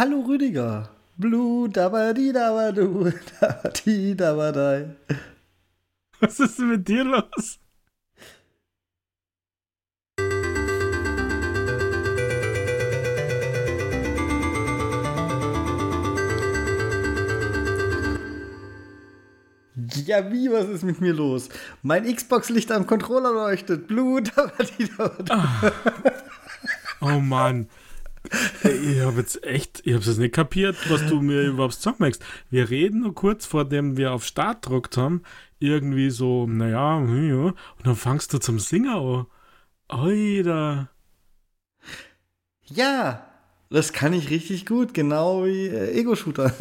Hallo Rüdiger. Blue, dabadi, dabadu, dabadi, dabadai. Was ist denn mit dir los? Ja, wie, was ist mit mir los? Mein Xbox-Licht am Controller leuchtet. Blut. Oh Mann. Ich habe jetzt echt, ich habe es nicht kapiert, was du mir überhaupt sagen möchtest. Wir reden nur kurz, vor dem wir auf Start gedrückt haben, irgendwie so, naja, und dann fangst du zum Singen an. Alter. Ja, das kann ich richtig gut, genau wie Ego-Shooter.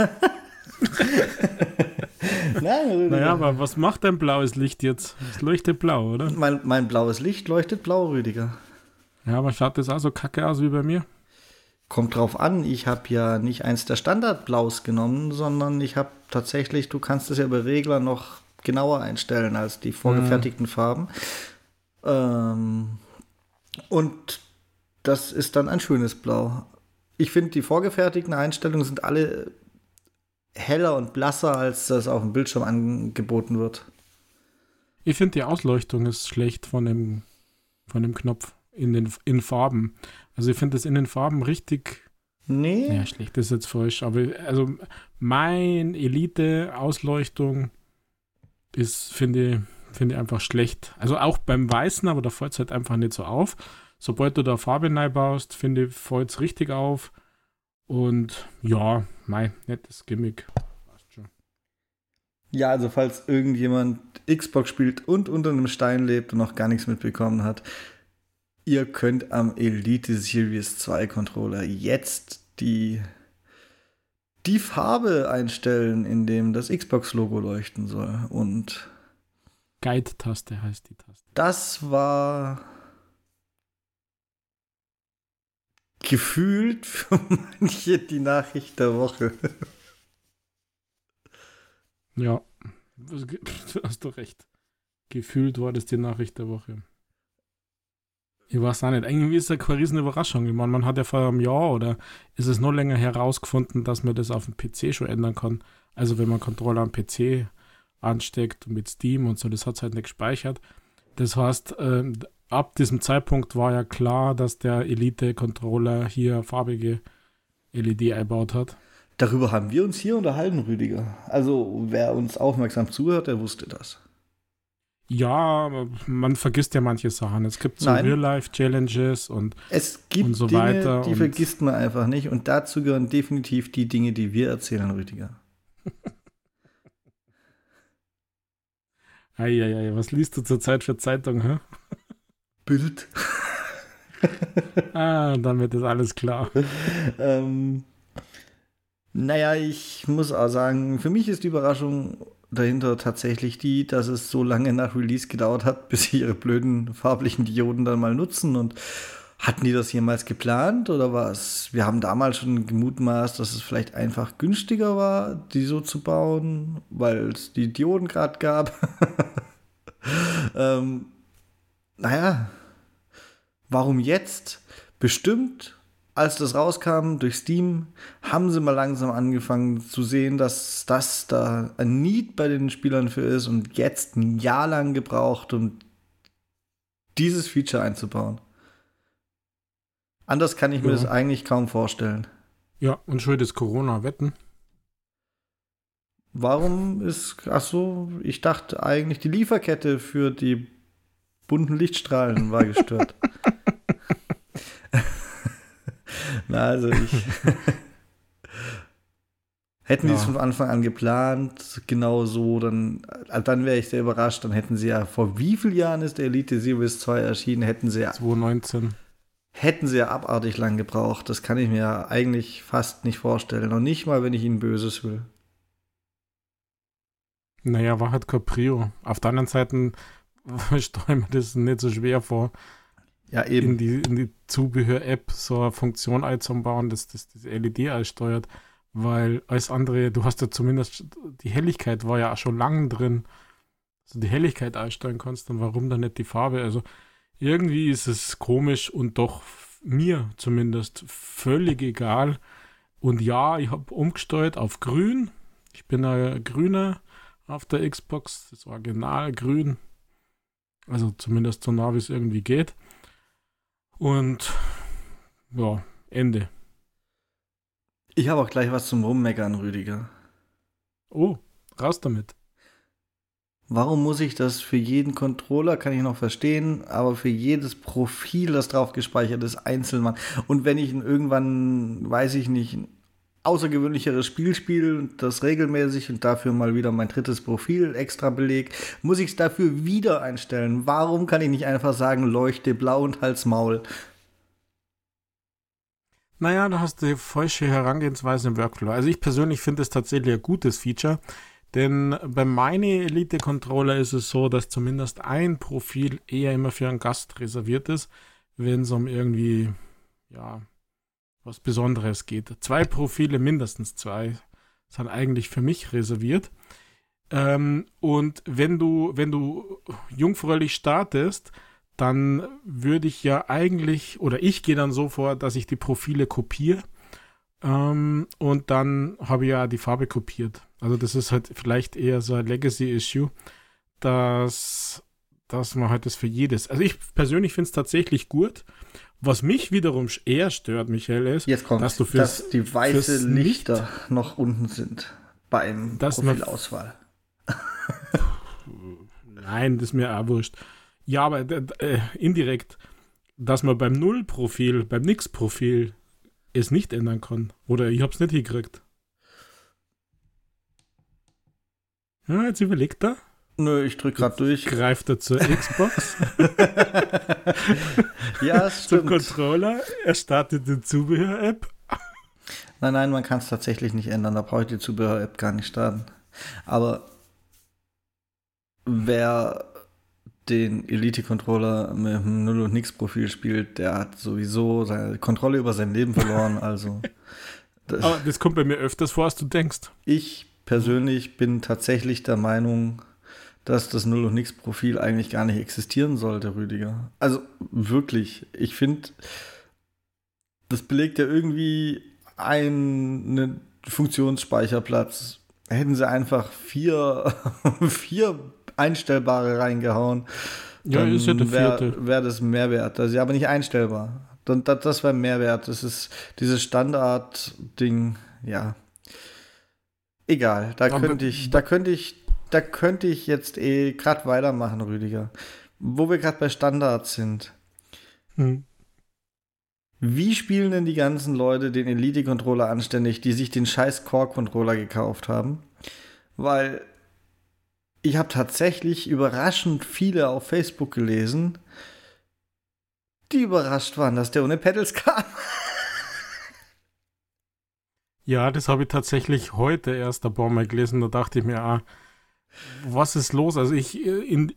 Nein, naja, aber was macht dein blaues Licht jetzt? Es leuchtet blau, oder? Mein blaues Licht leuchtet blau, Rüdiger. Ja, aber schaut das auch so kacke aus wie bei mir? Kommt drauf an, ich habe ja nicht eins der Standardblaus genommen, sondern ich habe tatsächlich, du kannst es ja bei Regler noch genauer einstellen als die vorgefertigten Farben. Und das ist dann ein schönes Blau. Ich finde, die vorgefertigten Einstellungen sind alle heller und blasser, als das auf dem Bildschirm angeboten wird. Ich finde, die Ausleuchtung ist schlecht von dem Knopf in Farben. Also ich finde das in den Farben richtig... Nee. Ja, naja, schlecht ist jetzt falsch. Aber also mein Elite-Ausleuchtung ist, finde ich einfach schlecht. Also auch beim Weißen, aber da fällt es halt einfach nicht so auf. Sobald du da Farbe reinbaust, finde ich, fällt es richtig auf. Und ja, mein nettes Gimmick. Passt schon. Ja, also falls irgendjemand Xbox spielt und unter einem Stein lebt und noch gar nichts mitbekommen hat, ihr könnt am Elite Series 2 Controller jetzt die Farbe einstellen, in dem das Xbox-Logo leuchten soll. Und Guide-Taste heißt die Taste. Das war... gefühlt für manche die Nachricht der Woche. Ja, hast du recht. Gefühlt war das die Nachricht der Woche. Ich weiß auch nicht. Irgendwie ist das keine riesen Überraschung. Ich meine, man hat ja vor einem Jahr oder ist es noch länger herausgefunden, dass man das auf dem PC schon ändern kann. Also wenn man Controller am PC ansteckt mit Steam und so, das hat es halt nicht gespeichert. Das heißt, ab diesem Zeitpunkt war ja klar, dass der Elite-Controller hier farbige LED eingebaut hat. Darüber haben wir uns hier unterhalten, Rüdiger. Also wer uns aufmerksam zuhört, der wusste das. Ja, man vergisst ja manche Sachen. Es gibt so Real-Life-Challenges und so weiter. Es gibt so Dinge, die vergisst man einfach nicht. Und dazu gehören definitiv die Dinge, die wir erzählen, Rüdiger. Eieiei, was liest du zurzeit für Zeitungen, hä? Bild. Dann wird das alles klar. Naja, ich muss auch sagen, für mich ist die Überraschung dahinter tatsächlich die, dass es so lange nach Release gedauert hat, bis sie ihre blöden farblichen Dioden dann mal nutzen. Und hatten die das jemals geplant oder was? Wir haben damals schon gemutmaßt, dass es vielleicht einfach günstiger war, die so zu bauen, weil es die Dioden gerade gab. Naja, warum jetzt? Bestimmt, als das rauskam durch Steam, haben sie mal langsam angefangen zu sehen, dass das da ein Need bei den Spielern für ist und jetzt ein Jahr lang gebraucht, um dieses Feature einzubauen. Anders kann ich mir das eigentlich kaum vorstellen. Ja, und schuld ist Corona, wetten. Warum ist, ich dachte eigentlich, die Lieferkette für die bunten Lichtstrahlen war gestört. Na, also hätten die es von Anfang an geplant, genau so, dann wäre ich sehr überrascht, dann hätten sie ja, vor wie vielen Jahren ist der Elite Series 2 erschienen, hätten sie ja 2019. Hätten sie ja abartig lang gebraucht, das kann ich mir ja eigentlich fast nicht vorstellen, und nicht mal, wenn ich ihnen Böses will. Naja, war halt Caprio. Auf der anderen Seite stelle mir das nicht so schwer vor. Ja, eben. In die Zubehör-App so eine Funktion einzubauen, dass das LED einsteuert, weil alles andere, du hast ja zumindest, die Helligkeit war ja auch schon lang drin, also die Helligkeit einsteuern kannst, dann warum dann nicht die Farbe? Also irgendwie ist es komisch und doch mir zumindest völlig egal, Und ja, ich habe umgestellt auf grün. Ich bin ein Grüner auf der Xbox, das Original grün. Also zumindest so nah, wie es irgendwie geht. Und ja, Ende. Ich habe auch gleich was zum Rummeckern, Rüdiger. Oh, raus damit. Warum muss ich das für jeden Controller, kann ich noch verstehen, aber für jedes Profil, das drauf gespeichert ist, einzeln machen. Und wenn ich irgendwann, weiß ich nicht, ein außergewöhnlicheres Spiel spiele, das regelmäßig und dafür mal wieder mein drittes Profil extra belegt, muss ich es dafür wieder einstellen. Warum kann ich nicht einfach sagen, leuchte blau und halt's Maul? Naja, da hast du die falsche Herangehensweise im Workflow. Also ich persönlich finde es tatsächlich ein gutes Feature. Denn bei meinen Elite-Controller ist es so, dass zumindest ein Profil eher immer für einen Gast reserviert ist, wenn es um irgendwie, ja, was Besonderes geht. 2 Profile, mindestens 2, sind eigentlich für mich reserviert. Und wenn du jungfräulich startest, dann würde ich ja eigentlich, oder ich gehe dann so vor, dass ich die Profile kopiere. Und dann habe ich ja die Farbe kopiert. Also das ist halt vielleicht eher so ein Legacy-Issue, dass man halt das für jedes... Also ich persönlich finde es tatsächlich gut. Was mich wiederum eher stört, Michael, ist, jetzt kommt, dass du dass die weiße Lichter noch unten sind beim Profilauswahl. Nein, das ist mir auch wurscht. Ja, aber indirekt, dass man beim Null-Profil, beim Nix-Profil es nicht ändern kann. Oder ich hab's nicht hingekriegt. Ja, jetzt überlegt er. Nö, ich drück grad durch. Greift er zur Xbox. Ja, stimmt. Zum Controller. Er startet die Zubehör-App. Nein, man kann es tatsächlich nicht ändern. Da brauche ich die Zubehör-App gar nicht starten. Aber wer den Elite-Controller mit einem Null- und Nix-Profil spielt, der hat sowieso seine Kontrolle über sein Leben verloren. Also, aber das kommt bei mir öfters vor, als du denkst. Ich persönlich bin tatsächlich der Meinung, dass das Null- und Nix-Profil eigentlich gar nicht existieren sollte, Rüdiger. Also wirklich, ich finde, das belegt ja irgendwie einen Funktionsspeicherplatz. Hätten sie einfach 4 Einstellbare reingehauen, ja, dann ja wäre das Mehrwert. Das ist ja aber nicht einstellbar. Dann, das wäre Mehrwert. Das ist dieses Standard-Ding, ja. Egal, da könnte ich jetzt gerade weitermachen, Rüdiger. Wo wir gerade bei Standards sind. Hm. Wie spielen denn die ganzen Leute den Elite-Controller anständig, die sich den scheiß Core-Controller gekauft haben? Weil ich habe tatsächlich überraschend viele auf Facebook gelesen, die überrascht waren, dass der ohne Pedals kam. Ja, das habe ich tatsächlich heute erst ein paar Mal gelesen. Da dachte ich mir, was ist los? Also ich in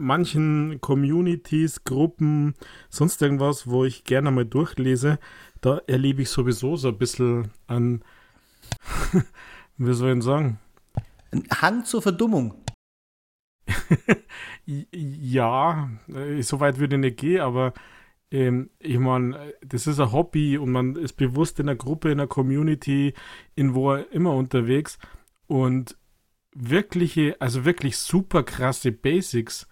manchen Communities, Gruppen, sonst irgendwas, wo ich gerne mal durchlese, da erlebe ich sowieso so ein bisschen an, wie soll ich denn sagen? Ein Hang zur Verdummung. Ja, so weit würde ich nicht gehen, aber ich meine, das ist ein Hobby und man ist bewusst in einer Gruppe, in einer Community, in wo er immer unterwegs und wirklich super krasse Basics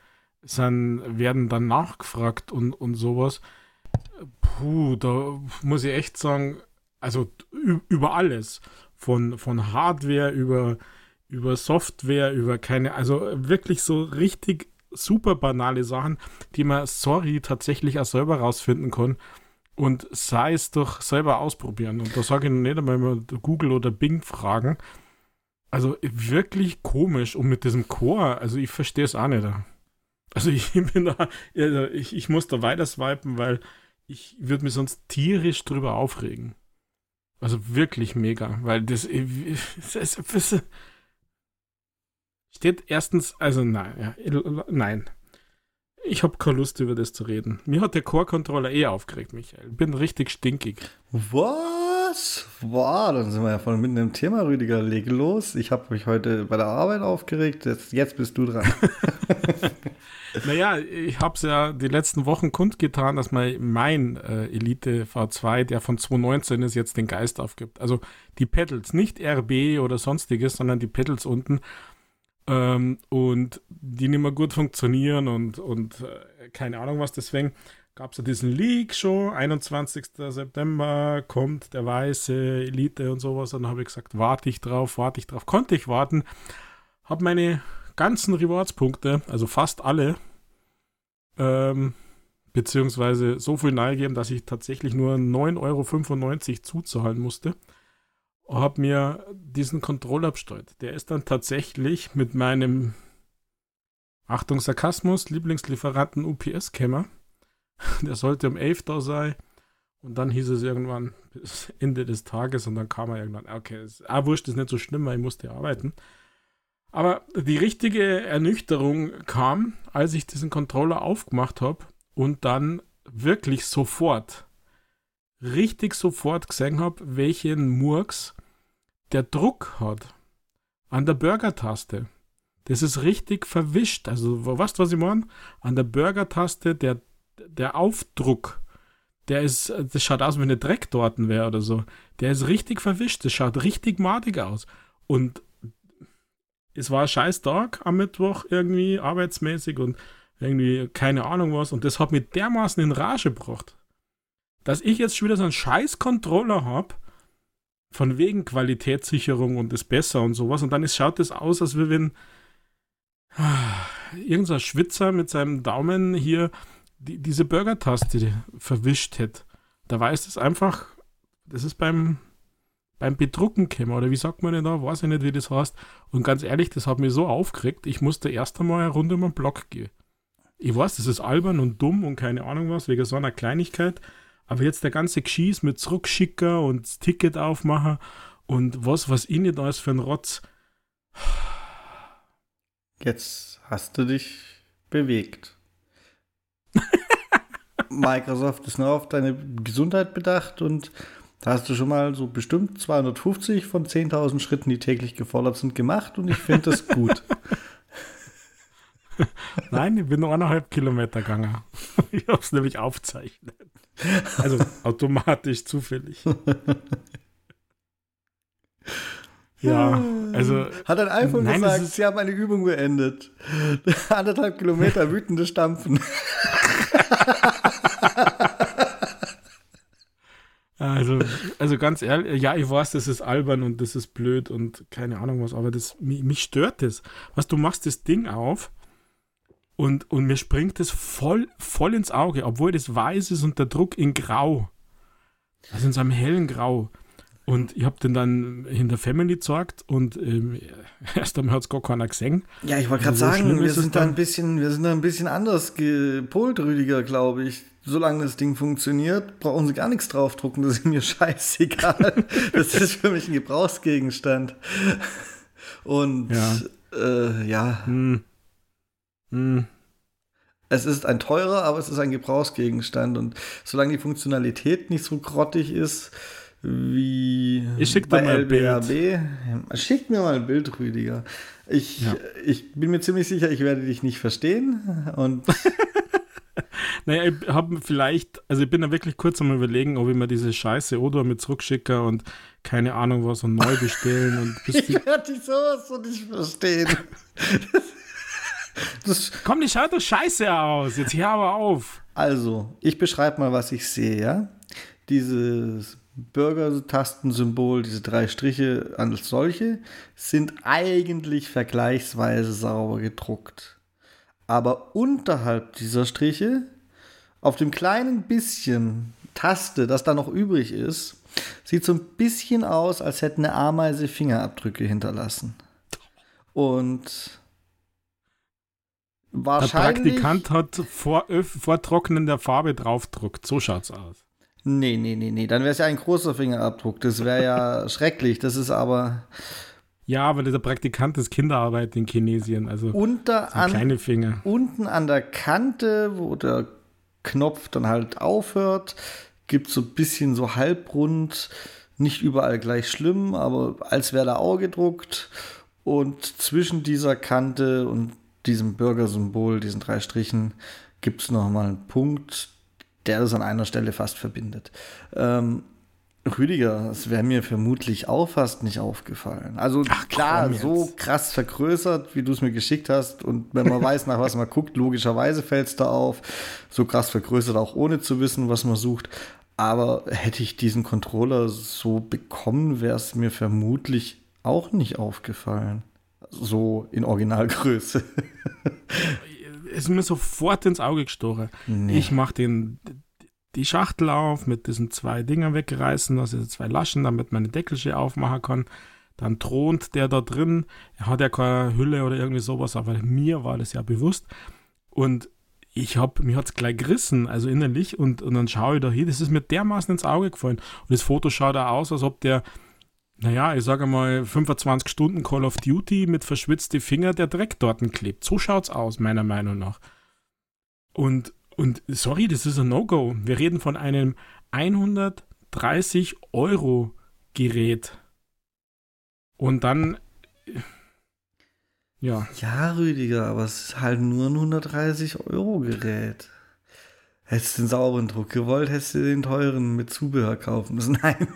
werden dann nachgefragt und sowas. Puh, da muss ich echt sagen, also über alles, von Hardware über Software, also wirklich so richtig super banale Sachen, die man, tatsächlich auch selber rausfinden kann und sei es doch selber ausprobieren. Und da sage ich noch nicht einmal Google oder Bing fragen. Also wirklich komisch und mit diesem Core, also ich verstehe es auch nicht. Also ich muss da weiter swipen, weil ich würde mich sonst tierisch drüber aufregen. Also wirklich mega, weil das steht erstens, also nein. Ich habe keine Lust, über das zu reden. Mir hat der Core-Controller aufgeregt, Michael. Bin richtig stinkig. What? Was? Boah, dann sind wir ja voll mitten im Thema, Rüdiger. Leg los. Ich habe mich heute bei der Arbeit aufgeregt. Jetzt bist du dran. Naja, ich habe es ja die letzten Wochen kundgetan, dass mein Elite V2, der von 2019 ist, jetzt den Geist aufgibt. Also die Pedals, nicht RB oder sonstiges, sondern die Pedals unten. Und die nicht mehr gut funktionieren und keine Ahnung was. Deswegen gab es ja diesen Leak schon, 21. September kommt der weiße Elite und sowas. Und dann habe ich gesagt, warte ich drauf. Konnte ich warten. Habe meine ganzen Rewards-Punkte, also fast alle, beziehungsweise so viel reingegeben, dass ich tatsächlich nur 9,95 Euro zuzahlen musste. Habe mir diesen Controller bestellt. Der ist dann tatsächlich mit meinem, Achtung Sarkasmus, Lieblingslieferanten UPS-Kämmer. Der sollte um 11 da sein. Und dann hieß es irgendwann bis Ende des Tages und dann kam er irgendwann, okay, wurscht, ist nicht so schlimm, weil ich musste arbeiten. Aber die richtige Ernüchterung kam, als ich diesen Controller aufgemacht habe und dann wirklich sofort gesehen habe, welchen Murks der Druck hat an der Burger-Taste. Das ist richtig verwischt. Also, weißt du, was ich meine? An der Burger-Taste, der Aufdruck, das schaut aus, wie eine Drecktorten wäre oder so. Der ist richtig verwischt. Das schaut richtig madig aus. Und es war ein scheiß Tag am Mittwoch irgendwie, arbeitsmäßig und irgendwie keine Ahnung was. Und das hat mich dermaßen in Rage gebracht, dass ich jetzt schon wieder so einen scheiß Controller habe, von wegen Qualitätssicherung und ist besser und sowas. Und dann schaut das aus, als wenn irgendein Schwitzer mit seinem Daumen hier diese Burger-Taste verwischt hätte. Da weiß das einfach, das ist beim Bedrucken gekommen, oder wie sagt man denn da? Weiß ich nicht, wie das heißt. Und ganz ehrlich, das hat mich so aufgeregt, ich musste erst einmal eine Runde um den Block gehen. Ich weiß, das ist albern und dumm und keine Ahnung was, wegen so einer Kleinigkeit. Aber jetzt der ganze Geschieß mit zurückschicken und das Ticket aufmachen und was ich nicht alles für ein Rotz. Jetzt hast du dich bewegt. Microsoft ist nur auf deine Gesundheit bedacht und da hast du schon mal so bestimmt 250 von 10.000 Schritten, die täglich gefordert sind, gemacht und ich finde das gut. Nein, ich bin nur 1,5 Kilometer gegangen. Ich habe es nämlich aufgezeichnet. Also automatisch, zufällig. Ja, also... Hat ein iPhone gesagt, sie haben eine Übung beendet. 1,5 Kilometer wütendes Stampfen. Also ganz ehrlich, ja, ich weiß, das ist albern und das ist blöd und keine Ahnung was, aber mich stört das. Was, du machst das Ding auf und mir springt das voll ins Auge, obwohl das weiß ist und der Druck in Grau. Also in so einem hellen Grau. Und ich habe den dann in der Family gezeigt und erst einmal hat es gar keiner gesehen. Ja, ich wollte gerade sagen, wir sind da ein bisschen anders gepolt, Rüdiger, glaube ich. Solange das Ding funktioniert, brauchen sie gar nichts draufdrucken, das ist mir scheißegal. Das ist für mich ein Gebrauchsgegenstand. Und ja. Es ist ein teurer, aber es ist ein Gebrauchsgegenstand. Und solange die Funktionalität nicht so grottig ist wie bei LBRB, schickt mir mal ein Bild, Rüdiger. Ich bin mir ziemlich sicher, ich werde dich nicht verstehen und... Naja, ich bin da wirklich kurz am Überlegen, ob ich mir diese Scheiße Odor mit zurückschicke und keine Ahnung was und neu bestellen. Und ich werde dich sowas so nicht verstehen. Komm, die schaut doch scheiße aus. Jetzt hör aber auf. Also, ich beschreibe mal, was ich sehe, ja? Dieses Burger-Tastensymbol, diese 3 Striche als solche, sind eigentlich vergleichsweise sauber gedruckt. Aber unterhalb dieser Striche, auf dem kleinen bisschen Taste, das da noch übrig ist, sieht so ein bisschen aus, als hätte eine Ameise Fingerabdrücke hinterlassen. Und wahrscheinlich... Der Praktikant hat vor trocknender Farbe draufgedruckt. So schaut's aus. Nee. Dann wäre es ja ein großer Fingerabdruck. Das wäre ja schrecklich. Das ist aber... Ja, aber dieser Praktikant ist Kinderarbeit in Chinesien, also kleine Finger. Unten an der Kante, wo der Knopf dann halt aufhört, gibt es so ein bisschen so halbrund nicht überall gleich schlimm, aber als wäre da auch gedruckt. Und zwischen dieser Kante und diesem Burger-Symbol, diesen drei Strichen, gibt es nochmal einen Punkt, der das an einer Stelle fast verbindet. Rüdiger, das wäre mir vermutlich auch fast nicht aufgefallen. Also ach, klar, so krass vergrößert, wie du es mir geschickt hast. Und wenn man weiß, nach was man guckt, logischerweise fällt es da auf. So krass vergrößert, auch ohne zu wissen, was man sucht. Aber hätte ich diesen Controller so bekommen, wäre es mir vermutlich auch nicht aufgefallen. So in Originalgröße. Es ist mir sofort ins Auge gestochen. Nee. Ich mache die Schachtel auf, mit diesen zwei Dingern wegreißen, also diese zwei Laschen, damit man die Deckelchen aufmachen kann. Dann thront der da drin. Er hat ja keine Hülle oder irgendwie sowas, aber mir war das ja bewusst. Und mir hat es gleich gerissen, also innerlich. Und dann schaue ich da hin, das ist mir dermaßen ins Auge gefallen. Und das Foto schaut auch aus, als ob der, naja, ich sage mal, 25 Stunden Call of Duty mit verschwitzten Fingern der Dreck dort klebt. So schaut's aus, meiner Meinung nach. Und sorry, das ist ein No-Go. Wir reden von einem 130-Euro-Gerät. Und dann, ja. Ja, Rüdiger, aber es ist halt nur ein 130-Euro-Gerät. Hättest du den sauberen Druck gewollt, hättest du den teuren mit Zubehör kaufen müssen. Nein.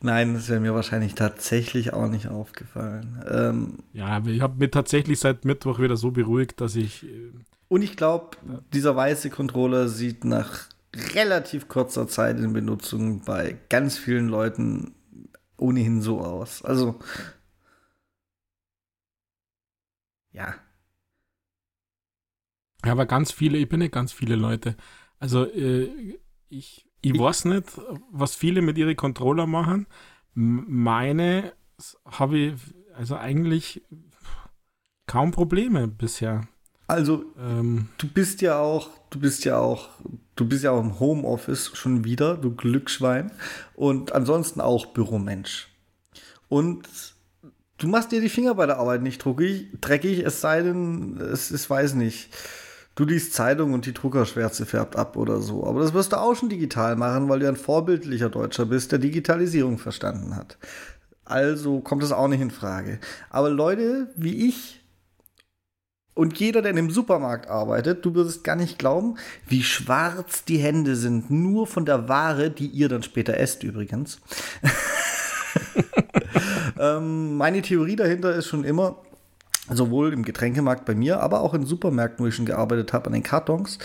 Nein, das wäre mir wahrscheinlich tatsächlich auch nicht aufgefallen. Ja, ich habe mich tatsächlich seit Mittwoch wieder so beruhigt, dass ich... Und ich glaube, dieser weiße Controller sieht nach relativ kurzer Zeit in Benutzung bei ganz vielen Leuten ohnehin so aus. Also, ja. Ja, aber ich bin nicht ganz viele Leute. Also, Ich weiß nicht, was viele mit ihren Controller machen. Meine habe ich also eigentlich kaum Probleme bisher. Also du bist ja auch im Homeoffice schon wieder, du Glücksschwein, und ansonsten auch Büromensch. Und du machst dir die Finger bei der Arbeit nicht dreckig, es sei denn, es ist, weiß nicht. Du liest Zeitung und die Druckerschwärze färbt ab oder so. Aber das wirst du auch schon digital machen, weil du ein vorbildlicher Deutscher bist, der Digitalisierung verstanden hat. Also kommt das auch nicht in Frage. Aber Leute wie ich und jeder, der in einem Supermarkt arbeitet, du wirst gar nicht glauben, wie schwarz die Hände sind. Nur von der Ware, die ihr dann später esst übrigens. Meine Theorie dahinter ist schon immer, sowohl im Getränkemarkt bei mir, aber auch in Supermärkten, wo ich schon gearbeitet habe, an den Kartons,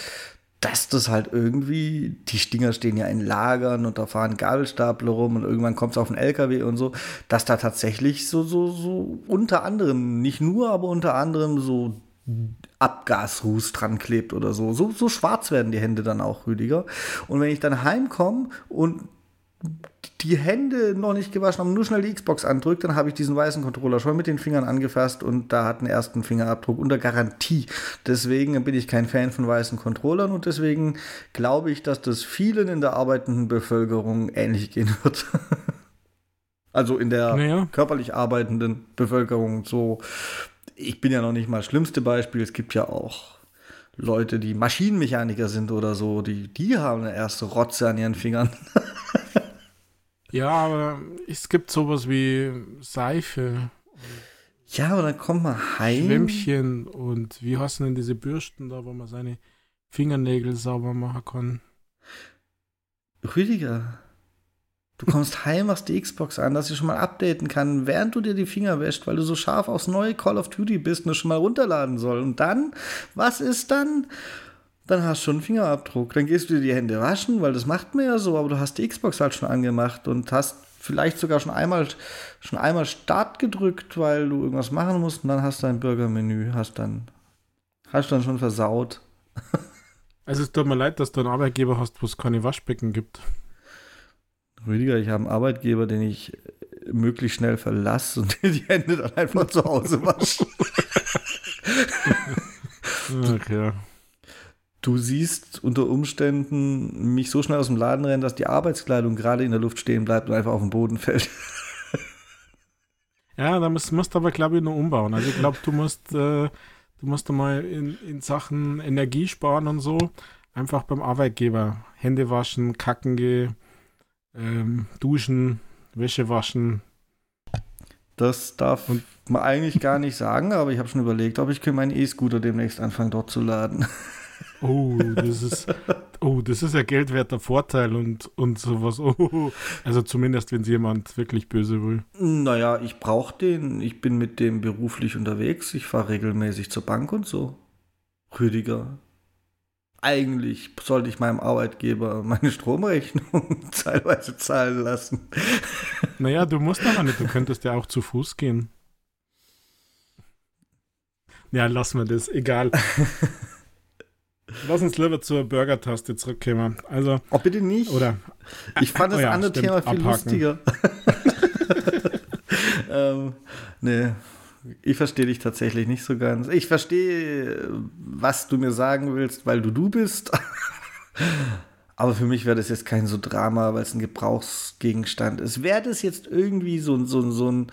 dass das halt irgendwie, die Stinger stehen ja in Lagern und da fahren Gabelstapler rum und irgendwann kommt es auf den LKW und so, dass da tatsächlich so unter anderem, nicht nur, aber unter anderem so Abgasruß dran klebt oder so. So schwarz werden die Hände dann auch, Rüdiger. Und wenn ich dann heimkomme und die Hände noch nicht gewaschen haben, nur schnell die Xbox andrückt, dann habe ich diesen weißen Controller schon mit den Fingern angefasst und da hat einen ersten Fingerabdruck unter Garantie. Deswegen bin ich kein Fan von weißen Controllern und deswegen glaube ich, dass das vielen in der arbeitenden Bevölkerung ähnlich gehen wird. Also in der körperlich arbeitenden Bevölkerung so. Ich bin ja noch nicht mal das schlimmste Beispiel. Es gibt ja auch Leute, die Maschinenmechaniker sind oder so, die haben eine erste Rotze an ihren Fingern. Ja, aber es gibt sowas wie Seife. Ja, aber dann kommt man heim. Schwämmchen und wie heißen denn diese Bürsten da, wo man seine Fingernägel sauber machen kann? Rüdiger, du kommst heim, machst die Xbox an, dass ich schon mal updaten kann, während du dir die Finger wäschst, weil du so scharf aufs neue Call of Duty bist und es schon mal runterladen soll. Und dann, was ist dann? Dann hast du schon einen Fingerabdruck. Dann gehst du dir die Hände waschen, weil das macht man ja so, aber du hast die Xbox halt schon angemacht und hast vielleicht sogar schon einmal Start gedrückt, weil du irgendwas machen musst und dann hast du ein Burgermenü, hast dann schon versaut. Also es tut mir leid, dass du einen Arbeitgeber hast, wo es keine Waschbecken gibt. Rüdiger, ich habe einen Arbeitgeber, den ich möglichst schnell verlasse und die Hände dann einfach zu Hause wasche. Okay. Du siehst unter Umständen mich so schnell aus dem Laden rennen, dass die Arbeitskleidung gerade in der Luft stehen bleibt und einfach auf den Boden fällt. Ja, da musst du aber, glaube ich, noch umbauen. Also ich glaube, du musst mal in Sachen Energie sparen und so einfach beim Arbeitgeber. Hände waschen, kacken gehen, duschen, Wäsche waschen. Das darf man eigentlich gar nicht sagen, aber ich habe schon überlegt, ob ich meinen E-Scooter demnächst anfangen, dort zu laden. Das ist ja geldwerter Vorteil und sowas. Also zumindest, wenn es jemand wirklich böse will. Naja, ich brauche den. Ich bin mit dem beruflich unterwegs. Ich fahre regelmäßig zur Bank und so. Rüdiger, eigentlich sollte ich meinem Arbeitgeber meine Stromrechnung teilweise zahlen lassen. Naja, du musst aber nicht. Du könntest ja auch zu Fuß gehen. Ja, lass mir das. Egal. Lass uns lieber zur Burger-Taste zurückkommen. Also, oh, bitte nicht. Oder, ich fand das andere Thema viel lustiger. Nee, ich verstehe dich tatsächlich nicht so ganz. Ich verstehe, was du mir sagen willst, weil du bist. Aber für mich wäre das jetzt kein so Drama, weil es ein Gebrauchsgegenstand ist. Wäre das jetzt irgendwie so ein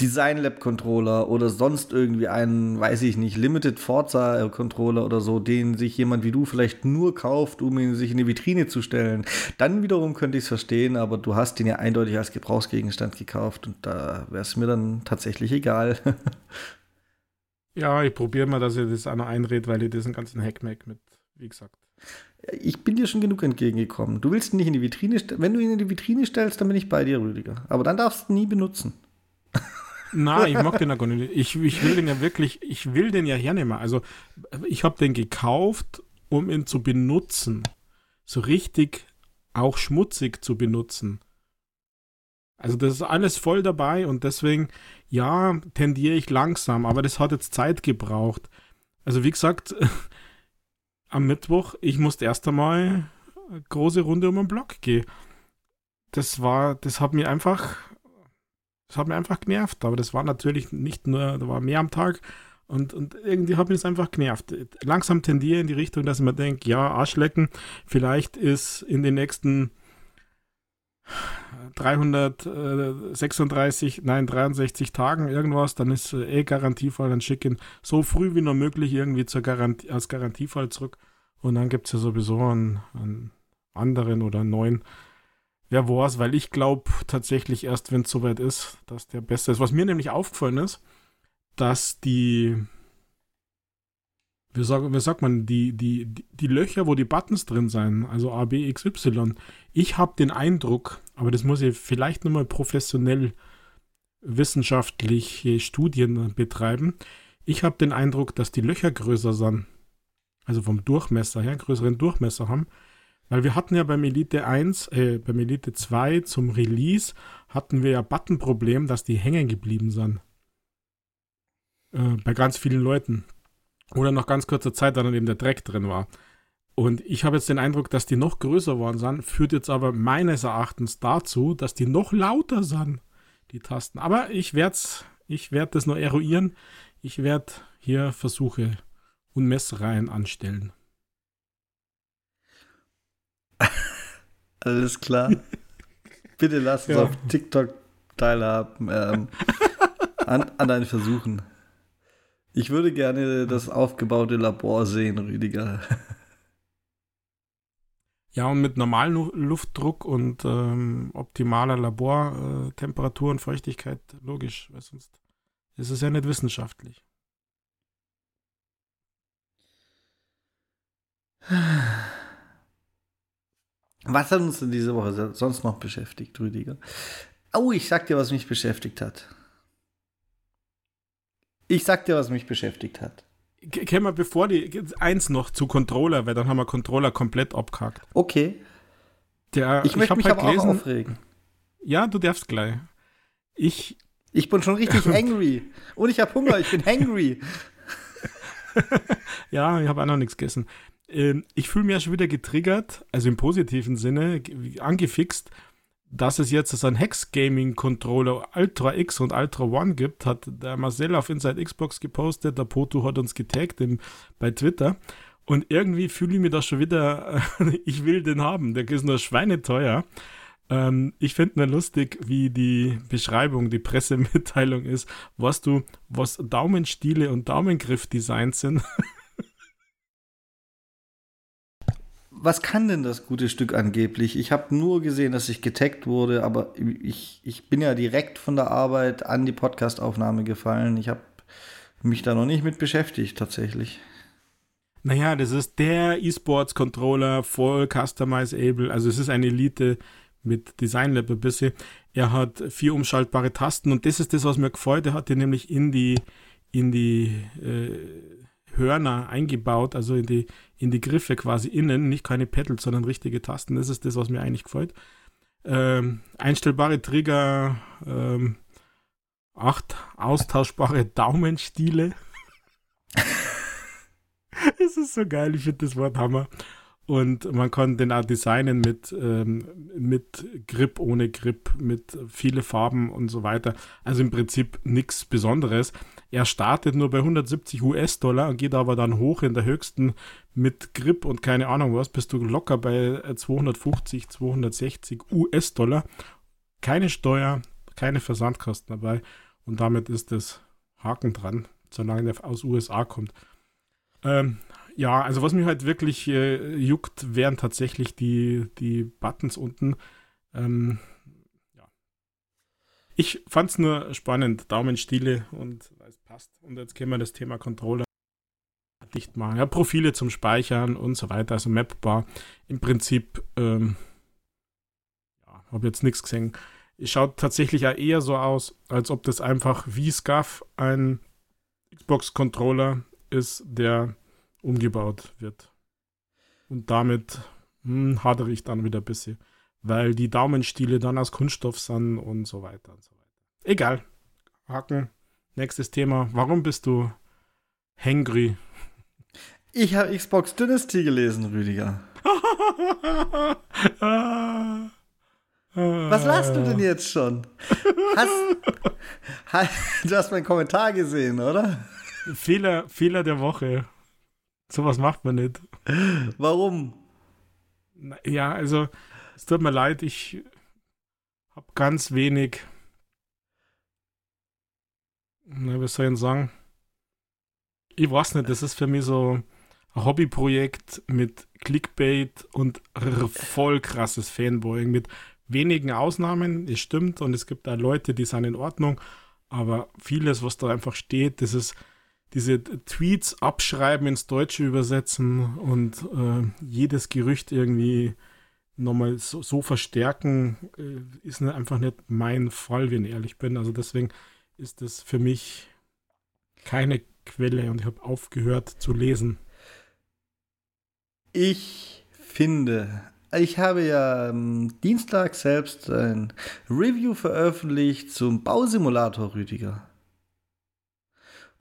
Design Lab Controller oder sonst irgendwie einen, weiß ich nicht, Limited Forza Controller oder so, den sich jemand wie du vielleicht nur kauft, um ihn sich in die Vitrine zu stellen. Dann wiederum könnte ich es verstehen, aber du hast den ja eindeutig als Gebrauchsgegenstand gekauft und da wäre es mir dann tatsächlich egal. Ja, ich probiere mal, dass ihr das auch noch einredet, weil ihr diesen ganzen Hackmack mit, wie gesagt. Ich bin dir schon genug entgegengekommen. Du willst ihn nicht in die Vitrine stellen. Wenn du ihn in die Vitrine stellst, dann bin ich bei dir, Rüdiger. Aber dann darfst du ihn nie benutzen. Nein, ich mag den ja gar nicht. Ich will den ja wirklich, ich will den ja hernehmen. Also ich habe den gekauft, um ihn zu benutzen. So richtig auch schmutzig zu benutzen. Also das ist alles voll dabei und deswegen, ja, tendiere ich langsam. Aber das hat jetzt Zeit gebraucht. Also wie gesagt, am Mittwoch, ich musste erst einmal eine große Runde um den Block gehen. Das hat mich einfach genervt, aber das war natürlich nicht nur, da war mehr am Tag und irgendwie hat mich das einfach genervt. Langsam tendiere in die Richtung, dass ich mir denke, ja, Arschlecken, vielleicht ist in den nächsten 63 Tagen irgendwas, dann ist Garantiefall, dann schick ihn so früh wie nur möglich irgendwie als Garantiefall zurück und dann gibt es ja sowieso einen anderen oder einen neuen. Wer war's, weil ich glaube tatsächlich erst, wenn es soweit ist, dass der Beste ist. Was mir nämlich aufgefallen ist, dass die Löcher, wo die Buttons drin sind, also A, B, X, Y, ich habe den Eindruck, aber das muss ich vielleicht nochmal professionell wissenschaftliche Studien betreiben, ich habe den Eindruck, dass die Löcher größer sind, also vom Durchmesser her, größeren Durchmesser haben. Weil wir hatten ja beim beim Elite 2 zum Release hatten wir ja Button-Problem, dass die hängen geblieben sind. Bei ganz vielen Leuten. Oder nach ganz kurzer Zeit, da dann eben der Dreck drin war. Und ich habe jetzt den Eindruck, dass die noch größer worden sind, führt jetzt aber meines Erachtens dazu, dass die noch lauter sind, die Tasten. Aber ich werde das noch eruieren. Ich werde hier Versuche und Messreihen anstellen. Alles klar. Bitte lass uns auf TikTok teilhaben an deinen Versuchen. Ich würde gerne das aufgebaute Labor sehen, Rüdiger. Ja, und mit normalem Luftdruck und optimaler Labortemperatur und Feuchtigkeit, logisch, weil sonst ist es ja nicht wissenschaftlich. Was hat uns denn diese Woche sonst noch beschäftigt, Rüdiger? Oh, ich sag dir, was mich beschäftigt hat. Können wir bevor die eins noch zu Controller, weil dann haben wir Controller komplett abgehakt. Okay. Ich möchte mich aber auch aufregen. Ja, du darfst gleich. Ich bin schon richtig angry. Und ich habe Hunger, ich bin hangry. Ja, ich habe auch noch nichts gegessen. Ich fühle mich ja schon wieder getriggert, also im positiven Sinne, angefixt, dass es jetzt so einen Hex Gaming Controller Ultra X und Ultra One gibt, hat der Marcel auf Inside Xbox gepostet, der Poto hat uns getaggt bei Twitter und irgendwie fühle ich mich da schon wieder, ich will den haben, der ist nur schweineteuer. Ich finde nur lustig, wie die Beschreibung, die Pressemitteilung ist, was Daumenstiele und Daumengriff-Designs sind. was kann denn das gute Stück angeblich? Ich habe nur gesehen, dass ich getaggt wurde, aber ich bin ja direkt von der Arbeit an die Podcast-Aufnahme gefallen. Ich habe mich da noch nicht mit beschäftigt, tatsächlich. Naja, das ist der E-Sports-Controller, voll customizable, also es ist eine Elite mit Design Lab ein bisschen. Er hat 4 umschaltbare Tasten und das ist das, was mir gefällt. Er hat die nämlich in die Hörner eingebaut, also in die Griffe quasi innen, nicht keine Pedals, sondern richtige Tasten. Das ist das, was mir eigentlich gefällt. Einstellbare Trigger, 8 austauschbare Daumenstiele. Es ist so geil, ich finde das Wort Hammer. Und man kann den auch designen mit Grip, ohne Grip, mit viele Farben und so weiter. Also im Prinzip nichts Besonderes. Er startet nur bei $170 und geht aber dann hoch in der höchsten mit Grip und keine Ahnung was, bist du locker bei $250, $260. Keine Steuer, keine Versandkosten dabei. Und damit ist das Haken dran, solange der aus USA kommt. Ja, also was mich halt wirklich juckt, wären tatsächlich die Buttons unten. Ja. Ich fand's nur spannend, Daumenstiele und es passt. Und jetzt können wir das Thema Controller dicht machen. Ja, Profile zum Speichern und so weiter, also mapbar. Im Prinzip, ja, habe jetzt nichts gesehen. Es schaut tatsächlich auch eher so aus, als ob das einfach wie SCUF ein Xbox-Controller ist, der umgebaut wird. Und damit hadere ich dann wieder ein bisschen, weil die Daumenstiele dann aus Kunststoff sind und so weiter und so weiter. Egal. Haken. Nächstes Thema. Warum bist du hangry? Ich habe Xbox Dynasty gelesen, Rüdiger. Was lachst du denn jetzt schon? Du hast meinen Kommentar gesehen, oder? Fehler der Woche. Sowas macht man nicht. Warum? Ja, also, es tut mir leid, ich habe ganz wenig. Na, was soll ich denn sagen? Ich weiß nicht, das ist für mich so ein Hobbyprojekt mit Clickbait und voll krasses Fanboying mit wenigen Ausnahmen. Es stimmt und es gibt da Leute, die sind in Ordnung, aber vieles, was da einfach steht, das ist diese Tweets abschreiben, ins Deutsche übersetzen und jedes Gerücht irgendwie nochmal so verstärken, ist einfach nicht mein Fall, wenn ich ehrlich bin. Also deswegen ist das für mich keine Quelle und ich habe aufgehört zu lesen. Ich finde, ich habe ja am Dienstag selbst ein Review veröffentlicht zum Bausimulator, Rüdiger.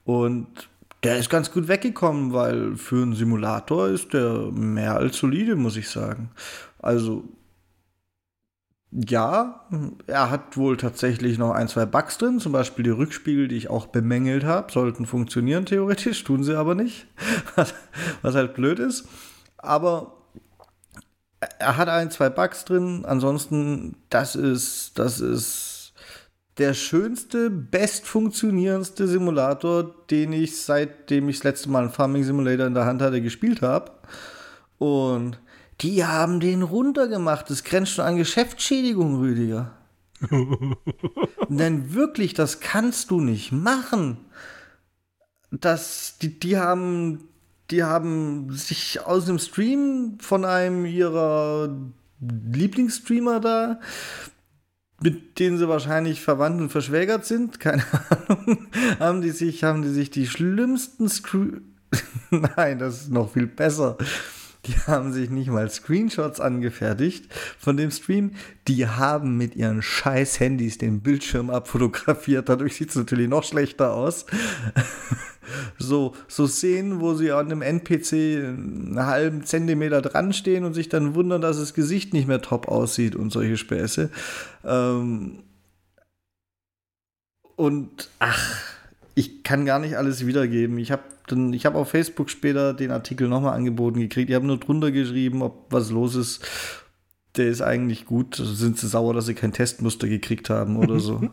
Und der ist ganz gut weggekommen, weil für einen Simulator ist der mehr als solide, muss ich sagen. Also, ja, er hat wohl tatsächlich noch 1, 2 Bugs drin, zum Beispiel die Rückspiegel, die ich auch bemängelt habe, sollten funktionieren theoretisch, tun sie aber nicht, was halt blöd ist. Aber er hat 1, 2 Bugs drin, ansonsten, das ist der schönste, bestfunktionierendste Simulator, den ich, seitdem ich das letzte Mal einen Farming Simulator in der Hand hatte, gespielt habe. Und die haben den runtergemacht. Das grenzt schon an Geschäftsschädigung, Rüdiger. Denn wirklich, das kannst du nicht machen. Die haben sich aus dem Stream von einem ihrer Lieblingsstreamer da, mit denen sie wahrscheinlich verwandt und verschwägert sind, keine Ahnung, haben die sich die schlimmsten Nein, das ist noch viel besser. Die haben sich nicht mal Screenshots angefertigt von dem Stream. Die haben mit ihren scheiß Handys den Bildschirm abfotografiert. Dadurch sieht es natürlich noch schlechter aus. So Szenen, wo sie an einem NPC einen halben Zentimeter dran stehen und sich dann wundern, dass das Gesicht nicht mehr top aussieht und solche Späße. Und ach, ich kann gar nicht alles wiedergeben. Ich habe auf Facebook später den Artikel nochmal angeboten gekriegt. Ich habe nur drunter geschrieben, ob was los ist. Der ist eigentlich gut. Sind sie sauer, dass sie kein Testmuster gekriegt haben oder so?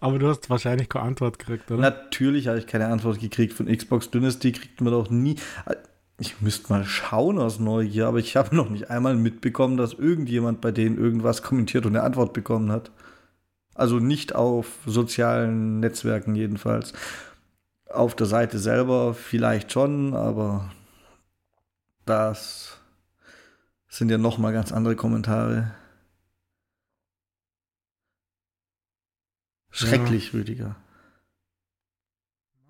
Aber du hast wahrscheinlich keine Antwort gekriegt, oder? Natürlich habe ich keine Antwort gekriegt. Von Xbox Dynasty kriegt man doch nie. Ich müsste mal schauen aus Neugier, aber ich habe noch nicht einmal mitbekommen, dass irgendjemand bei denen irgendwas kommentiert und eine Antwort bekommen hat. Also nicht auf sozialen Netzwerken jedenfalls. Auf der Seite selber vielleicht schon, aber das sind ja noch mal ganz andere Kommentare. Schrecklich, ja. Rüdiger.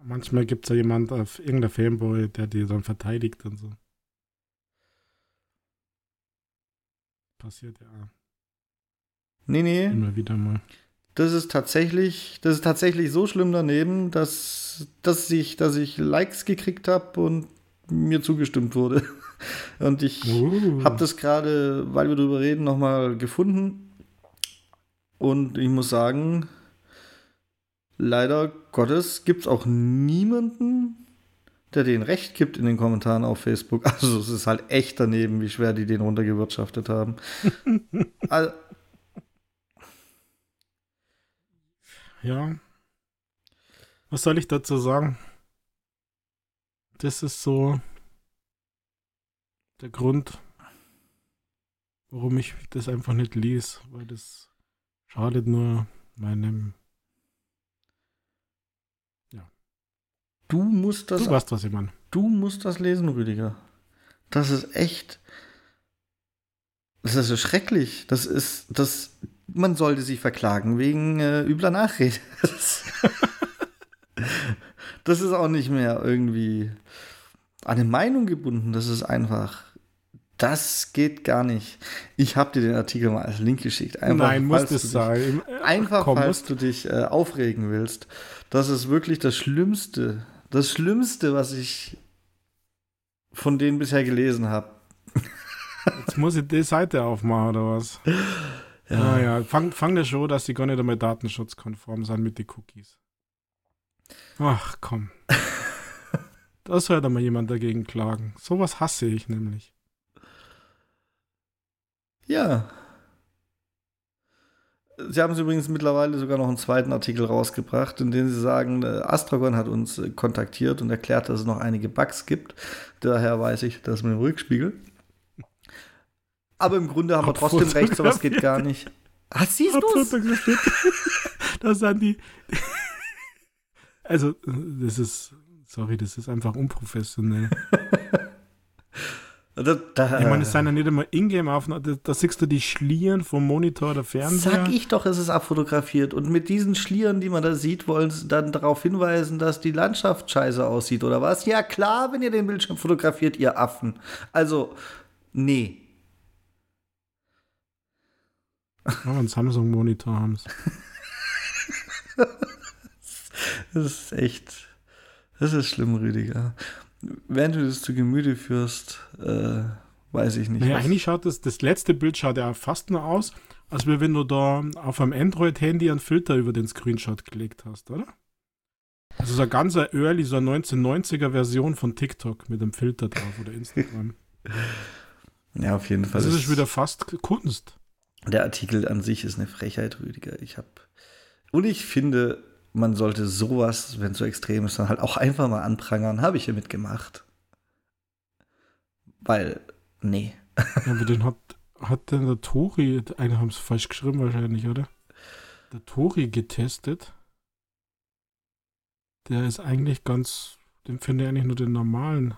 Manchmal gibt es ja jemand auf irgendeiner Fanboy, der die dann verteidigt und so. Passiert ja. Nee. Immer wieder mal. Das ist tatsächlich so schlimm daneben, dass ich Likes gekriegt habe und mir zugestimmt wurde. Und ich habe das gerade, weil wir drüber reden, nochmal gefunden. Und ich muss sagen, leider Gottes gibt es auch niemanden, der denen recht gibt in den Kommentaren auf Facebook. Also es ist halt echt daneben, wie schwer die den runtergewirtschaftet haben. Also, ja. Was soll ich dazu sagen? Das ist so der Grund, warum ich das einfach nicht lese, weil das schadet nur meinem... Du musst das lesen, Rüdiger. Das ist so schrecklich. Man sollte sich verklagen wegen übler Nachrede. Das ist auch nicht mehr irgendwie an eine Meinung gebunden. Das ist einfach, das geht gar nicht. Ich habe dir den Artikel mal als Link geschickt. Falls du dich aufregen willst. Das ist wirklich das Schlimmste. Das Schlimmste, was ich von denen bisher gelesen habe. Jetzt muss ich die Seite aufmachen, oder was? Ja. Naja, fang der Show, dass die gar nicht einmal datenschutzkonform sind mit den Cookies. Ach, komm. Da sollte mal jemand dagegen klagen. Sowas hasse ich nämlich. Ja. Sie haben übrigens mittlerweile sogar noch einen zweiten Artikel rausgebracht, in dem sie sagen, Astragon hat uns kontaktiert und erklärt, dass es noch einige Bugs gibt. Daher weiß ich das mit dem Rückspiegel. Aber im Grunde haben wir trotzdem recht, sowas geht gar nicht. Ach, siehst du's? Das sind die... Also, das ist einfach unprofessionell. Ich meine, es sind ja nicht immer Ingame-Aufnahmen, da siehst du die Schlieren vom Monitor oder Fernseher. Sag ich doch, es ist abfotografiert. Und mit diesen Schlieren, die man da sieht, wollen sie dann darauf hinweisen, dass die Landschaft scheiße aussieht, oder was? Ja klar, wenn ihr den Bildschirm fotografiert, ihr Affen. Also, nee. Oh, ein Samsung-Monitor haben sie. Das ist echt, das ist schlimm, Rüdiger. Während du das zu Gemüte führst, weiß ich nicht. Naja, eigentlich schaut das letzte Bild schaut ja fast nur aus, als wenn du da auf einem Android-Handy einen Filter über den Screenshot gelegt hast, oder? Also so eine ganz early, so eine 1990er-Version von TikTok mit einem Filter drauf oder Instagram. Ja, auf jeden Fall. Das ist wieder fast Kunst. Der Artikel an sich ist eine Frechheit, Rüdiger. Ich finde... Man sollte sowas, wenn es so extrem ist, dann halt auch einfach mal anprangern. Habe ich hier mitgemacht. Weil, nee. Ja, aber den hat denn der Tori, einer haben es falsch geschrieben wahrscheinlich, oder? Der Tori getestet. Der ist eigentlich ganz, den finde ich eigentlich nur den normalen.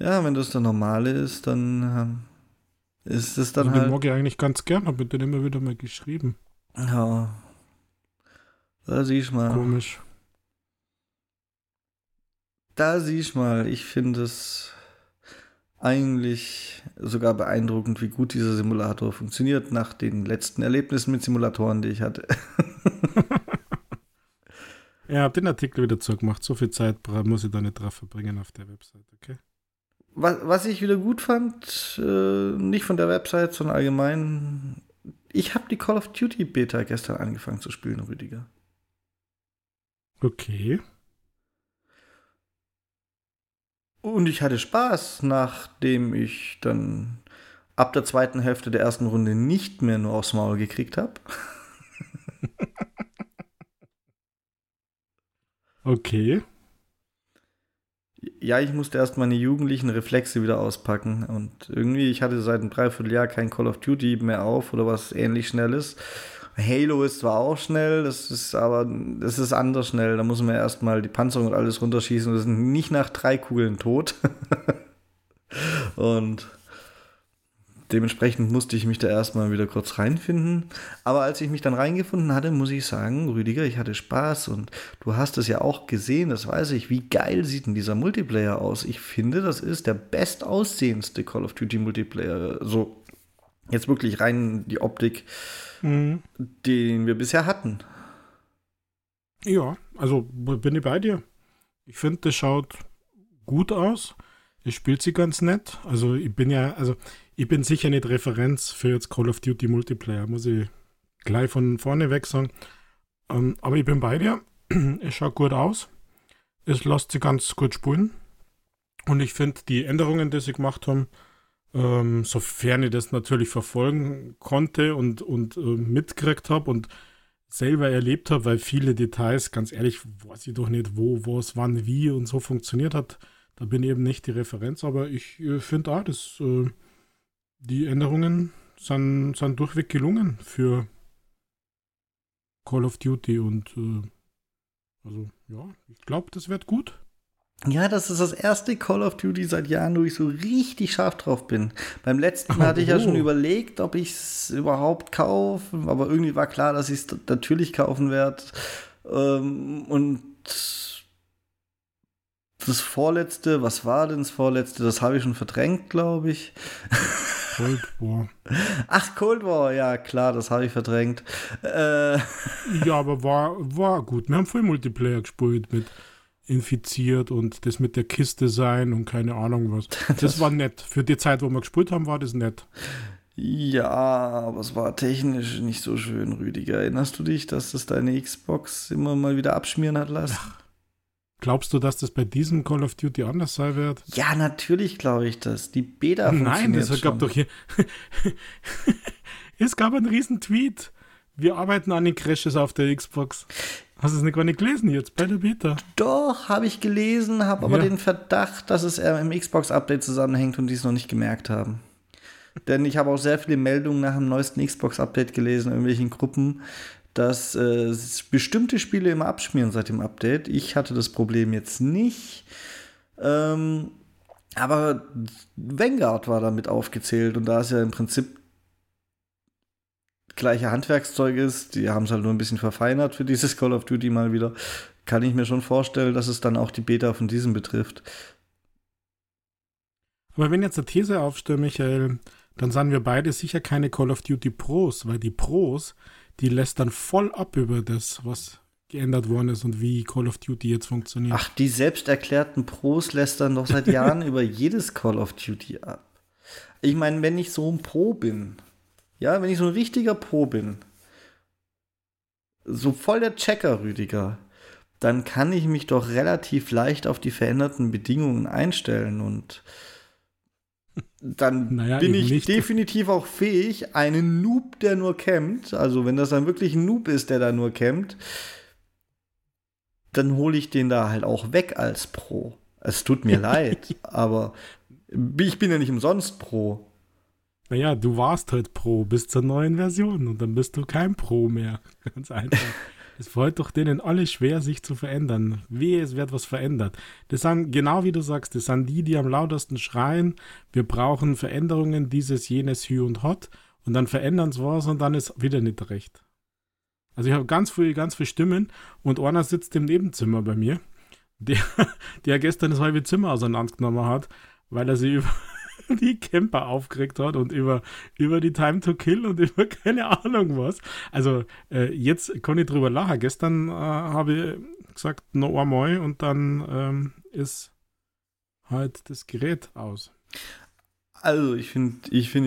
Ja, wenn das der normale ist, dann ist es dann also halt... Den mag ich eigentlich ganz gern, habe mit dem immer wieder mal geschrieben. Ja, komisch. Da siehst du mal, ich finde es eigentlich sogar beeindruckend, wie gut dieser Simulator funktioniert, nach den letzten Erlebnissen mit Simulatoren, die ich hatte. Ja, hab den Artikel wieder zugemacht. So viel Zeit muss ich da nicht drauf verbringen auf der Website, okay? Was ich wieder gut fand, nicht von der Website, sondern allgemein, ich habe die Call of Duty Beta gestern angefangen zu spielen, Rüdiger. Okay. Und ich hatte Spaß, nachdem ich dann ab der zweiten Hälfte der ersten Runde nicht mehr nur aufs Maul gekriegt habe. Okay. ja, ich musste erst meine jugendlichen Reflexe wieder auspacken. Und irgendwie, ich hatte seit einem Dreivierteljahr kein Call of Duty mehr auf oder was ähnlich Schnelles. Halo ist zwar auch schnell, das ist anders schnell. Da muss man erstmal die Panzerung und alles runterschießen. Wir sind nicht nach 3 Kugeln tot. Und dementsprechend musste ich mich da erstmal wieder kurz reinfinden. Aber als ich mich dann reingefunden hatte, muss ich sagen, Rüdiger, ich hatte Spaß und du hast es ja auch gesehen, das weiß ich. Wie geil sieht denn dieser Multiplayer aus? Ich finde, das ist der bestaussehendste Call of Duty Multiplayer. So, jetzt wirklich rein die Optik, den wir bisher hatten. Ja, also bin ich bei dir. Ich finde, das schaut gut aus. Es spielt sich ganz nett. Also ich bin sicher nicht Referenz für jetzt Call of Duty Multiplayer, muss ich gleich von vorne weg sagen. Aber ich bin bei dir. Es schaut gut aus. Es lässt sich ganz gut spielen. Und ich finde, die Änderungen, die sie gemacht haben, sofern ich das natürlich verfolgen konnte und mitgekriegt habe und selber erlebt habe, weil viele Details, ganz ehrlich, weiß ich doch nicht, wo, was, wann, wie und so funktioniert hat. Da bin ich eben nicht die Referenz, aber ich finde auch, dass die Änderungen sind durchweg gelungen für Call of Duty und also ja, ich glaube, das wird gut. Ja, das ist das erste Call of Duty seit Jahren, wo ich so richtig scharf drauf bin. Beim letzten hatte ich ja schon überlegt, ob ich es überhaupt kaufe, aber irgendwie war klar, dass ich es natürlich kaufen werde. Und das vorletzte, was war denn das vorletzte? Das habe ich schon verdrängt, glaube ich. Cold War. Ach, Cold War, ja klar, das habe ich verdrängt. Ja, aber war gut. Wir haben voll Multiplayer gespielt mit infiziert und das mit der Kiste sein und keine Ahnung was. Das war nett. Für die Zeit, wo wir gespielt haben, war das nett. Ja, aber es war technisch nicht so schön, Rüdiger. Erinnerst du dich, dass das deine Xbox immer mal wieder abschmieren hat lassen? Ach. Glaubst du, dass das bei diesem Call of Duty anders sein wird? Ja, natürlich glaube ich das. Die Beta funktioniert schon. Nein, das gab doch hier... Es gab einen riesen Tweet. Wir arbeiten an den Crashes auf der Xbox. Hast du es gar nicht gelesen jetzt bei der Beta? Doch, habe ich gelesen, habe aber den Verdacht, dass es im Xbox-Update zusammenhängt und die es noch nicht gemerkt haben. Denn ich habe auch sehr viele Meldungen nach dem neuesten Xbox-Update gelesen, in irgendwelchen Gruppen, dass bestimmte Spiele immer abschmieren seit dem Update. Ich hatte das Problem jetzt nicht. Aber Vanguard war damit aufgezählt. Und da es ja im Prinzip gleiche Handwerkszeug ist, die haben es halt nur ein bisschen verfeinert für dieses Call of Duty mal wieder, kann ich mir schon vorstellen, dass es dann auch die Beta von diesem betrifft. Aber wenn ich jetzt eine These aufstelle, Michael, dann sind wir beide sicher keine Call of Duty Pros, weil die Pros... die lässt dann voll ab über das, was geändert worden ist und wie Call of Duty jetzt funktioniert. Ach, die selbsterklärten Pros lästern doch seit Jahren über jedes Call of Duty ab. Ich meine, wenn ich so ein Pro bin, ja, wenn ich so ein richtiger Pro bin, so voll der Checker, Rüdiger, dann kann ich mich doch relativ leicht auf die veränderten Bedingungen einstellen und dann bin ich nicht. Definitiv auch fähig, einen Noob, der nur campt, also wenn das dann wirklich ein Noob ist, der da nur campt, dann hole ich den da halt auch weg als Pro. Es tut mir leid, aber ich bin ja nicht umsonst Pro. Naja, du warst halt Pro bis zur neuen Version und dann bist du kein Pro mehr. Ganz einfach. Es fällt doch denen alle schwer, sich zu verändern. Wehe, es wird was verändert. Das sind, genau wie du sagst, das sind die am lautesten schreien, wir brauchen Veränderungen, dieses, jenes, Hü und Hot. Und dann verändern sie was und dann ist wieder nicht recht. Also ich habe ganz viele Stimmen und einer sitzt im Nebenzimmer bei mir, der gestern das halbe Zimmer auseinandergenommen hat, weil er sich über die Camper aufgeregt hat und über die Time to Kill und über keine Ahnung was. Also jetzt kann ich drüber lachen. Gestern habe ich gesagt, no amoy und dann ist halt das Gerät aus. Also ich finde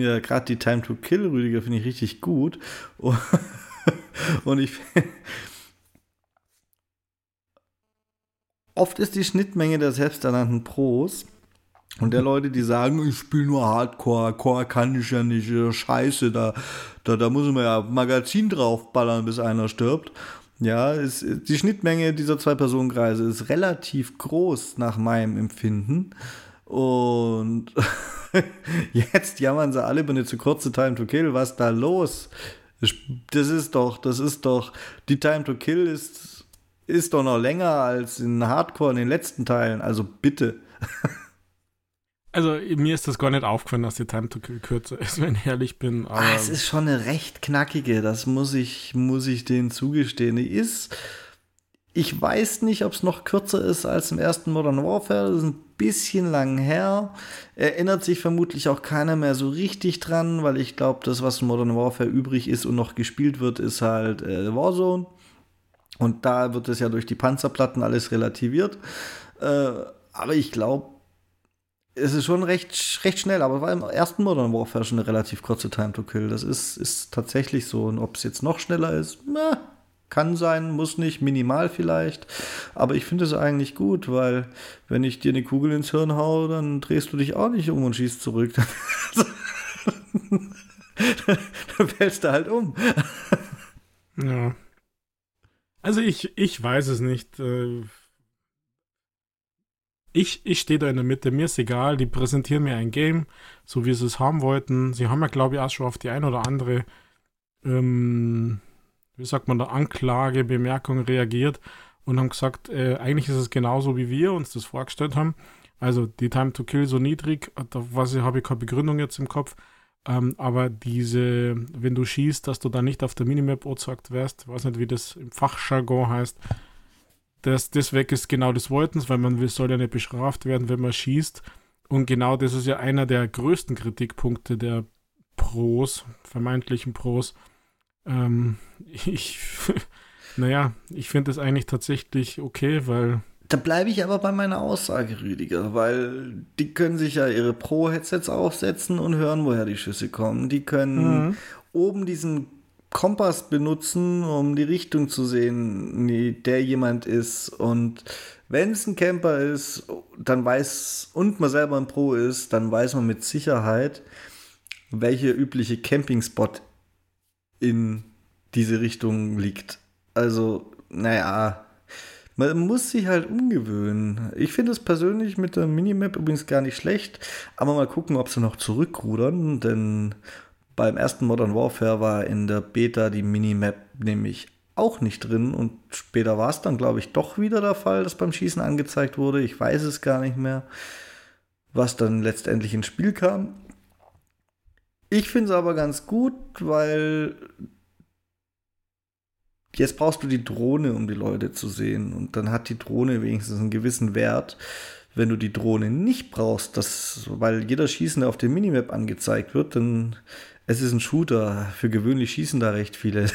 ja gerade die Time to Kill, Rüdiger, finde ich richtig gut. Und ich finde... Oft ist die Schnittmenge der selbsternannten Pros... Und der Leute, die sagen, ich spiele nur Hardcore, Core kann ich ja nicht, scheiße, da muss man ja Magazin draufballern, bis einer stirbt. Ja, die Schnittmenge dieser Zwei-Personen-Kreise ist relativ groß nach meinem Empfinden. Und jetzt jammern sie alle über eine zu kurze Time to Kill. Was da los? Das ist doch, die Time to Kill ist doch noch länger als in Hardcore in den letzten Teilen. Also bitte. Also mir ist das gar nicht aufgefallen, dass die Time to Kill kürzer ist, wenn ich ehrlich bin. Aber es ist schon eine recht knackige, das muss ich denen zugestehen. Ich weiß nicht, ob es noch kürzer ist als im ersten Modern Warfare. Das ist ein bisschen lang her. Erinnert sich vermutlich auch keiner mehr so richtig dran, weil ich glaube, das, was in Modern Warfare übrig ist und noch gespielt wird, ist halt Warzone. Und da wird es ja durch die Panzerplatten alles relativiert. Aber ich glaube, es ist schon recht schnell, aber war im ersten Modern Warfare schon eine relativ kurze Time to Kill. Das ist tatsächlich so. Und ob es jetzt noch schneller ist, kann sein, muss nicht, minimal vielleicht. Aber ich finde es eigentlich gut, weil wenn ich dir eine Kugel ins Hirn haue, dann drehst du dich auch nicht um und schießt zurück. Dann fällst du halt um. Ja. Also ich weiß es nicht. Ich stehe da in der Mitte, mir ist egal, die präsentieren mir ein Game, so wie sie es haben wollten. Sie haben ja, glaube ich, auch schon auf die ein oder andere, Anklage, Bemerkung reagiert und haben gesagt, eigentlich ist es genauso, wie wir uns das vorgestellt haben. Also die Time to Kill so niedrig, habe ich keine Begründung jetzt im Kopf, aber diese, wenn du schießt, dass du da nicht auf der Minimap angezeigt wirst, ich weiß nicht, wie das im Fachjargon heißt, dass das weg ist, genau das wollten es, weil man soll ja nicht bestraft werden, wenn man schießt. Und genau das ist ja einer der größten Kritikpunkte der Pros, vermeintlichen Pros. Ich finde das eigentlich tatsächlich okay, weil... Da bleibe ich aber bei meiner Aussage, Rüdiger, weil die können sich ja ihre Pro-Headsets aufsetzen und hören, woher die Schüsse kommen. Die können oben diesen Kompass benutzen, um die Richtung zu sehen, der jemand ist. Und wenn es ein Camper ist, und man selber ein Pro ist, dann weiß man mit Sicherheit, welche übliche Campingspot in diese Richtung liegt. Also, man muss sich halt umgewöhnen. Ich finde es persönlich mit der Minimap übrigens gar nicht schlecht, aber mal gucken, ob sie noch zurückrudern, denn beim ersten Modern Warfare war in der Beta die Minimap nämlich auch nicht drin und später war es dann, glaube ich, doch wieder der Fall, dass beim Schießen angezeigt wurde. Ich weiß es gar nicht mehr, was dann letztendlich ins Spiel kam. Ich finde es aber ganz gut, weil jetzt brauchst du die Drohne, um die Leute zu sehen und dann hat die Drohne wenigstens einen gewissen Wert. Wenn du die Drohne nicht brauchst, weil jeder Schießende auf der Minimap angezeigt wird, dann es ist ein Shooter. Für gewöhnlich schießen da recht viele.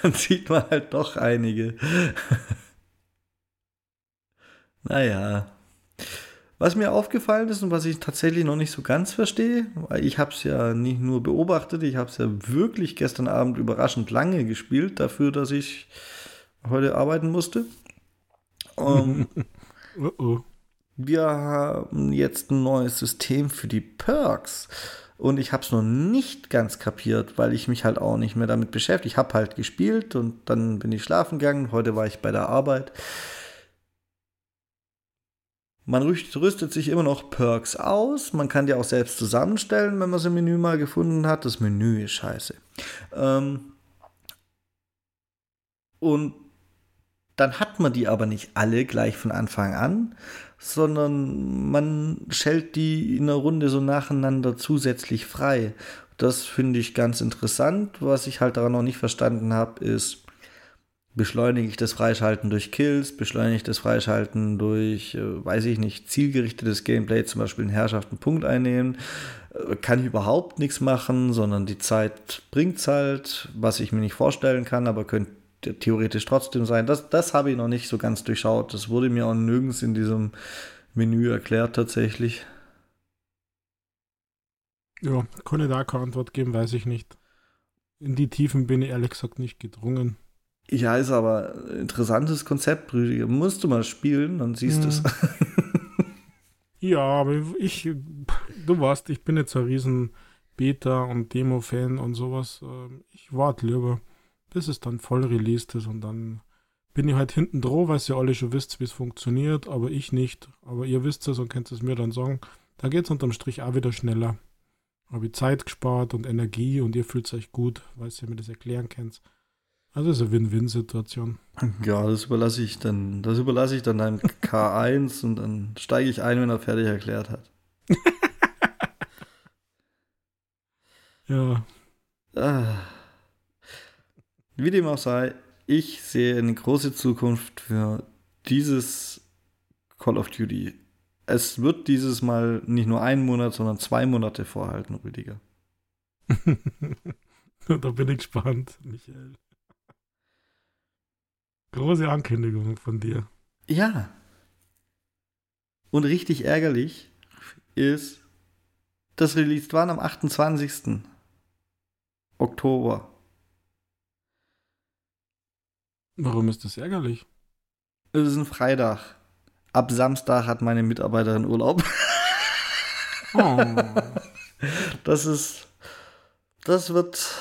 Dann sieht man halt doch einige. Was mir aufgefallen ist und was ich tatsächlich noch nicht so ganz verstehe, weil ich habe es ja nicht nur beobachtet, ich habe es ja wirklich gestern Abend überraschend lange gespielt, dafür, dass ich heute arbeiten musste. Wir haben jetzt ein neues System für die Perks und ich habe es noch nicht ganz kapiert, weil ich mich halt auch nicht mehr damit beschäftigt. Ich habe halt gespielt und dann bin ich schlafen gegangen. Heute war ich bei der Arbeit. Man rüstet sich immer noch Perks aus. Man kann die auch selbst zusammenstellen, wenn man sie im Menü mal gefunden hat. Das Menü ist scheiße. Und dann hat man die aber nicht alle gleich von Anfang an, sondern man schält die in einer Runde so nacheinander zusätzlich frei. Das finde ich ganz interessant. Was ich halt daran noch nicht verstanden habe, ist, beschleunige ich das Freischalten durch Kills, beschleunige ich das Freischalten durch, zielgerichtetes Gameplay, zum Beispiel in Herrschaft einen Punkt einnehmen, kann ich überhaupt nichts machen, sondern die Zeit bringt's halt, was ich mir nicht vorstellen kann, aber könnte theoretisch trotzdem sein. Das habe ich noch nicht so ganz durchschaut. Das wurde mir auch nirgends in diesem Menü erklärt tatsächlich. Ja, kann ich da keine Antwort geben, weiß ich nicht. In die Tiefen bin ich ehrlich gesagt nicht gedrungen. Ja, ist aber ein interessantes Konzept, Rüdiger. Musst du mal spielen, dann siehst du es. Ja, aber ich bin jetzt ein riesen Beta und Demo-Fan und sowas. Ich warte lieber, bis es dann voll released ist, und dann bin ich halt hinten drauf, weil ihr alle schon wisst, wie es funktioniert, aber ich nicht. Aber ihr wisst es und könnt es mir dann sagen. Da geht es unterm Strich auch wieder schneller. Habe ich Zeit gespart und Energie, und ihr fühlt euch gut, weil ihr mir das erklären könnt. Also ist eine Win-Win-Situation. Ja, das überlasse ich dann einem K1 und dann steige ich ein, wenn er fertig erklärt hat. Ja. Wie dem auch sei, ich sehe eine große Zukunft für dieses Call of Duty. Es wird dieses Mal nicht nur einen Monat, sondern 2 Monate vorhalten, Rüdiger. Da bin ich gespannt, Michael. Große Ankündigung von dir. Ja. Und richtig ärgerlich ist, das Release war am 28. Oktober. Warum ist das ärgerlich? Es ist ein Freitag. Ab Samstag hat meine Mitarbeiterin Urlaub. Oh. Das wird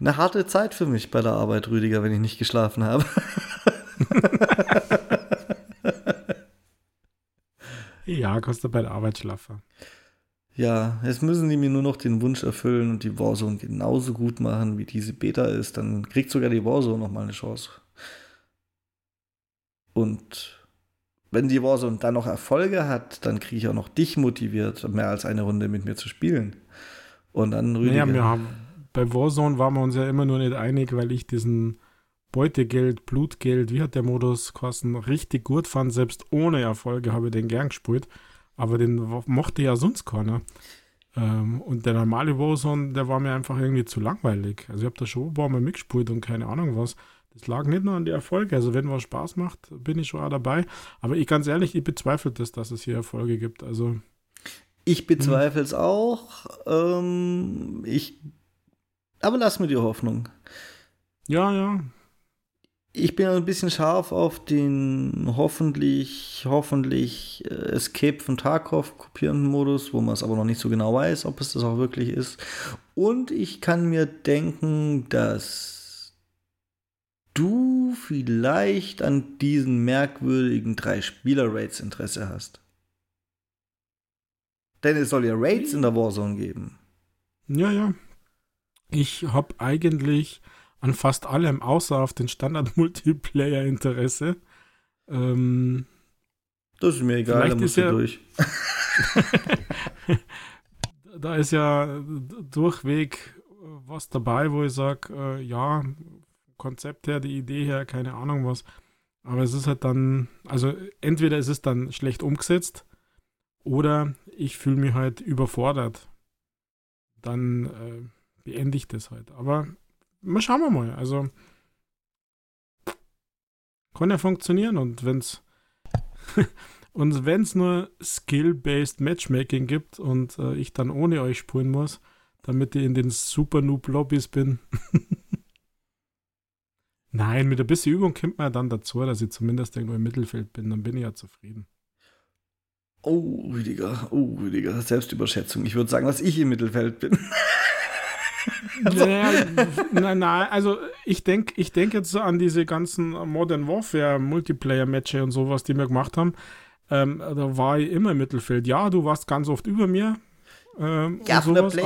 eine harte Zeit für mich bei der Arbeit, Rüdiger, wenn ich nicht geschlafen habe. Ja, kostet bei der Arbeit schlafen. Ja, jetzt müssen die mir nur noch den Wunsch erfüllen und die Warzone genauso gut machen, wie diese Beta ist. Dann kriegt sogar die Warzone nochmal eine Chance. Und wenn die Warzone dann noch Erfolge hat, dann kriege ich auch noch dich motiviert, mehr als eine Runde mit mir zu spielen. Und dann Rüdiger. Ja, bei Warzone waren wir uns ja immer nur nicht einig, weil ich diesen Beutegeld, Blutgeld, wie hat der Modus geheißen, richtig gut fand. Selbst ohne Erfolge habe ich den gern gespielt. Aber den mochte ja sonst keiner. Und der normale Warzone, der war mir einfach irgendwie zu langweilig. Also ich habe da schon ein paar Mal mitgespielt und keine Ahnung was. Das lag nicht nur an den Erfolgen. Also wenn was Spaß macht, bin ich schon auch dabei. Aber ich, ganz ehrlich, ich bezweifle das, dass es hier Erfolge gibt. Also ich bezweifle es auch. Aber lass mir die Hoffnung. Ja, ja. Ich bin ein bisschen scharf auf den hoffentlich Escape von Tarkov kopierenden Modus, wo man es aber noch nicht so genau weiß, ob es das auch wirklich ist. Und ich kann mir denken, dass du vielleicht an diesen merkwürdigen 3-Spieler-Raids Interesse hast. Denn es soll ja Raids in der Warzone geben. Ja, ja. Ich habe eigentlich an fast allem, außer auf den Standard-Multiplayer-Interesse. Das ist mir egal, da musst du ja durch. Da ist ja durchweg was dabei, wo ich sage, ja, Konzept her, die Idee her, keine Ahnung was. Aber es ist halt dann, also entweder es ist dann schlecht umgesetzt oder ich fühle mich halt überfordert. Dann beende ich das halt. Aber schauen wir mal. Also kann ja funktionieren, und wenn es nur Skill-based Matchmaking gibt und ich dann ohne euch spielen muss, damit ich in den Super Noob Lobbys bin. Nein, mit ein bisschen Übung kommt man ja dann dazu, dass ich zumindest irgendwo im Mittelfeld bin, dann bin ich ja zufrieden. Oh Rüdiger, Selbstüberschätzung. Ich würde sagen, dass ich im Mittelfeld bin. Also. Naja, also ich denk jetzt so an diese ganzen Modern Warfare Multiplayer-Matches und sowas, die wir gemacht haben. Da war ich immer im Mittelfeld. Ja, du warst ganz oft über mir. Ja, von sowas, der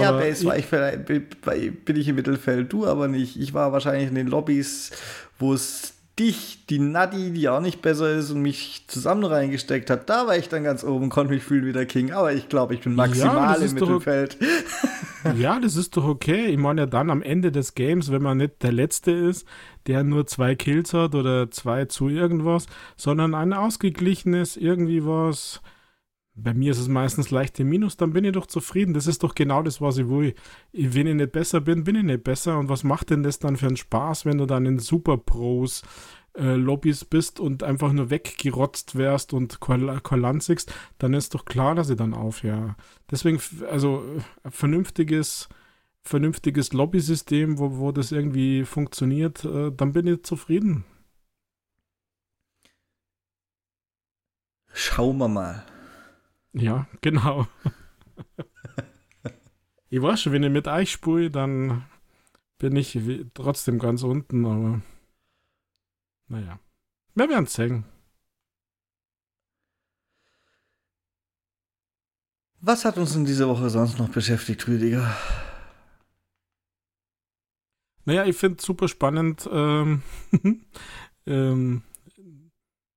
Playerbase bin ich im Mittelfeld, du aber nicht. Ich war wahrscheinlich in den Lobbys, wo es dich, die Nadi, die auch nicht besser ist und mich zusammen reingesteckt hat, da war ich dann ganz oben, konnte mich fühlen wie der King, aber ich glaube, ich bin maximal im Mittelfeld. Ja, das ist doch okay. Ich meine ja dann am Ende des Games, wenn man nicht der Letzte ist, der nur 2 Kills hat oder 2 zu irgendwas, sondern ein ausgeglichenes irgendwie was. Bei mir ist es meistens leichte Minus, dann bin ich doch zufrieden. Das ist doch genau das, was ich will. Wenn ich nicht besser bin, bin ich nicht besser. Und was macht denn das dann für einen Spaß, wenn du dann in Superpros Lobbys bist und einfach nur weggerotzt wärst und kolanzigst? Dann ist doch klar, dass ich dann aufhöre. Deswegen, also ein vernünftiges Lobbysystem, wo das irgendwie funktioniert, dann bin ich zufrieden. Schauen wir mal. Ja, genau. Ich weiß schon, wenn ich mit euch spiele, dann bin ich trotzdem ganz unten, aber naja. Wir werden es sehen. Was hat uns in dieser Woche sonst noch beschäftigt, Rüdiger? Naja, ich finde es super spannend,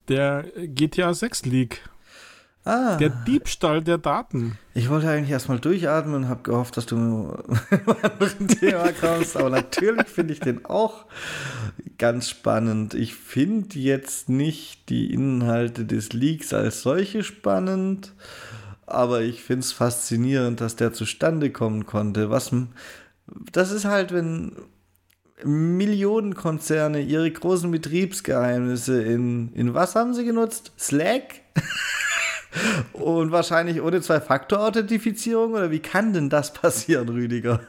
der GTA 6 Leak. Ah. Der Diebstahl der Daten. Ich wollte eigentlich erstmal durchatmen und habe gehofft, dass du mit einem anderen Thema kommst. Aber natürlich finde ich den auch ganz spannend. Ich finde jetzt nicht die Inhalte des Leaks als solche spannend. Aber ich finde es faszinierend, dass der zustande kommen konnte. Das ist halt, wenn Millionenkonzerne ihre großen Betriebsgeheimnisse in was haben sie genutzt? Slack? Und wahrscheinlich ohne 2-Faktor-Authentifizierung? Oder wie kann denn das passieren, Rüdiger?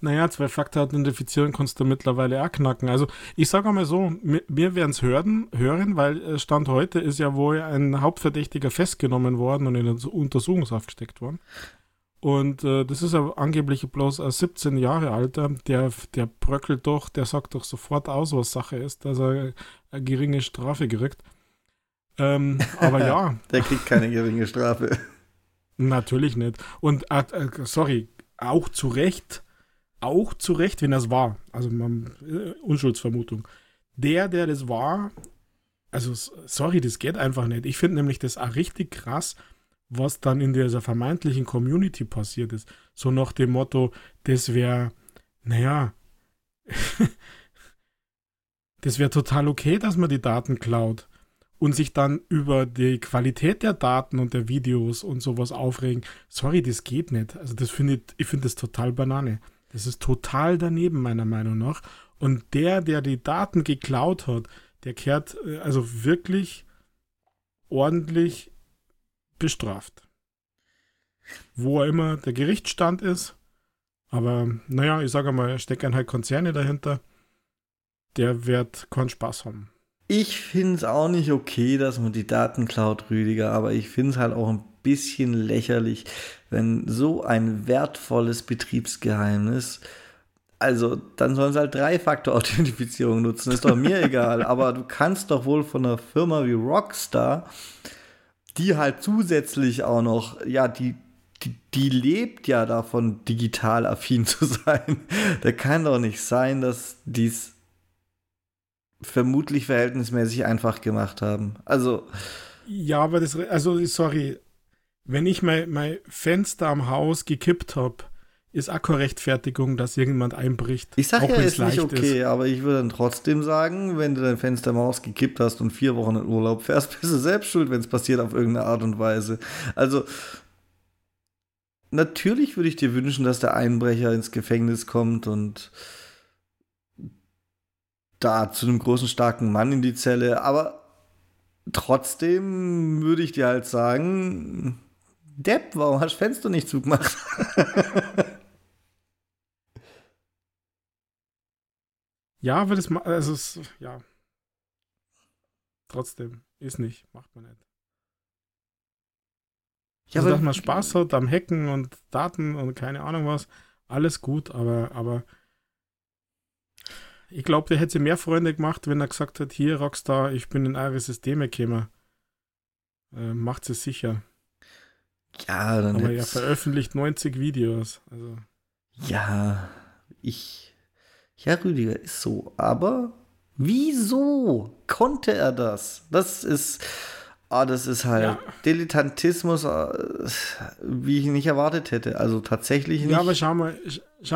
Naja, 2-Faktor-Authentifizierung kannst du mittlerweile auch knacken. Also ich sage mal so, wir werden es hören, weil Stand heute ist ja wohl ein Hauptverdächtiger festgenommen worden und in eine Untersuchungshaft gesteckt worden. Und das ist ja angeblich bloß ein 17 Jahre alter, der bröckelt doch, der sagt doch sofort aus, was Sache ist, dass er eine geringe Strafe kriegt. Aber ja. Der kriegt keine geringe Strafe. Natürlich nicht. Und sorry, auch zu Recht, wenn das war, also Unschuldsvermutung. Der das war, also sorry, das geht einfach nicht. Ich finde nämlich das auch richtig krass, was dann in dieser vermeintlichen Community passiert ist. So nach dem Motto, das wäre, naja, das wäre total okay, dass man die Daten klaut und sich dann über die Qualität der Daten und der Videos und sowas aufregen. Sorry, das geht nicht. Also das ich finde das total Banane. Das ist total daneben, meiner Meinung nach. Und der die Daten geklaut hat, der kehrt also wirklich ordentlich bestraft. Wo er immer der Gerichtsstand ist. Aber naja, ich sage mal, stecken halt Konzerne dahinter. Der wird keinen Spaß haben. Ich finde es auch nicht okay, dass man die Daten klaut, Rüdiger, aber ich finde es halt auch ein bisschen lächerlich, wenn so ein wertvolles Betriebsgeheimnis, also dann sollen sie halt 3-Faktor-Authentifizierung nutzen, ist doch mir egal, aber du kannst doch wohl von einer Firma wie Rockstar, die halt zusätzlich auch noch, ja, die lebt ja davon, digital affin zu sein. Da kann doch nicht sein, dass dies vermutlich verhältnismäßig einfach gemacht haben. Also ja, aber das, also sorry, wenn ich mein Fenster am Haus gekippt habe, ist auch keine Rechtfertigung, dass irgendjemand einbricht. Ich sage ja, ist nicht okay, aber ich würde dann trotzdem sagen, wenn du dein Fenster am Haus gekippt hast und 4 Wochen in Urlaub fährst, bist du selbst schuld, wenn es passiert auf irgendeine Art und Weise. Also natürlich würde ich dir wünschen, dass der Einbrecher ins Gefängnis kommt und da zu einem großen, starken Mann in die Zelle, aber trotzdem würde ich dir halt sagen, Depp, warum hast du Fenster nicht zugemacht? Ja, aber das also es, ja. Trotzdem, ist nicht, macht man nicht. Ja, also, dass man Spaß hat am Hacken und Daten und keine Ahnung was, alles gut, aber ich glaube, der hätte mehr Freunde gemacht, wenn er gesagt hat, hier Rockstar, ich bin in eure Systeme gekommen. Macht es sicher. Ja, dann aber er veröffentlicht 90 Videos. Also. Ja, ja, Rüdiger ist so. Aber wieso konnte er das? Das ist halt ja. Dilettantismus, wie ich nicht erwartet hätte. Also tatsächlich nicht. Ja, aber schau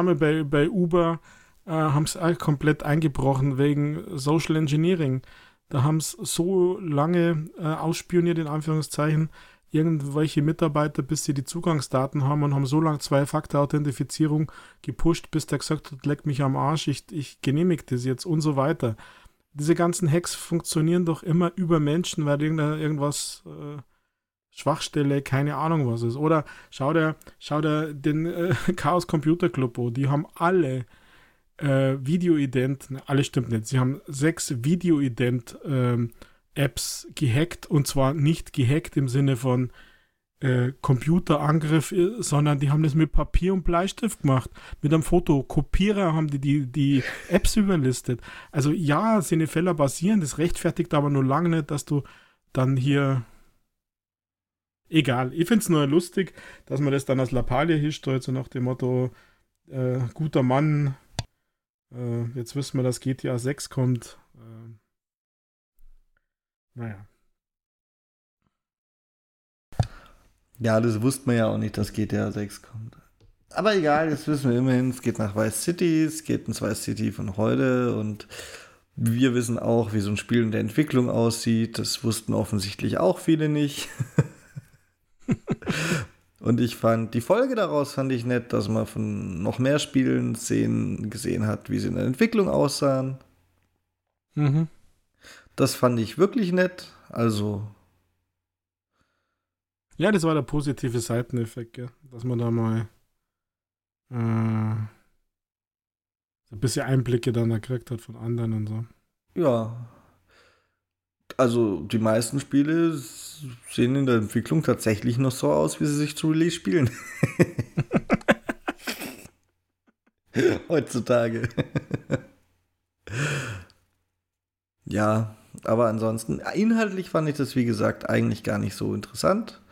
mal bei Uber. Haben es auch komplett eingebrochen wegen Social Engineering. Da haben es so lange ausspioniert, in Anführungszeichen, irgendwelche Mitarbeiter, bis sie die Zugangsdaten haben und haben so lange 2-Faktor-Authentifizierung gepusht, bis der gesagt hat, leck mich am Arsch, ich genehmige das jetzt und so weiter. Diese ganzen Hacks funktionieren doch immer über Menschen, weil irgendwas Schwachstelle, keine Ahnung was ist. Oder schau dir den Chaos Computer Club an, die haben alle Videoident, alles stimmt nicht. Sie haben 6 Videoident-Apps gehackt und zwar nicht gehackt im Sinne von Computerangriff, sondern die haben das mit Papier und Bleistift gemacht. Mit einem Fotokopierer haben die Apps überlistet. Also ja, seine Fälle basieren, das rechtfertigt aber nur lange nicht, dass du dann hier... Egal, ich finde es nur lustig, dass man das dann als Lappalie hinstellt, so nach dem Motto, guter Mann, jetzt wissen wir, dass GTA 6 kommt. Naja. Ja, das wusste man ja auch nicht, dass GTA 6 kommt. Aber egal, das wissen wir immerhin. Es geht nach Vice City, es geht ins Vice City von heute und wir wissen auch, wie so ein Spiel in der Entwicklung aussieht. Das wussten offensichtlich auch viele nicht. Und ich fand, die Folge daraus fand ich nett, dass man von noch mehr Spielen gesehen hat, wie sie in der Entwicklung aussahen. Mhm. Das fand ich wirklich nett. Also... Ja, das war der positive Seiteneffekt, ja? Dass man da mal ein bisschen Einblicke dann gekriegt hat von anderen und so. Ja, also die meisten Spiele sehen in der Entwicklung tatsächlich noch so aus, wie sie sich zu Release spielen. Heutzutage. Ja, aber ansonsten, inhaltlich fand ich das, wie gesagt, eigentlich gar nicht so interessant.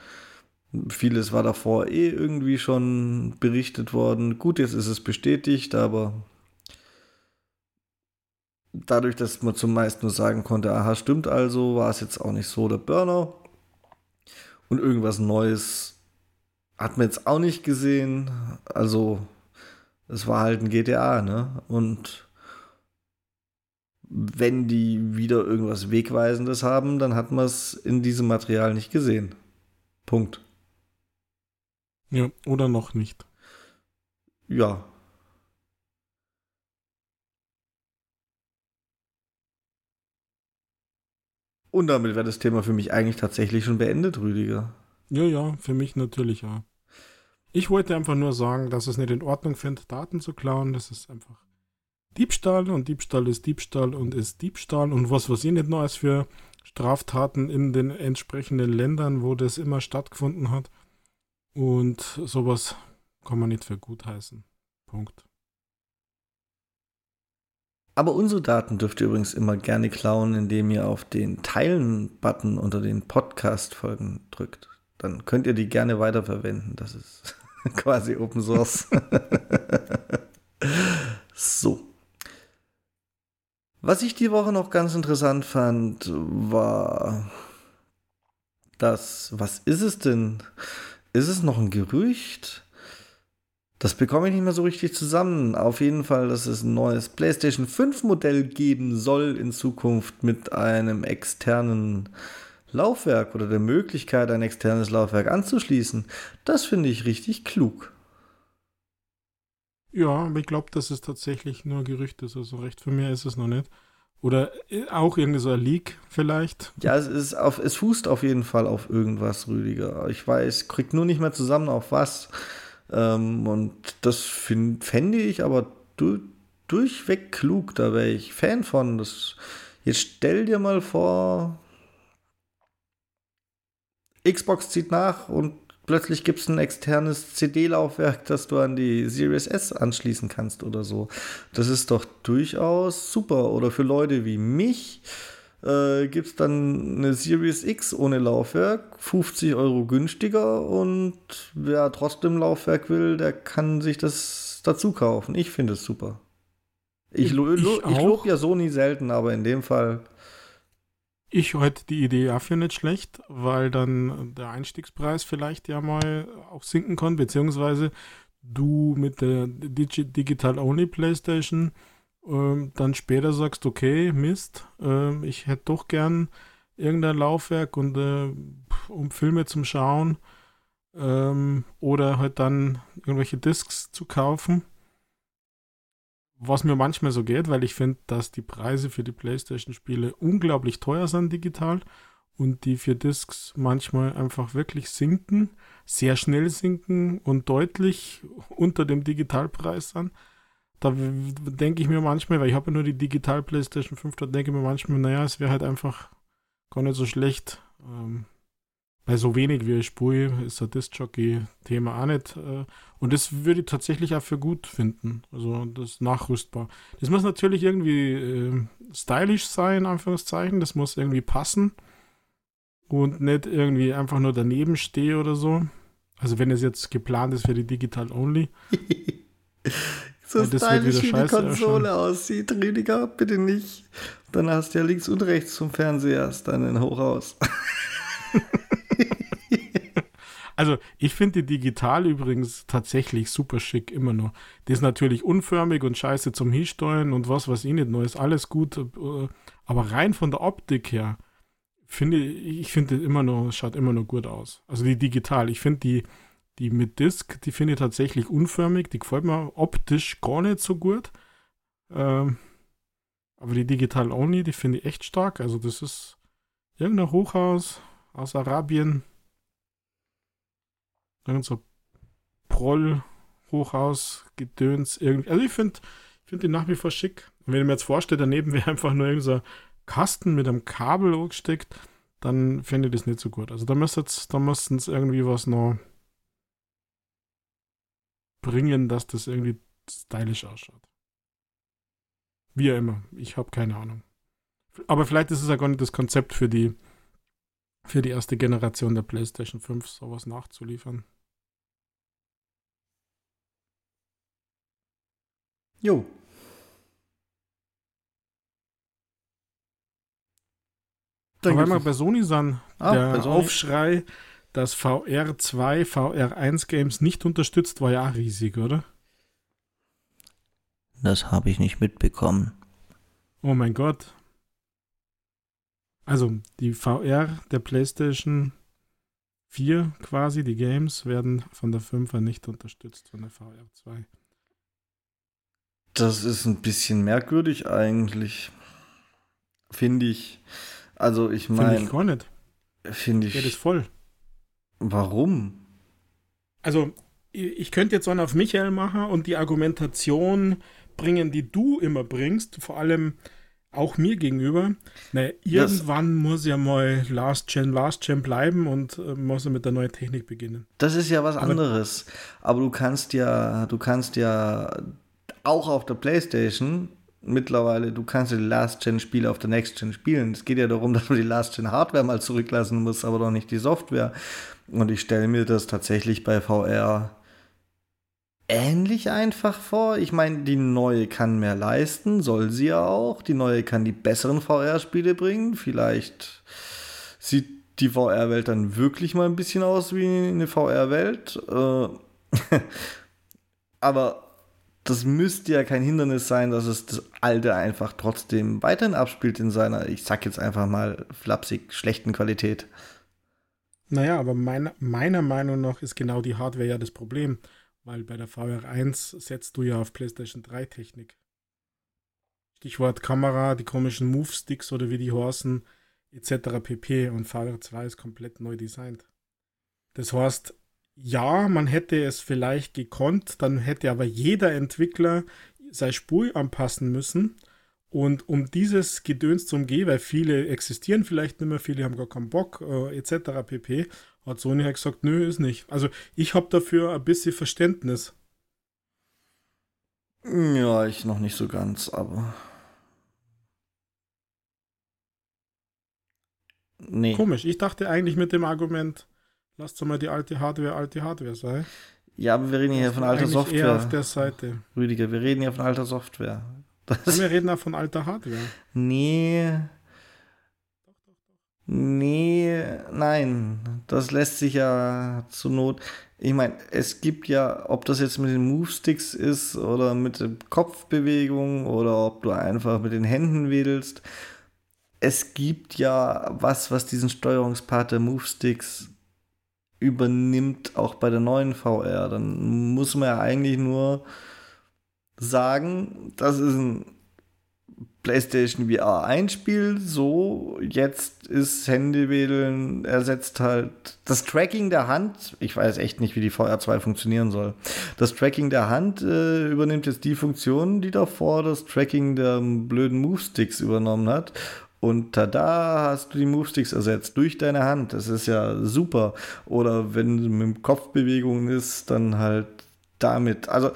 Vieles war davor irgendwie schon berichtet worden. Gut, jetzt ist es bestätigt, aber dadurch, dass man zumeist nur sagen konnte, aha, stimmt also, war es jetzt auch nicht so der Burner. Und irgendwas Neues hat man jetzt auch nicht gesehen. Also, es war halt ein GTA, ne? Und wenn die wieder irgendwas Wegweisendes haben, dann hat man es in diesem Material nicht gesehen. Punkt. Ja, oder noch nicht. Ja. Und damit wäre das Thema für mich eigentlich tatsächlich schon beendet, Rüdiger. Ja, für mich natürlich, ja. Ich wollte einfach nur sagen, dass es nicht in Ordnung findet, Daten zu klauen. Das ist einfach Diebstahl und Diebstahl ist Diebstahl und ist Diebstahl und was ich nicht noch als für Straftaten in den entsprechenden Ländern, wo das immer stattgefunden hat. Und sowas kann man nicht für gut heißen. Punkt. Aber unsere Daten dürft ihr übrigens immer gerne klauen, indem ihr auf den Teilen-Button unter den Podcast-Folgen drückt. Dann könnt ihr die gerne weiterverwenden. Das ist quasi Open Source. So. Was ich die Woche noch ganz interessant fand, war das, was ist es denn? Ist es noch ein Gerücht? Das bekomme ich nicht mehr so richtig zusammen. Auf jeden Fall, dass es ein neues PlayStation 5 Modell geben soll in Zukunft mit einem externen Laufwerk oder der Möglichkeit, ein externes Laufwerk anzuschließen. Das finde ich richtig klug. Ja, aber ich glaube, dass es tatsächlich nur Gerücht ist. Also recht für mich ist es noch nicht. Oder auch irgendwie so ein Leak vielleicht. Ja, es fußt auf jeden Fall auf irgendwas, Rüdiger. Ich weiß, krieg nur nicht mehr zusammen auf was. Und das fände ich aber durchweg klug. Da wäre ich Fan von. Jetzt stell dir mal vor, Xbox zieht nach und plötzlich gibt es ein externes CD-Laufwerk, das du an die Series S anschließen kannst oder so. Das ist doch durchaus super. Oder für Leute wie mich gibt es dann eine Series X ohne Laufwerk, 50 € günstiger und wer trotzdem Laufwerk will, der kann sich das dazu kaufen. Ich finde es super. Ich lobe ja Sony selten, aber in dem Fall... Ich halte die Idee dafür nicht schlecht, weil dann der Einstiegspreis vielleicht ja mal auch sinken kann, beziehungsweise du mit der Digital-Only-Playstation dann später sagst, okay, Mist, ich hätte doch gern irgendein Laufwerk, und um Filme zum Schauen oder halt dann irgendwelche Discs zu kaufen. Was mir manchmal so geht, weil ich finde, dass die Preise für die PlayStation-Spiele unglaublich teuer sind digital und die für Discs manchmal einfach wirklich sinken, sehr schnell sinken und deutlich unter dem Digitalpreis sind. Da denke ich mir manchmal, weil ich habe ja nur die Digital-PlayStation 5, da denke ich mir manchmal, naja, es wäre halt einfach gar nicht so schlecht, bei so wenig wie ich spiele, ist ein Disc-Jockey-Thema auch nicht. Und das würde ich tatsächlich auch für gut finden. Also das ist nachrüstbar. Das muss natürlich irgendwie stylisch sein, in Anführungszeichen. Das muss irgendwie passen. Und nicht irgendwie einfach nur daneben stehe oder so. Also wenn es jetzt geplant ist für die Digital Only. So stylisch wie die Konsole aussieht, Rüdiger, bitte nicht. Dann hast du ja links und rechts zum Fernseher, hast dann ein Hochhaus. Also ich finde die Digital übrigens tatsächlich super schick, immer noch. Die ist natürlich unförmig und scheiße zum Hinsteuern und was weiß ich nicht, Neues, alles gut. Aber rein von der Optik her, finde ich immer noch, schaut immer noch gut aus. Also die Digital, ich finde die mit Disc, die finde ich tatsächlich unförmig, die gefällt mir optisch gar nicht so gut. Aber die Digital Only, die finde ich echt stark. Also das ist irgendein Hochhaus aus Arabien. Irgend so Proll-Hochhaus-Gedöns irgendwie. Also ich finde den nach wie vor schick. Und wenn ich mir jetzt vorstelle, daneben wäre einfach nur irgend so ein Kasten mit einem Kabel hochgesteckt, dann fände ich das nicht so gut. Also da müssten es irgendwie was noch bringen, dass das irgendwie stylisch ausschaut. Wie ja immer. Ich habe keine Ahnung. Aber vielleicht ist es ja gar nicht das Konzept für die erste Generation der PlayStation 5 sowas nachzuliefern. Jo. Aber wenn wir bei Sony sind, der Sony. Aufschrei, dass VR 2, VR1 Games nicht unterstützt, war ja auch riesig, oder? Das habe ich nicht mitbekommen. Oh mein Gott. Also, die VR der PlayStation 4 quasi, die Games, werden von der 5er nicht unterstützt, von der VR 2. Das ist ein bisschen merkwürdig eigentlich, finde ich. Also, ich meine... Finde ich gar nicht. Finde ich... Geht es voll. Warum? Also, ich könnte jetzt einen auf Michael machen und die Argumentation bringen, die du immer bringst, vor allem... auch mir gegenüber, naja, irgendwann muss ja mal Last Gen bleiben und muss ja mit der neuen Technik beginnen. Das ist ja was anderes. Aber du kannst ja auch auf der PlayStation mittlerweile, du kannst ja die Last Gen Spiele auf der Next Gen spielen. Es geht ja darum, dass du die Last Gen Hardware mal zurücklassen musst, aber doch nicht die Software. Und ich stelle mir das tatsächlich bei VR ähnlich einfach vor. Ich meine, die neue kann mehr leisten, soll sie ja auch. Die neue kann die besseren VR-Spiele bringen. Vielleicht sieht die VR-Welt dann wirklich mal ein bisschen aus wie eine VR-Welt. Aber das müsste ja kein Hindernis sein, dass es das Alte einfach trotzdem weiterhin abspielt in seiner, ich sag jetzt einfach mal flapsig, schlechten Qualität. Naja, aber meiner Meinung nach ist genau die Hardware ja das Problem. Weil bei der VR1 setzt du ja auf PlayStation 3 Technik. Stichwort Kamera, die komischen Move-Sticks oder wie die heißen, etc. pp. Und VR2 ist komplett neu designt. Das heißt, ja, man hätte es vielleicht gekonnt, dann hätte aber jeder Entwickler seine Spur anpassen müssen. Und um dieses Gedöns zu umgehen, weil viele existieren vielleicht nicht mehr, viele haben gar keinen Bock, etc. pp., hat Sony halt gesagt, nö, ist nicht. Also ich habe dafür ein bisschen Verständnis. Ja, ich noch nicht so ganz, aber... Nee. Komisch, ich dachte eigentlich mit dem Argument, lasst doch mal die alte Hardware sein. Ja, aber wir reden hier von alter Software. Eher auf der Seite. Rüdiger, wir reden hier von alter Software. Das wir reden auch von alter Hardware. Nee... Nee, nein, das lässt sich ja zur Not, ich meine, es gibt ja, ob das jetzt mit den Move-Sticks ist oder mit der Kopfbewegung oder ob du einfach mit den Händen wedelst, es gibt ja was diesen Steuerungspart der Move-Sticks übernimmt, auch bei der neuen VR, dann muss man ja eigentlich nur sagen, das ist ein PlayStation VR ein Spiel, so, jetzt ist Händewedeln ersetzt halt das Tracking der Hand, ich weiß echt nicht, wie die VR 2 funktionieren soll, das Tracking der Hand übernimmt jetzt die Funktion, die davor das Tracking der blöden Movesticks übernommen hat und tada, hast du die Movesticks ersetzt durch deine Hand. Das ist ja super. Oder wenn mit Kopfbewegungen ist, dann halt damit. Also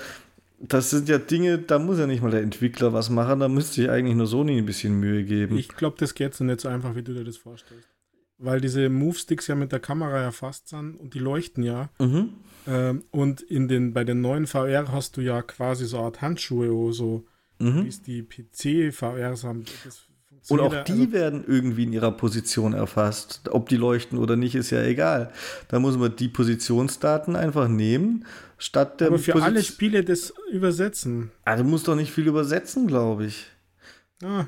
das sind ja Dinge, da muss ja nicht mal der Entwickler was machen, da müsste sich eigentlich nur Sony ein bisschen Mühe geben. Ich glaube, das geht so nicht so einfach, wie du dir das vorstellst. Weil diese Movesticks ja mit der Kamera erfasst sind und die leuchten ja. Mhm. Und bei den neuen VR hast du ja quasi so eine Art Handschuhe oder so, wie es die PC-VRs haben. Und auch die werden irgendwie in ihrer Position erfasst. Ob die leuchten oder nicht, ist ja egal. Da muss man die Positionsdaten einfach nehmen, statt der... Aber für alle Spiele das übersetzen. Ah, du musst doch nicht viel übersetzen, glaube ich. Ah,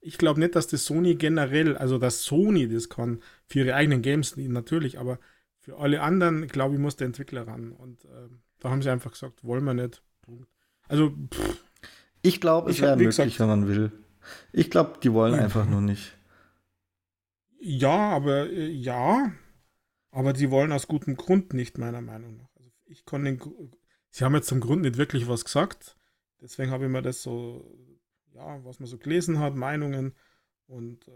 ich glaube nicht, dass das Sony generell, also dass Sony das kann, für ihre eigenen Games natürlich, aber für alle anderen, glaube ich, muss der Entwickler ran. Und da haben sie einfach gesagt, wollen wir nicht. Also, pff, ich glaube, es wäre möglich, wenn man will. Ich glaube, die wollen einfach nur nicht. Ja, aber die wollen aus gutem Grund nicht, meiner Meinung nach. Also sie haben jetzt zum Grund nicht wirklich was gesagt. Deswegen habe ich mir das so, ja, was man so gelesen hat, Meinungen und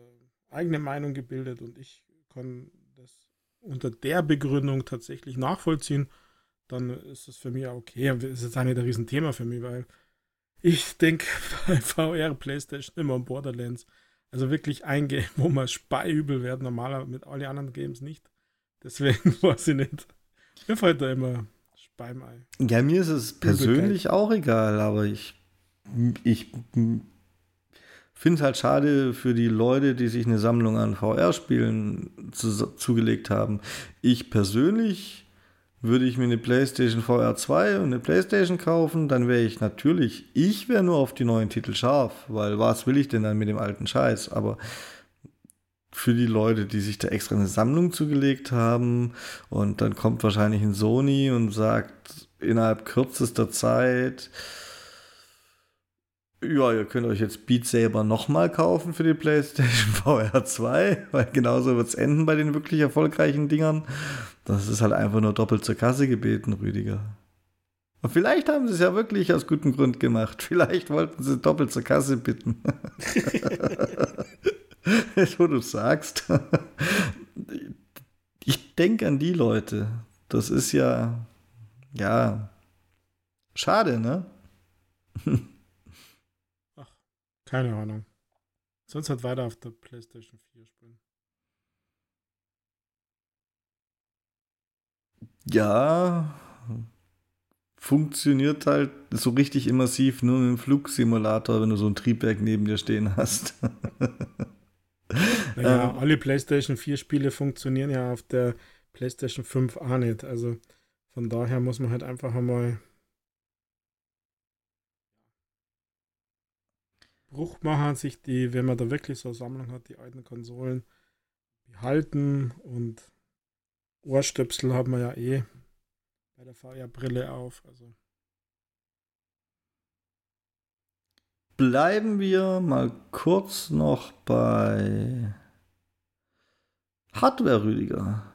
eigene Meinung gebildet, und ich kann das unter der Begründung tatsächlich nachvollziehen. Dann ist es für mich okay. Das ist jetzt auch nicht ein Riesenthema für mich, weil ich denke bei VR, PlayStation immer an Borderlands. Also wirklich ein Game, wo man speiübel wird, normaler mit allen anderen Games nicht. Deswegen weiß ich nicht. Mir fällt da immer Speim ein. Ja, mir ist es persönlich auch egal, aber ich finde es halt schade für die Leute, die sich eine Sammlung an VR-Spielen zugelegt haben. Ich persönlich... Würde ich mir eine PlayStation VR 2 und eine PlayStation kaufen, dann wäre ich natürlich, nur auf die neuen Titel scharf, weil was will ich denn dann mit dem alten Scheiß? Aber für die Leute, die sich da extra eine Sammlung zugelegt haben, und dann kommt wahrscheinlich ein Sony und sagt innerhalb kürzester Zeit, ja, ihr könnt euch jetzt Beat Saber nochmal kaufen für die PlayStation VR 2, weil genauso wird es enden bei den wirklich erfolgreichen Dingern. Das ist halt einfach nur doppelt zur Kasse gebeten, Rüdiger. Und vielleicht haben sie es ja wirklich aus gutem Grund gemacht. Vielleicht wollten sie doppelt zur Kasse bitten. So du sagst. Ich denke an die Leute. Das ist ja, schade, ne? Keine Ahnung. Sonst halt weiter auf der PlayStation 4 spielen. Ja, funktioniert halt so richtig immersiv nur mit dem Flugsimulator, wenn du so ein Triebwerk neben dir stehen hast. Naja, alle PlayStation 4 Spiele funktionieren ja auf der PlayStation 5 auch nicht. Also von daher muss man halt einfach einmal... Bruch machen, sich die, wenn man da wirklich so eine Sammlung hat, die alten Konsolen behalten, und Ohrstöpsel haben wir ja eh bei der VR-Brille auf. Also. Bleiben wir mal kurz noch bei Hardware, Rüdiger.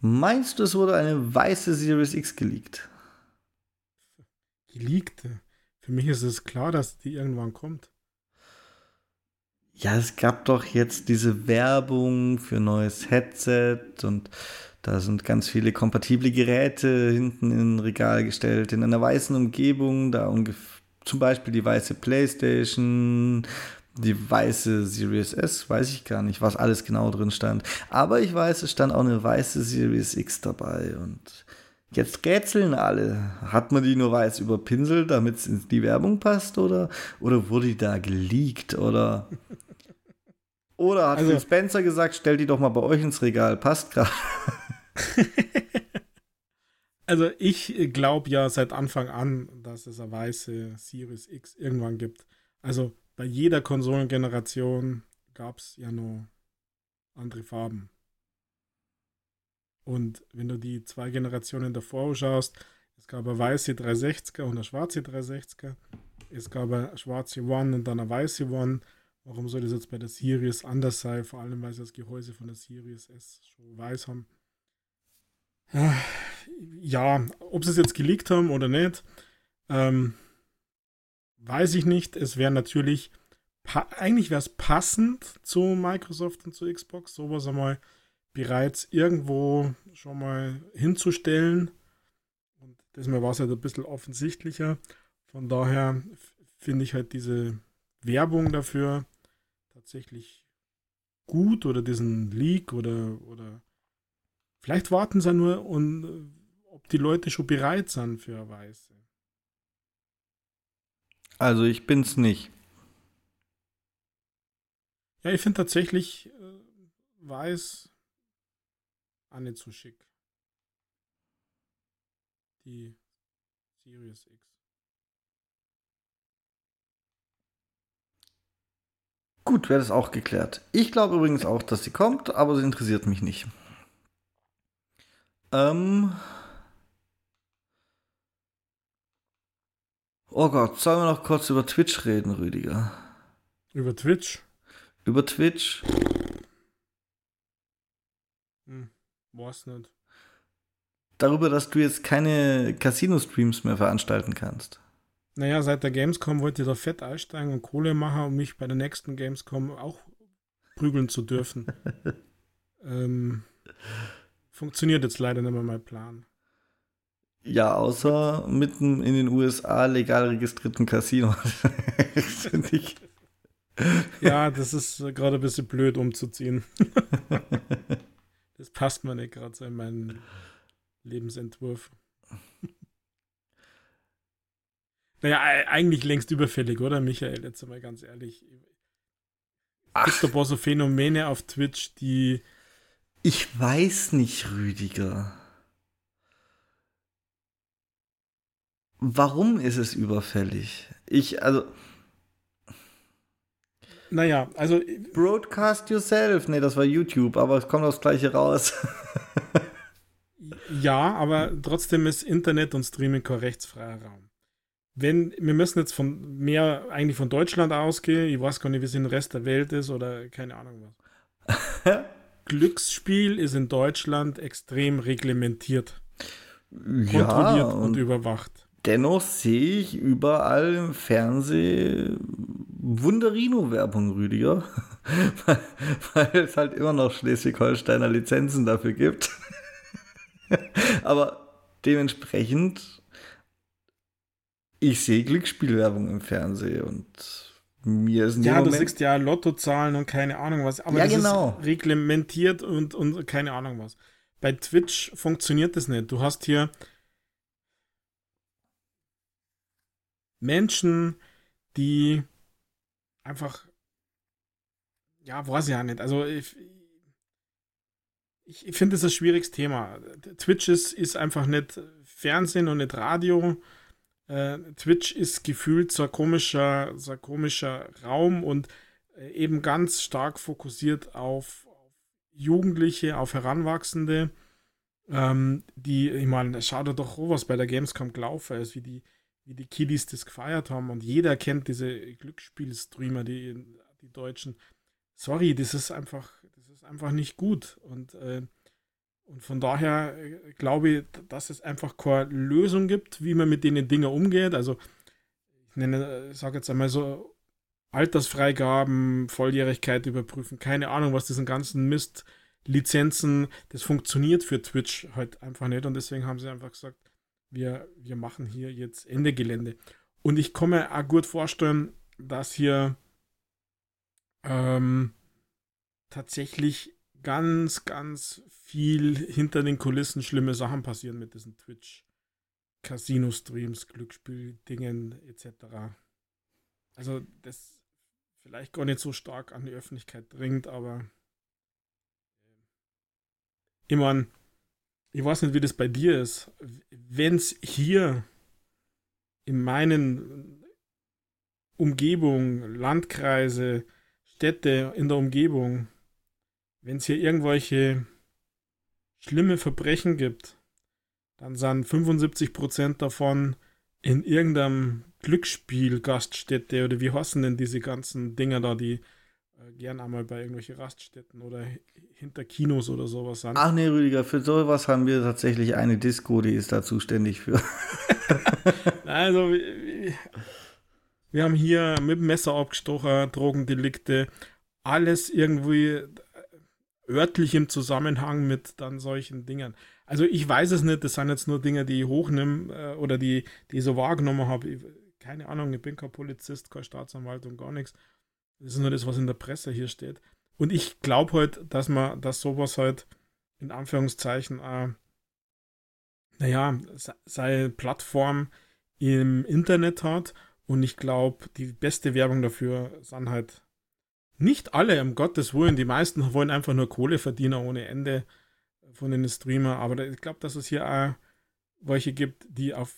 Meinst du, es wurde eine weiße Series X geleakt? Geleakte? Für mich ist es klar, dass die irgendwann kommt. Ja, es gab doch jetzt diese Werbung für neues Headset, und da sind ganz viele kompatible Geräte hinten in ein Regal gestellt, in einer weißen Umgebung, da zum Beispiel die weiße PlayStation, die weiße Series S, weiß ich gar nicht, was alles genau drin stand. Aber ich weiß, es stand auch eine weiße Series X dabei, und... Jetzt rätseln alle. Hat man die nur weiß überpinselt, damit es in die Werbung passt? Oder wurde die da geleakt? Oder hat Phil Spencer gesagt, stellt die doch mal bei euch ins Regal. Passt gerade. Also ich glaube ja seit Anfang an, dass es eine weiße Series X irgendwann gibt. Also bei jeder Konsolengeneration gab es ja nur andere Farben. Und wenn du die zwei Generationen davor schaust, es gab eine weiße 360er und eine schwarze 360er. Es gab eine schwarze One und dann eine weiße One. Warum soll das jetzt bei der Series anders sein? Vor allem, weil sie das Gehäuse von der Series S schon weiß haben. Ja, ob sie es jetzt geleakt haben oder nicht, weiß ich nicht. Es wäre natürlich eigentlich wäre es passend zu Microsoft und zu Xbox, sowas einmal bereits irgendwo schon mal hinzustellen. Und diesmal war es halt ein bisschen offensichtlicher. Von daher finde ich halt diese Werbung dafür tatsächlich gut, oder diesen Leak, oder vielleicht warten sie nur, und ob die Leute schon bereit sind für eine Weiße. Also ich bin's nicht. Ja, ich finde tatsächlich Weiß auch nicht so schick. Die Series X. Gut, wäre das auch geklärt. Ich glaube übrigens auch, dass sie kommt, aber sie interessiert mich nicht. Oh Gott, sollen wir noch kurz über Twitch reden, Rüdiger? Über Twitch? Über Twitch? Weiß nicht. Darüber, dass du jetzt keine Casino-Streams mehr veranstalten kannst. Naja, seit der Gamescom wollte ich da fett einsteigen und Kohle machen, um mich bei der nächsten Gamescom auch prügeln zu dürfen. Funktioniert jetzt leider nicht mehr mein Plan. Ja, außer mitten in den USA legal registrierten Casinos. Ja, das ist gerade ein bisschen blöd umzuziehen. Das passt mir nicht gerade so in meinen Lebensentwurf. Naja, eigentlich längst überfällig, oder Michael? Jetzt mal ganz ehrlich. Es gibt doch so Phänomene auf Twitch, die... Ich weiß nicht, Rüdiger. Warum ist es überfällig? Broadcast yourself. Nee, das war YouTube, aber es kommt das Gleiche raus. Ja, aber trotzdem ist Internet und Streaming kein rechtsfreier Raum. Wir müssen jetzt eigentlich von Deutschland ausgehen. Ich weiß gar nicht, wie es im Rest der Welt ist oder keine Ahnung was. Glücksspiel ist in Deutschland extrem reglementiert. Kontrolliert und überwacht. Dennoch sehe ich überall im Fernsehen Wunderino-Werbung, Rüdiger, weil es halt immer noch Schleswig-Holsteiner Lizenzen dafür gibt. Aber dementsprechend, ich sehe Glücksspielwerbung im Fernsehen und mir ist ja, du siehst ja Lottozahlen und keine Ahnung was, aber ja, das ist reglementiert und keine Ahnung was. Bei Twitch funktioniert das nicht. Du hast hier Menschen, die einfach, ja, weiß ich ja nicht. Also ich finde, das ist ein schwieriges Thema. Twitch ist einfach nicht Fernsehen und nicht Radio. Twitch ist gefühlt so ein komischer Raum und eben ganz stark fokussiert auf Jugendliche, auf Heranwachsende, die, ich meine, schau dir doch an, was bei der Gamescom gelaufen ist, wie die Kiddies das gefeiert haben, und jeder kennt diese Glücksspielstreamer, die Deutschen. Sorry, das ist einfach nicht gut, und von daher glaube ich, dass es einfach keine Lösung gibt, wie man mit den Dingen umgeht. Also ich sage jetzt einmal so, Altersfreigaben, Volljährigkeit überprüfen, keine Ahnung, was diesen ganzen Mist, Lizenzen, das funktioniert für Twitch halt einfach nicht, und deswegen haben sie einfach gesagt, wir machen hier jetzt Ende Gelände. Und ich kann mir auch gut vorstellen, dass hier tatsächlich ganz, ganz viel hinter den Kulissen schlimme Sachen passieren mit diesen Twitch-Casino-Streams, Glücksspiel-Dingen etc. Also das vielleicht gar nicht so stark an die Öffentlichkeit dringt, aber ich meine, ich weiß nicht, wie das bei dir ist. Wenn es hier in meinen Umgebung, Landkreise, Städte in der Umgebung, wenn es hier irgendwelche schlimme Verbrechen gibt, dann sind 75% davon in irgendeinem Glücksspiel-Gaststätte, oder wie heißen denn diese ganzen Dinger da, die gern einmal bei irgendwelchen Raststätten oder hinter Kinos oder sowas an. Ach nee, Rüdiger, für sowas haben wir tatsächlich eine Disco, die ist da zuständig für. Also, Wir haben hier mit dem Messer abgestochen, Drogendelikte, alles irgendwie örtlich im Zusammenhang mit dann solchen Dingen. Also ich weiß es nicht, das sind jetzt nur Dinge, die ich hochnehme oder die ich so wahrgenommen habe. Keine Ahnung, ich bin kein Polizist, kein Staatsanwalt und gar nichts. Das ist nur das, was in der Presse hier steht. Und ich glaube halt, dass sowas halt in Anführungszeichen, seine Plattform im Internet hat. Und ich glaube, die beste Werbung dafür sind halt nicht alle, um Gottes Willen. Die meisten wollen einfach nur Kohle verdienen ohne Ende von den Streamer. Aber ich glaube, dass es hier auch welche gibt, die auf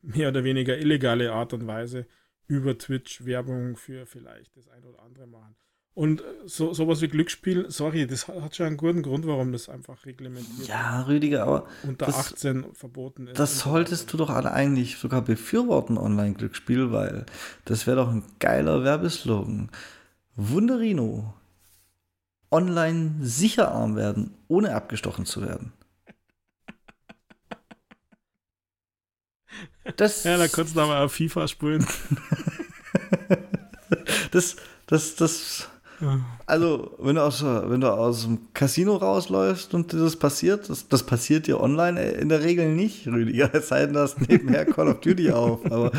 mehr oder weniger illegale Art und Weise über Twitch Werbung für vielleicht das ein oder andere machen. Und sowas wie Glücksspiel, sorry, das hat schon einen guten Grund, warum das einfach reglementiert ist. Ja, Rüdiger, aber unter 18 verboten ist. Das solltest du doch alle eigentlich sogar befürworten, Online-Glücksspiel, weil das wäre doch ein geiler Werbeslogan. Wunderino. Online sicher arm werden, ohne abgestochen zu werden. Das ja, da kannst du aber auf FIFA spielen. Das ja. Also, wenn du aus dem Casino rausläufst und das passiert, das passiert dir online in der Regel nicht, Rüdiger. Es sei denn, du hast nebenher Call of Duty auf. Aber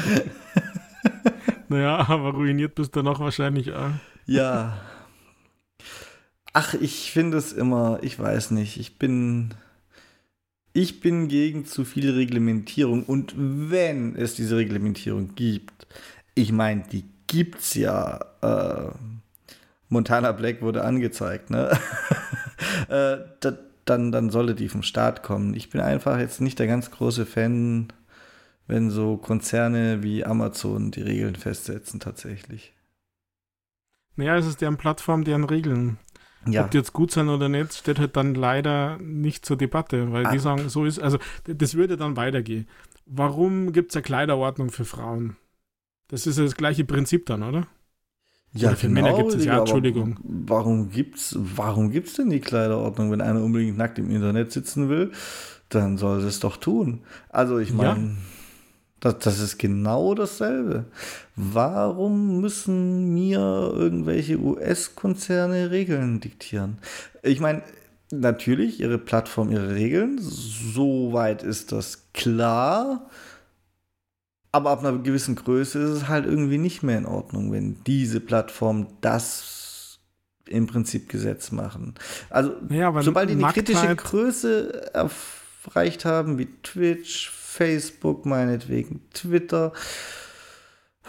naja, aber ruiniert bist du noch wahrscheinlich auch. Ja. Ach, ich finde es immer, ich weiß nicht, ich bin gegen zu viel Reglementierung. Und wenn es diese Reglementierung gibt, ich meine, die gibt's ja. Montana Black wurde angezeigt, ne? Dann sollte die vom Staat kommen. Ich bin einfach jetzt nicht der ganz große Fan, wenn so Konzerne wie Amazon die Regeln festsetzen tatsächlich. Naja, es ist deren Plattform, deren Regeln. Ja. Ob die jetzt gut sind oder nicht, steht halt dann leider nicht zur Debatte, weil die sagen, so ist, also das würde dann weitergehen. Warum gibt es eine Kleiderordnung für Frauen? Das ist ja das gleiche Prinzip dann, oder? Ja, oder für genau, Männer gibt es ja, Entschuldigung. Warum gibt's denn die Kleiderordnung? Wenn einer unbedingt nackt im Internet sitzen will, dann soll es doch tun. Also ich meine, ja. Das ist genau dasselbe. Warum müssen mir irgendwelche US-Konzerne Regeln diktieren? Ich meine, natürlich, ihre Plattform, ihre Regeln, soweit ist das klar. Aber ab einer gewissen Größe ist es halt irgendwie nicht mehr in Ordnung, wenn diese Plattformen das im Prinzip Gesetz machen. Also, ja, sobald die eine kritische Größe erreicht haben, wie Twitch, Facebook, meinetwegen Twitter,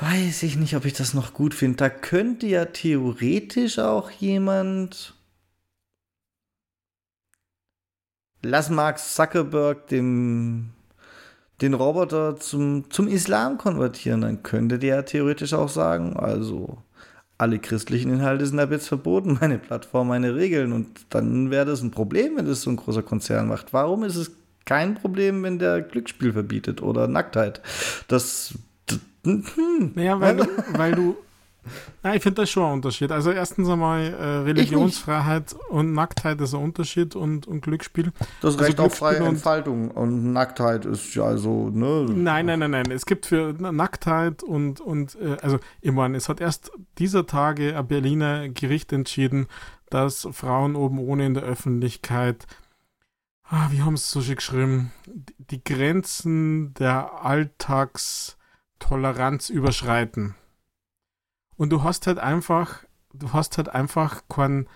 weiß ich nicht, ob ich das noch gut finde. Da könnte ja theoretisch auch jemand, lass Mark Zuckerberg den Roboter zum Islam konvertieren, dann könnte der theoretisch auch sagen, also alle christlichen Inhalte sind ab jetzt verboten, meine Plattform, meine Regeln, und dann wäre das ein Problem, wenn das so ein großer Konzern macht. Warum ist es kein Problem, wenn der Glücksspiel verbietet oder Nacktheit? Naja, weil ich finde das schon ein Unterschied. Also erstens einmal Religionsfreiheit und Nacktheit ist ein Unterschied und Glücksspiel. Das Recht auf freie Entfaltung und Nacktheit ist ja also, ne? Nein. Es gibt für Nacktheit und also ich meine, es hat erst dieser Tage ein Berliner Gericht entschieden, dass Frauen oben ohne in der Öffentlichkeit, wie haben sie es so schön geschrieben, die Grenzen der Alltagstoleranz überschreiten. Und du hast halt einfach keine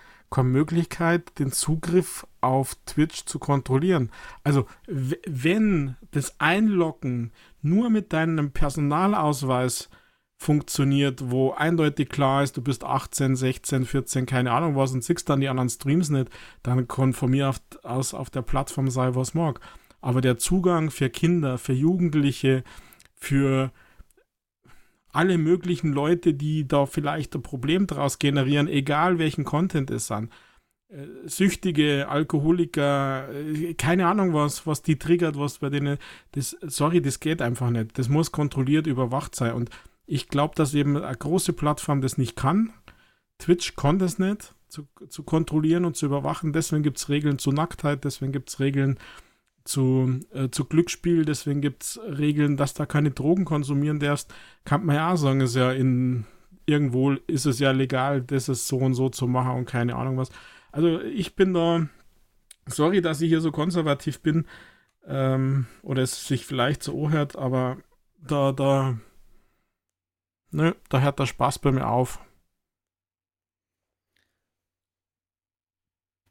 Möglichkeit, den Zugriff auf Twitch zu kontrollieren. Also wenn das Einloggen nur mit deinem Personalausweis funktioniert, wo eindeutig klar ist, du bist 18, 16, 14, keine Ahnung was, und siehst dann die anderen Streams nicht, dann kann von mir aus auf der Plattform sein, was mag. Aber der Zugang für Kinder, für Jugendliche, für alle möglichen Leute, die da vielleicht ein Problem draus generieren, egal welchen Content es sind. Süchtige, Alkoholiker, keine Ahnung was die triggert, was bei denen, das geht einfach nicht. Das muss kontrolliert überwacht sein. Und ich glaube, dass eben eine große Plattform das nicht kann. Twitch kann das nicht, zu kontrollieren und zu überwachen. Deswegen gibt es Regeln zu Nacktheit, deswegen gibt es Regeln zu Glücksspiel, deswegen gibt es Regeln, dass da keine Drogen konsumieren darfst, kann man ja auch sagen, ist ja irgendwo ist es ja legal, das ist so und so zu machen und keine Ahnung was. Also ich bin da, sorry, dass ich hier so konservativ bin, oder es sich vielleicht so anhört, aber da hört der Spaß bei mir auf.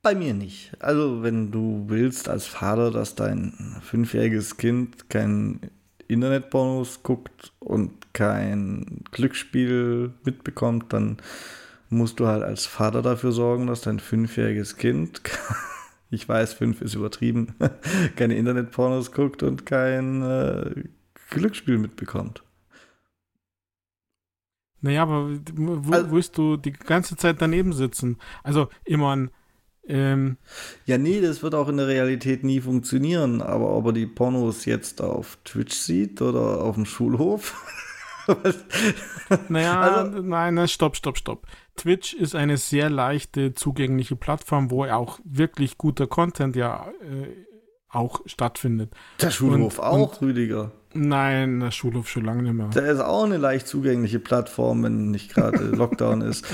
Bei mir nicht. Also wenn du willst als Vater, dass dein 5-jähriges Kind kein Internetpornos guckt und kein Glücksspiel mitbekommt, dann musst du halt als Vater dafür sorgen, dass dein 5-jähriges Kind, ich weiß, 5 ist übertrieben, keine Internetpornos guckt und kein Glücksspiel mitbekommt. Naja, aber wo willst du die ganze Zeit daneben sitzen? Also immerhin. Ja, nee, das wird auch in der Realität nie funktionieren, aber ob er die Pornos jetzt auf Twitch sieht oder auf dem Schulhof? Naja, also, nein, stopp. Twitch ist eine sehr leichte, zugängliche Plattform, wo auch wirklich guter Content auch stattfindet. Der Schulhof auch, Rüdiger. Nein, der Schulhof schon lange nicht mehr. Der ist auch eine leicht zugängliche Plattform, wenn nicht gerade Lockdown ist.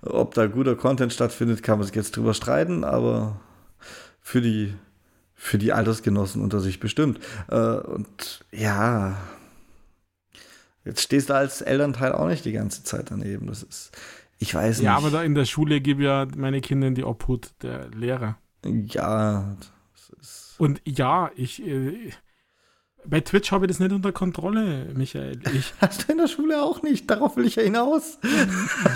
Ob da guter Content stattfindet, kann man sich jetzt drüber streiten, aber für die Altersgenossen unter sich bestimmt. Und ja, jetzt stehst du als Elternteil auch nicht die ganze Zeit daneben. Das ist, ich weiß nicht. Ja, aber da in der Schule gebe ja meine Kinder in die Obhut der Lehrer. Ja, das ist. Und ja, bei Twitch habe ich das nicht unter Kontrolle, Michael. Hast du in der Schule auch nicht? Darauf will ich ja hinaus.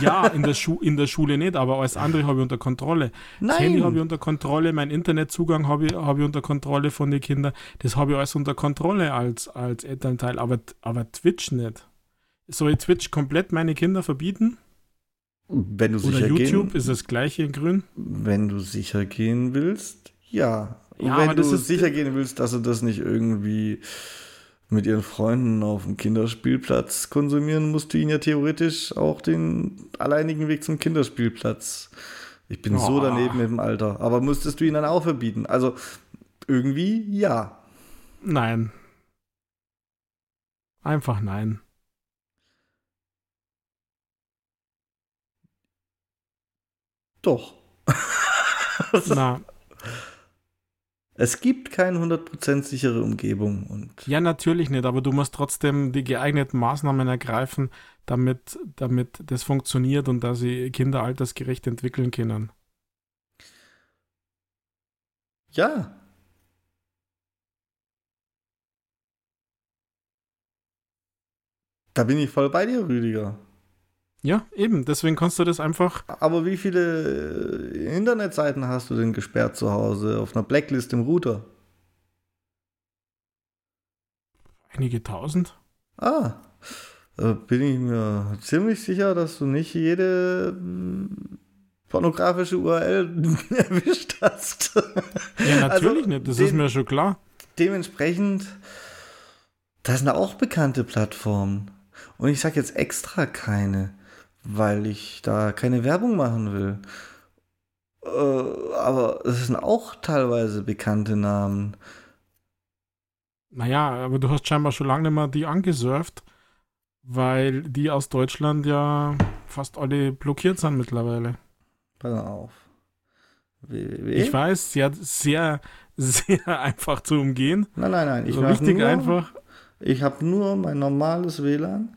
Ja, in der Schule nicht, aber alles andere habe ich unter Kontrolle. Nein. Das Handy habe ich unter Kontrolle, meinen Internetzugang habe ich unter Kontrolle von den Kindern. Das habe ich alles unter Kontrolle als Elternteil, aber Twitch nicht. Soll ich Twitch komplett meine Kinder verbieten? Wenn du sicher gehen willst. Oder YouTube ist das gleiche in grün? Wenn du sicher gehen willst, ja. Ja, wenn du sicher gehen willst, dass sie das nicht irgendwie mit ihren Freunden auf dem Kinderspielplatz konsumieren, musst du ihnen ja theoretisch auch den alleinigen Weg zum Kinderspielplatz. Ich bin so daneben mit dem Alter. Aber müsstest du ihn dann auch verbieten? Also irgendwie ja. Nein. Einfach nein. Doch. Na. Es gibt keine 100% sichere Umgebung. Und ja, natürlich nicht, aber du musst trotzdem die geeigneten Maßnahmen ergreifen, damit das funktioniert und dass sie Kinder altersgerecht entwickeln können. Ja. Da bin ich voll bei dir, Rüdiger. Ja, eben. Deswegen kannst du das einfach... Aber wie viele Internetseiten hast du denn gesperrt zu Hause auf einer Blacklist im Router? Einige tausend. Ah, bin ich mir ziemlich sicher, dass du nicht jede pornografische URL erwischt hast. Ja, natürlich also nicht. Das ist mir schon klar. Dementsprechend, das sind auch bekannte Plattformen. Und ich sage jetzt extra keine, weil ich da keine Werbung machen will. Aber es sind auch teilweise bekannte Namen. Naja, aber du hast scheinbar schon lange nicht mehr die angesurft, weil die aus Deutschland ja fast alle blockiert sind mittlerweile. Pass auf. Ich weiß, sie hat sehr, sehr einfach zu umgehen. Nein. Ich so richtig nur einfach. Ich habe nur mein normales WLAN.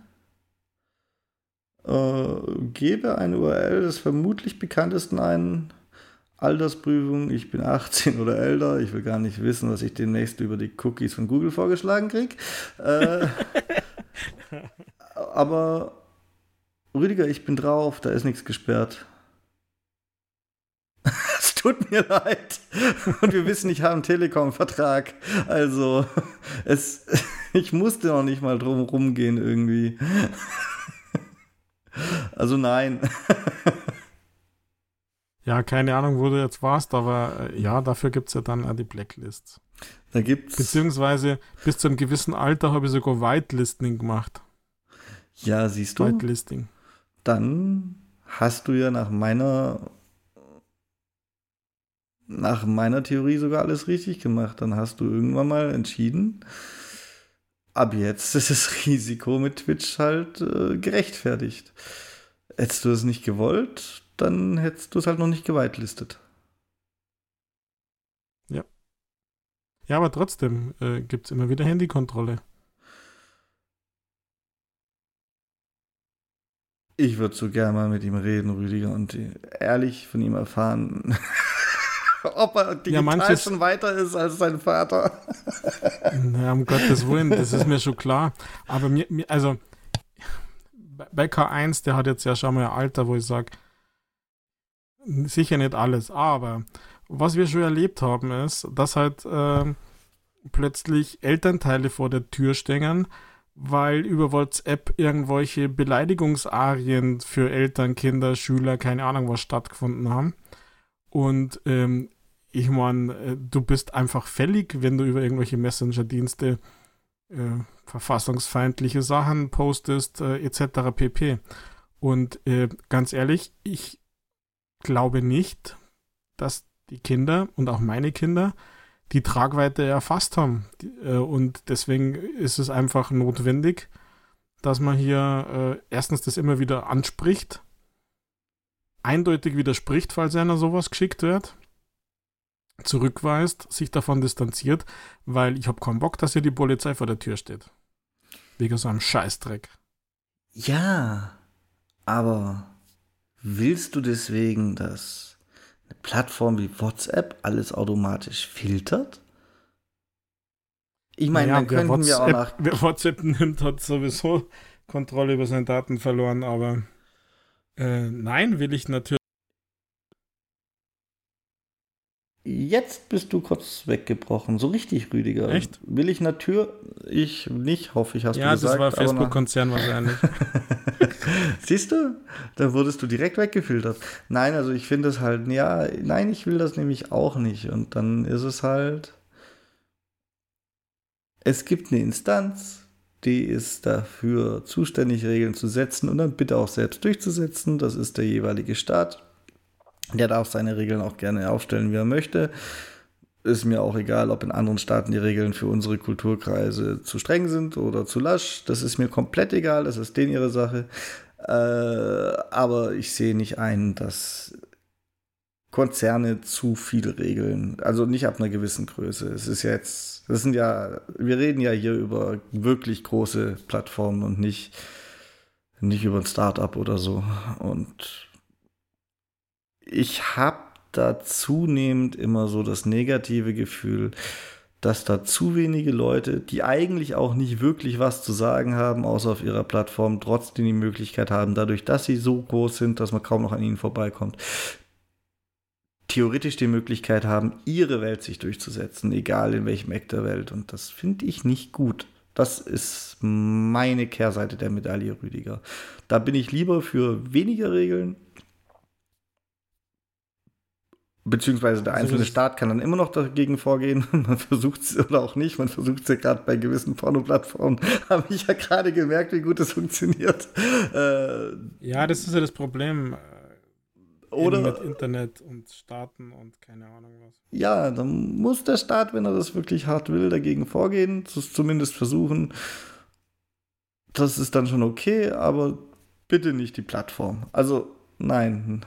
Gebe eine URL des vermutlich bekanntesten ein. Altersprüfung, ich bin 18 oder älter. Ich will gar nicht wissen, was ich demnächst über die Cookies von Google vorgeschlagen kriege. Aber Rüdiger, ich bin drauf, da ist nichts gesperrt. Es tut mir leid. Und wir wissen, ich habe einen Telekom-Vertrag. Also, ich musste noch nicht mal drum rumgehen irgendwie. Also nein. Ja, keine Ahnung, wo du jetzt warst, aber ja, dafür gibt es ja dann auch die Blacklists. Da gibt's. Beziehungsweise bis zu einem gewissen Alter habe ich sogar Whitelisting gemacht. Ja, siehst du. Whitelisting. Dann hast du ja nach meiner nach meiner Theorie sogar alles richtig gemacht. Dann hast du irgendwann mal entschieden, ab jetzt ist das Risiko mit Twitch halt gerechtfertigt. Hättest du es nicht gewollt, dann hättest du es halt noch nicht gewitelistet. Ja. Ja, aber trotzdem gibt es immer wieder Handykontrolle. Ich würde so gerne mal mit ihm reden, Rüdiger, und ehrlich von ihm erfahren, ob er digital ja, schon weiter ist als sein Vater. Na, um Gottes Willen, das ist mir schon klar. Aber mir also bei K1, der hat jetzt ja schon mal ein Alter, wo ich sage, sicher nicht alles, aber was wir schon erlebt haben ist, dass halt plötzlich Elternteile vor der Tür stehen, weil über WhatsApp irgendwelche Beleidigungsarien für Eltern, Kinder, Schüler, keine Ahnung was stattgefunden haben. Und ich meine, du bist einfach fällig, wenn du über irgendwelche Messenger-Dienste verfassungsfeindliche Sachen postest, etc. pp. Und ganz ehrlich, ich glaube nicht, dass die Kinder und auch meine Kinder die Tragweite erfasst haben. Und deswegen ist es einfach notwendig, dass man hier erstens das immer wieder anspricht, eindeutig widerspricht, falls einer sowas geschickt wird, zurückweist, sich davon distanziert, weil ich habe keinen Bock, dass hier die Polizei vor der Tür steht. Wegen so einem Scheißdreck. Ja, aber willst du deswegen, dass eine Plattform wie WhatsApp alles automatisch filtert? Ich meine, ja, dann könnten wir auch nach... Wer WhatsApp nimmt, hat sowieso Kontrolle über seine Daten verloren, aber nein, will ich natürlich... Jetzt bist du kurz weggebrochen, so richtig, Rüdiger. Echt? Will ich natürlich... Ich nicht, hoffe ich, hast ja, du gesagt. Ja, das war Facebook-Konzern wahrscheinlich. Siehst du? Da wurdest du direkt weggefiltert. Nein, also ich finde es halt... Ja, nein, ich will das nämlich auch nicht. Und dann ist es halt... Es gibt eine Instanz, die ist dafür zuständig, Regeln zu setzen und dann bitte auch selbst durchzusetzen. Das ist der jeweilige Staat. Der darf seine Regeln auch gerne aufstellen, wie er möchte. Ist mir auch egal, ob in anderen Staaten die Regeln für unsere Kulturkreise zu streng sind oder zu lasch. Das ist mir komplett egal, das ist denen ihre Sache. Aber ich sehe nicht ein, dass Konzerne zu viel regeln. Also nicht ab einer gewissen Größe. Es ist jetzt, das sind ja, wir reden ja hier über wirklich große Plattformen und nicht über ein Start-up oder so. Und ich habe da zunehmend immer so das negative Gefühl, dass da zu wenige Leute, die eigentlich auch nicht wirklich was zu sagen haben, außer auf ihrer Plattform, trotzdem die Möglichkeit haben, dadurch, dass sie so groß sind, dass man kaum noch an ihnen vorbeikommt, theoretisch die Möglichkeit haben, ihre Welt sich durchzusetzen, egal in welchem Eck der Welt. Und das finde ich nicht gut. Das ist meine Kehrseite der Medaille, Rüdiger. Da bin ich lieber für weniger Regeln, beziehungsweise der einzelne Staat kann dann immer noch dagegen vorgehen. Man versucht es oder auch nicht. Man versucht es ja gerade bei gewissen Porno-Plattformen. Habe ich ja gerade gemerkt, wie gut das funktioniert. Ja, das ist ja das Problem. Oder mit Internet und Staaten und keine Ahnung was. Ja, dann muss der Staat, wenn er das wirklich hart will, dagegen vorgehen. Das zumindest versuchen. Das ist dann schon okay, aber bitte nicht die Plattform. Also, nein.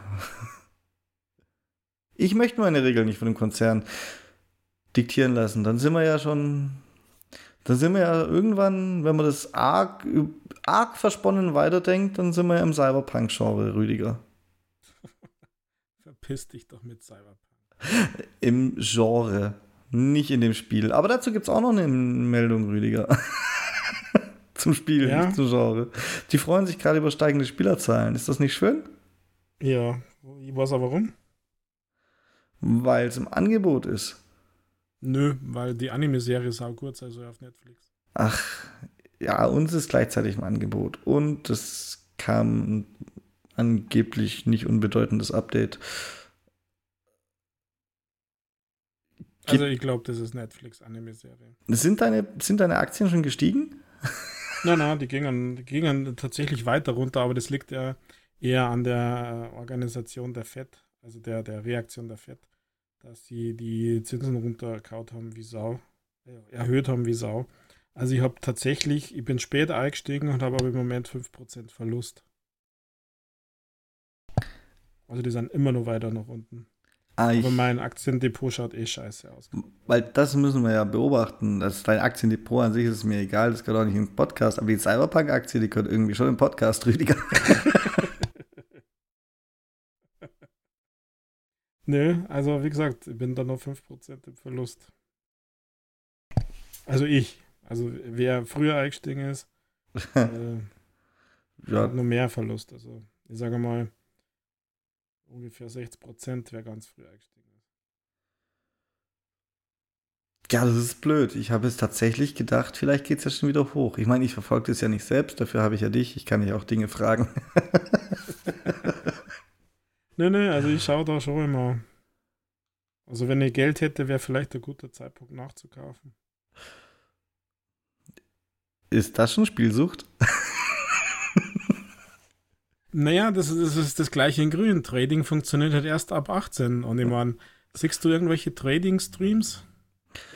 Ich möchte meine Regeln nicht von dem Konzern diktieren lassen. Dann sind wir ja irgendwann, wenn man das arg versponnen weiterdenkt, dann sind wir ja im Cyberpunk-Genre, Rüdiger. Verpiss dich doch mit Cyberpunk. Im Genre, nicht in dem Spiel. Aber dazu gibt es auch noch eine Meldung, Rüdiger. Zum Spiel, ja? Nicht zum Genre. Die freuen sich gerade über steigende Spielerzahlen. Ist das nicht schön? Ja, ich weiß aber warum. Weil es im Angebot ist. Nö, weil die Anime-Serie ist auch kurz, also auf Netflix. Ach, ja, uns ist gleichzeitig im Angebot. Und es kam ein angeblich nicht unbedeutendes Update. Also ich glaube, das ist Netflix-Anime-Serie. Sind deine Aktien schon gestiegen? Nein, die gingen tatsächlich weiter runter, aber das liegt ja eher an der Organisation der FED. Also der Reaktion der FED, dass sie die Zinsen runtergekaut haben wie Sau, erhöht haben wie Sau. Also ich habe tatsächlich, ich bin spät eingestiegen und habe aber im Moment 5% Verlust. Also die sind immer noch weiter nach unten. Aber mein Aktiendepot schaut eh scheiße aus. Weil das müssen wir ja beobachten. Das dein Aktiendepot an sich ist mir egal, das gehört auch nicht im Podcast. Aber die Cyberpunk-Aktie, die gehört irgendwie schon im Podcast, Rüdiger. Nö, also wie gesagt, ich bin da noch 5% im Verlust. Also wer früher eingestiegen ist, hat noch mehr Verlust. Also ich sage mal, ungefähr 60%, wer ganz früh eingestiegen ist. Ja, das ist blöd. Ich habe es tatsächlich gedacht, vielleicht geht es ja schon wieder hoch. Ich meine, ich verfolge das ja nicht selbst, dafür habe ich ja dich. Ich kann dich auch Dinge fragen. Nee, also ich schaue da schon immer. Also wenn ich Geld hätte, wäre vielleicht ein guter Zeitpunkt nachzukaufen. Ist das schon Spielsucht? Naja, das ist das gleiche in Grün. Trading funktioniert halt erst ab 18. Und ich meine, siehst du irgendwelche Trading-Streams?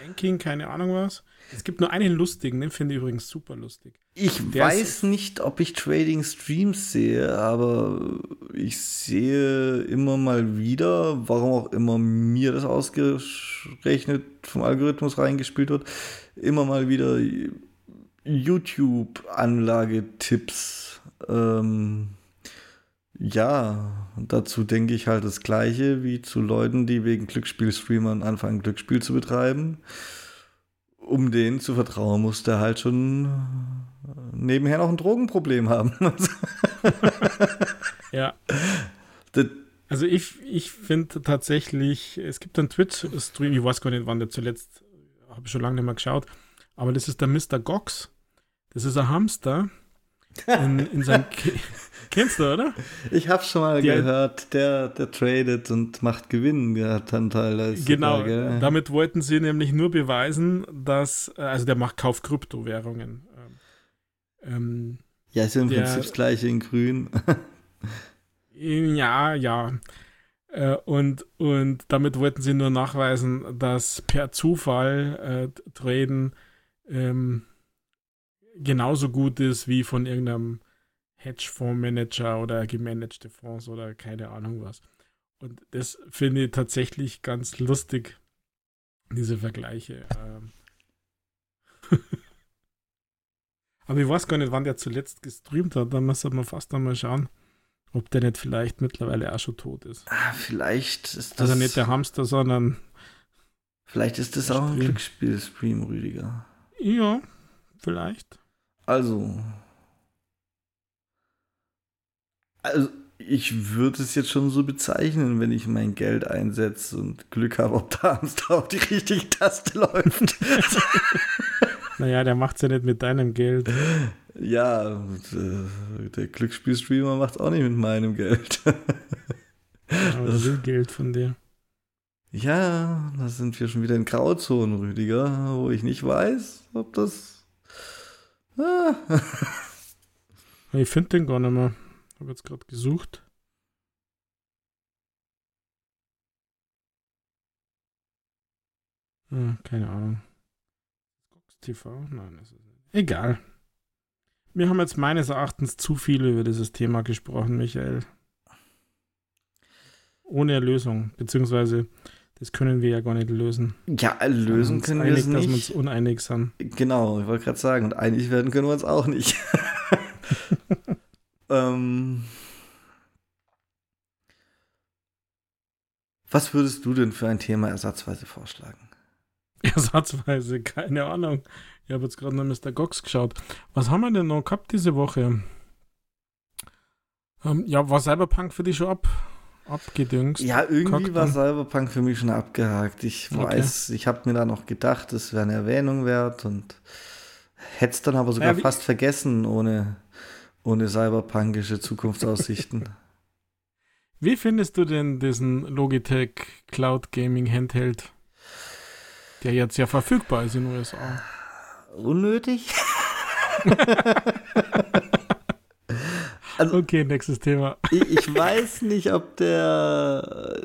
Banking, keine Ahnung was. Es gibt nur einen lustigen, den finde ich übrigens super lustig. Ich weiß nicht, ob ich Trading-Streams sehe, aber ich sehe immer mal wieder, warum auch immer mir das ausgerechnet vom Algorithmus reingespielt wird, immer mal wieder YouTube-Anlagetipps. Ja, dazu denke ich halt das Gleiche wie zu Leuten, die wegen Glücksspielstreamern anfangen, Glücksspiel zu betreiben. Um denen zu vertrauen, muss der halt schon nebenher noch ein Drogenproblem haben. Ja. Also ich finde tatsächlich, es gibt einen Twitch-Stream, ich weiß gar nicht, wann der zuletzt, habe ich schon lange nicht mehr geschaut, aber das ist der Mr. Gox. Das ist ein Hamster. In seinem Kennst du, oder? Ich hab's schon mal gehört, der tradet und macht Gewinn, der Anteil. Genau, gell? Damit wollten sie nämlich nur beweisen, dass, also der kauft Kryptowährungen. Ja, ist ja im Prinzip das Gleiche in Grün. Ja. Und damit wollten sie nur nachweisen, dass per Zufall traden genauso gut ist wie von irgendeinem Hedgefondsmanager oder gemanagte Fonds oder keine Ahnung was. Und das finde ich tatsächlich ganz lustig, diese Vergleiche. Aber ich weiß gar nicht, wann der zuletzt gestreamt hat. Da müssen wir fast einmal schauen, ob der nicht vielleicht mittlerweile auch schon tot ist. Vielleicht ist das... Also nicht der Hamster, sondern... Vielleicht ist das auch ein Glücksspiel-Stream, Rüdiger. Ja, vielleicht. Also ich würde es jetzt schon so bezeichnen, wenn ich mein Geld einsetze und Glück habe, ob der Hamster auf die richtige Taste läuft. Naja, der macht's ja nicht mit deinem Geld. Ja, der Glücksspielstreamer macht's auch nicht mit meinem Geld. Aber das ist Geld von dir. Ja, da sind wir schon wieder in Grauzonen, Rüdiger, wo ich nicht weiß, ob das... Ich finde den gar nicht mehr. Ich habe jetzt gerade gesucht. Keine Ahnung. Xbox TV? Nein, das ist nicht. Egal. Wir haben jetzt meines Erachtens zu viel über dieses Thema gesprochen, Michael. Ohne Lösung. Beziehungsweise, das können wir ja gar nicht lösen. Ja, lösen können wir es nicht. Dass wir uns uneinig sind. Genau, ich wollte gerade sagen, und einig werden können wir uns auch nicht. Was würdest du denn für ein Thema ersatzweise vorschlagen? Ersatzweise? Keine Ahnung. Ich habe jetzt gerade noch Mr. Gox geschaut. Was haben wir denn noch gehabt diese Woche? Ja, war Cyberpunk für dich schon abgedüngst? Ja, irgendwie war Cyberpunk für mich schon abgehakt. Ich weiß, ich habe mir da noch gedacht, es wäre eine Erwähnung wert und hätte es dann aber sogar fast vergessen ohne cyberpunkische Zukunftsaussichten. Wie findest du denn diesen Logitech Cloud Gaming Handheld, der jetzt ja verfügbar ist in den USA? Unnötig. Okay, nächstes Thema. Ich weiß nicht, ob der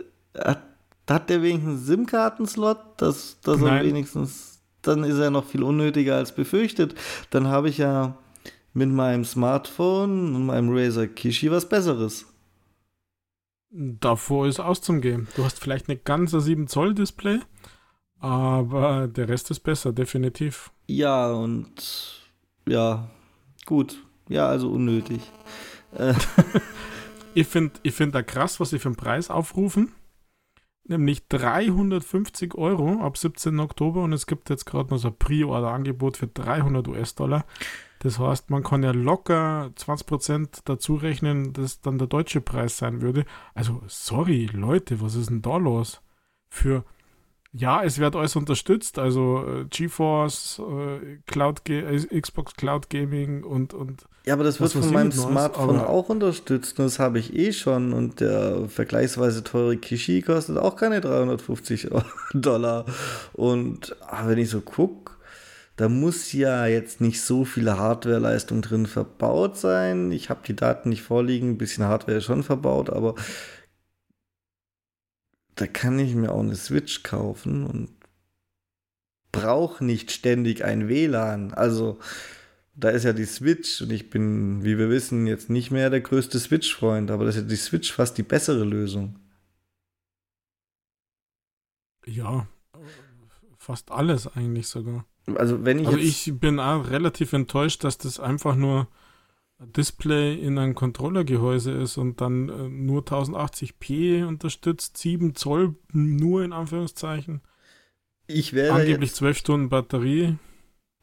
Da hat der wenigstens einen SIM-Karten-Slot, das er wenigstens, dann ist er noch viel unnötiger als befürchtet. Dann habe ich ja mit meinem Smartphone und meinem Razer Kishi was Besseres. Davor ist auszugehen. Du hast vielleicht eine ganze 7-Zoll-Display, aber der Rest ist besser, definitiv. Ja, und ja, gut. Ja, also unnötig. Ich find da krass, was sie für einen Preis aufrufen. Nämlich 350 € ab 17. Oktober und es gibt jetzt gerade noch so ein Pre-Order-Angebot für $300. Das heißt, man kann ja locker 20% dazu rechnen, dass dann der deutsche Preis sein würde. Also, sorry, Leute, was ist denn da los? Für, ja, es wird alles unterstützt, also GeForce, Xbox Cloud Gaming und ja, aber das wird von meinem Smartphone auch unterstützt, das habe ich eh schon und der vergleichsweise teure Kishi kostet auch keine $350. Und wenn ich so gucke, da muss ja jetzt nicht so viel Hardwareleistung drin verbaut sein. Ich habe die Daten nicht vorliegen, ein bisschen Hardware ist schon verbaut, aber da kann ich mir auch eine Switch kaufen und brauche nicht ständig ein WLAN. Also da ist ja die Switch und ich bin, wie wir wissen, jetzt nicht mehr der größte Switch-Freund, aber das ist ja die Switch fast die bessere Lösung. Ja, fast alles eigentlich sogar. Also wenn ich ich bin auch relativ enttäuscht, dass das einfach nur ein Display in einem Controllergehäuse ist und dann nur 1080p unterstützt, 7 Zoll nur in Anführungszeichen. Ich wäre angeblich 12 Stunden Batterie.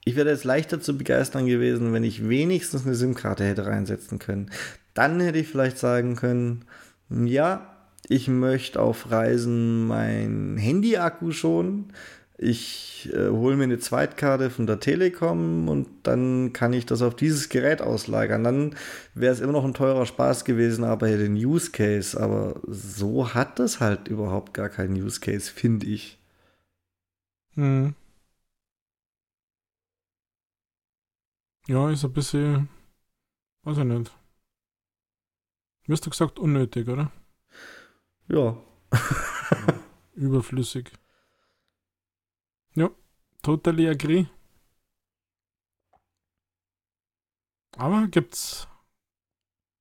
Ich wäre jetzt leichter zu begeistern gewesen, wenn ich wenigstens eine SIM-Karte hätte reinsetzen können. Dann hätte ich vielleicht sagen können, ja, ich möchte auf Reisen mein Handy-Akku schonen. Ich hole mir eine Zweitkarte von der Telekom und dann kann ich das auf dieses Gerät auslagern. Dann wäre es immer noch ein teurer Spaß gewesen, aber ja, den Use Case. Aber so hat das halt überhaupt gar keinen Use Case, finde ich. Hm. Ja, ist ein bisschen, weiß ich nicht. Du hast gesagt, unnötig, oder? Ja. Überflüssig. Ja, totally agree. Aber gibt's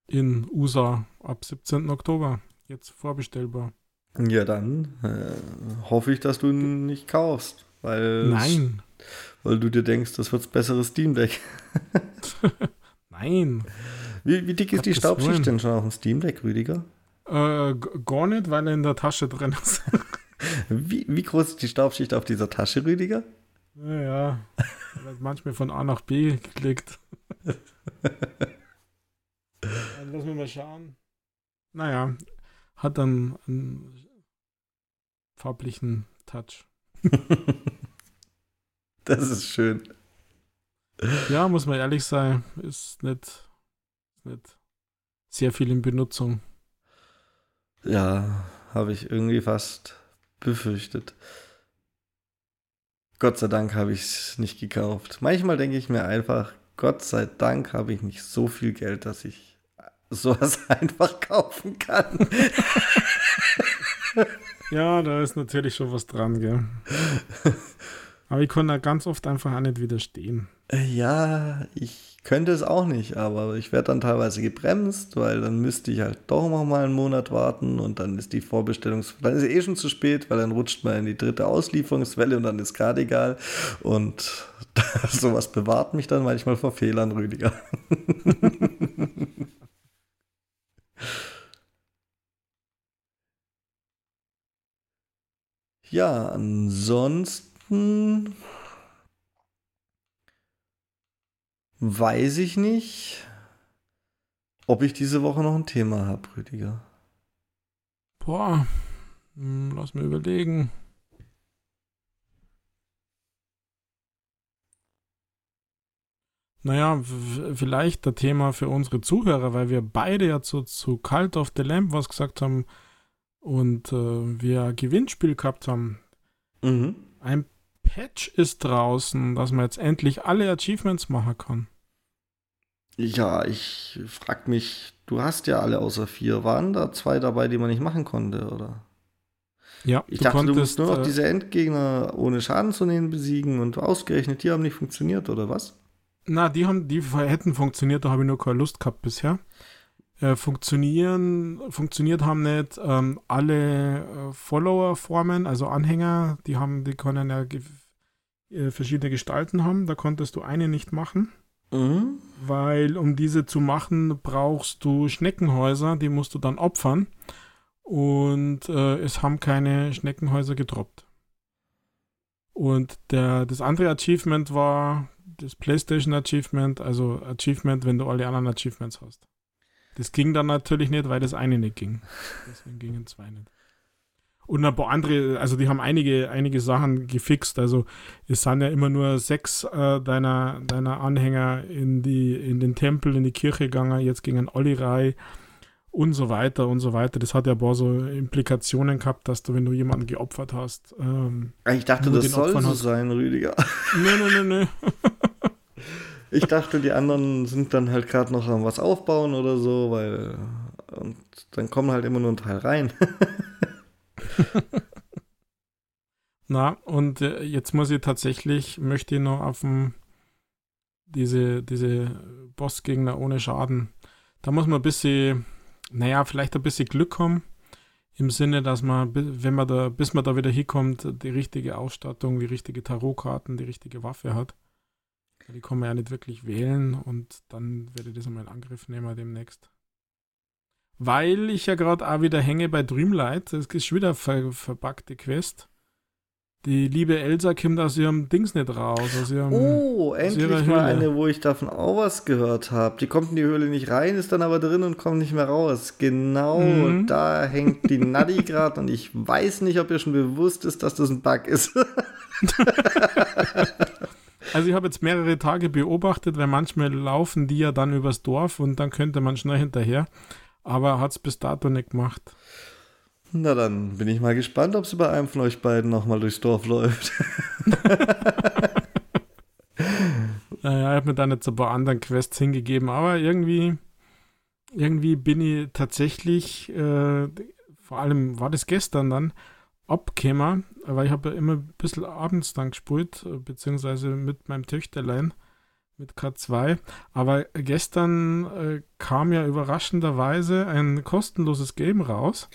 in USA ab 17. Oktober jetzt vorbestellbar. Ja, dann hoffe ich, dass du ihn nicht kaufst, weil nein, weil du dir denkst, das wird's besseres Steam Deck. Nein. Wie dick ist die Staubschicht denn schon auf dem Steam Deck, Rüdiger? Gar nicht, weil er in der Tasche drin ist. Wie groß ist die Staubschicht auf dieser Tasche, Rüdiger? Naja, manchmal von A nach B geklickt. Lass mich mal schauen. Naja, hat dann einen farblichen Touch. Das ist schön. Ja, muss man ehrlich sein, ist nicht sehr viel in Benutzung. Ja, habe ich irgendwie fast befürchtet. Gott sei Dank habe ich es nicht gekauft. Manchmal denke ich mir einfach, Gott sei Dank habe ich nicht so viel Geld, dass ich sowas einfach kaufen kann. Ja, da ist natürlich schon was dran, gell? Aber ich kann da ganz oft einfach auch nicht widerstehen. Ja, ich könnte es auch nicht, aber ich werde dann teilweise gebremst, weil dann müsste ich halt doch nochmal einen Monat warten und dann ist die Vorbestellung, dann ist es eh schon zu spät, weil dann rutscht man in die dritte Auslieferungswelle und dann ist gerade egal und sowas bewahrt mich dann manchmal vor Fehlern, Rüdiger. Ja, ansonsten weiß ich nicht, ob ich diese Woche noch ein Thema habe, Rüdiger. Boah, lass mir überlegen. Naja, vielleicht ein Thema für unsere Zuhörer, weil wir beide ja zu Cult of the Lamb was gesagt haben und wir ein Gewinnspiel gehabt haben. Mhm. Ein Patch ist draußen, dass man jetzt endlich alle Achievements machen kann. Ja, ich frag mich, du hast ja alle außer 4. Waren da 2 dabei, die man nicht machen konnte, oder? Ja, ich dachte, du musst nur noch diese Endgegner ohne Schaden zu nehmen besiegen und ausgerechnet, die haben nicht funktioniert, oder was? Na, die hätten funktioniert, da habe ich nur keine Lust gehabt bisher. Funktioniert haben nicht alle Follower-Formen, also Anhänger, die können ja verschiedene Gestalten haben, da konntest du eine nicht machen. Mhm. Weil um diese zu machen, brauchst du Schneckenhäuser, die musst du dann opfern. Und es haben keine Schneckenhäuser gedroppt. Und das andere Achievement war das PlayStation Achievement, also Achievement, wenn du alle anderen Achievements hast. Das ging dann natürlich nicht, weil das eine nicht ging. Deswegen gingen zwei nicht. Und ein paar andere, also die haben einige Sachen gefixt. Also es sind ja immer nur 6 deiner Anhänger in den Tempel, in die Kirche gegangen. Jetzt gingen alle rein. Und so weiter und so weiter. Das hat ja ein paar so Implikationen gehabt, dass du, wenn du jemanden geopfert hast... ich dachte, das soll so sein, Rüdiger. Nee. Ich dachte, die anderen sind dann halt gerade noch am was aufbauen oder so, weil... Und dann kommen halt immer nur ein Teil rein. Na, und jetzt möchte ich noch auf diese Bossgegner ohne Schaden. Da muss man ein bisschen... Naja, vielleicht ein bisschen Glück haben, im Sinne, dass man, bis man da wieder hinkommt, die richtige Ausstattung, die richtige Tarotkarten, die richtige Waffe hat. Die kann man ja nicht wirklich wählen und dann werde ich das einmal in Angriff nehmen demnächst. Weil ich ja gerade auch wieder hänge bei Dreamlight, es ist schon wieder verpackte Quest. Die liebe Elsa kommt aus ihrem Dings nicht raus. Endlich mal eine, wo ich davon auch was gehört habe. Die kommt in die Höhle nicht rein, ist dann aber drin und kommt nicht mehr raus. Genau, Da hängt die Nadi gerade und ich weiß nicht, ob ihr schon bewusst ist, dass das ein Bug ist. Also ich habe jetzt mehrere Tage beobachtet, weil manchmal laufen die ja dann übers Dorf und dann könnte man schnell hinterher. Aber hat es bis dato nicht gemacht. Na, dann bin ich mal gespannt, ob sie bei einem von euch beiden nochmal durchs Dorf läuft. Naja, ich habe mir dann jetzt ein paar anderen Quests hingegeben, aber irgendwie bin ich tatsächlich, vor allem war das gestern dann, abgekommen, weil ich habe ja immer ein bisschen abends dann gespielt, beziehungsweise mit meinem Töchterlein, mit K2, aber gestern kam ja überraschenderweise ein kostenloses Game raus.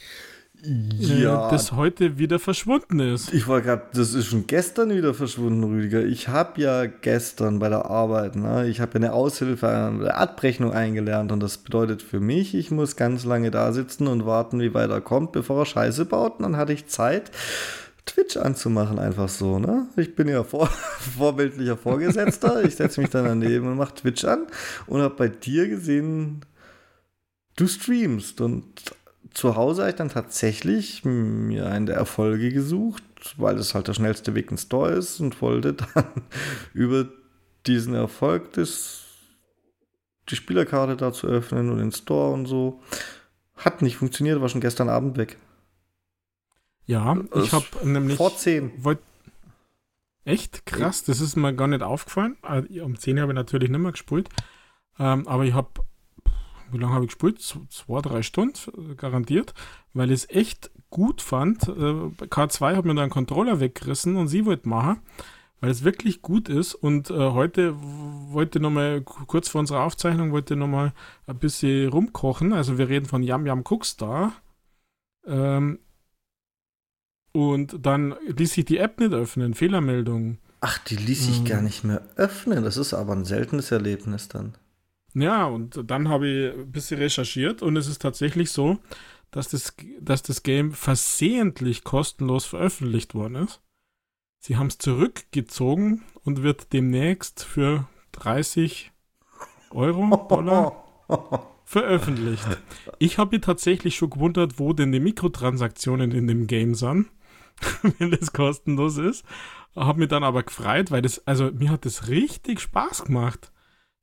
Ja, das heute wieder verschwunden ist. Ich war gerade, das ist schon gestern wieder verschwunden, Rüdiger. Ich habe ja gestern bei der Arbeit, ich habe ja eine Aushilfe an der Abrechnung eingelernt und das bedeutet für mich, ich muss ganz lange da sitzen und warten, wie weit er kommt, bevor er Scheiße baut. Und dann hatte ich Zeit, Twitch anzumachen, einfach so, ne? Ich bin ja vorbildlicher Vorgesetzter, ich setze mich dann daneben und mache Twitch an und habe bei dir gesehen, du streamst und zu Hause habe ich dann tatsächlich mir einen der Erfolge gesucht, weil es halt der schnellste Weg ins Store ist und wollte dann über diesen Erfolg die Spielerkarte da zu öffnen und den Store und so. Hat nicht funktioniert, war schon gestern Abend weg. Ja, ich habe nämlich... Vor 10. Echt? Krass, das ist mir gar nicht aufgefallen. Um 10 habe ich natürlich nicht mehr gespielt, aber ich habe... Wie lange habe ich gespielt? 2-3 Stunden, garantiert, weil ich es echt gut fand. K2 hat mir da einen Controller weggerissen und sie wollte machen, weil es wirklich gut ist. Und heute wollte ich nochmal, kurz vor unserer Aufzeichnung, ein bisschen rumkochen. Also wir reden von Yum Yum Cookstar. Und dann ließ sich die App nicht öffnen, Fehlermeldung. Ach, die ließ sich gar nicht mehr öffnen. Das ist aber ein seltenes Erlebnis dann. Ja, und dann habe ich ein bisschen recherchiert und es ist tatsächlich so, dass das Game versehentlich kostenlos veröffentlicht worden ist. Sie haben es zurückgezogen und wird demnächst für $30 veröffentlicht. Ich habe mich tatsächlich schon gewundert, wo denn die Mikrotransaktionen in dem Game sind, wenn das kostenlos ist. Habe mich dann aber gefreut, weil mir hat das richtig Spaß gemacht.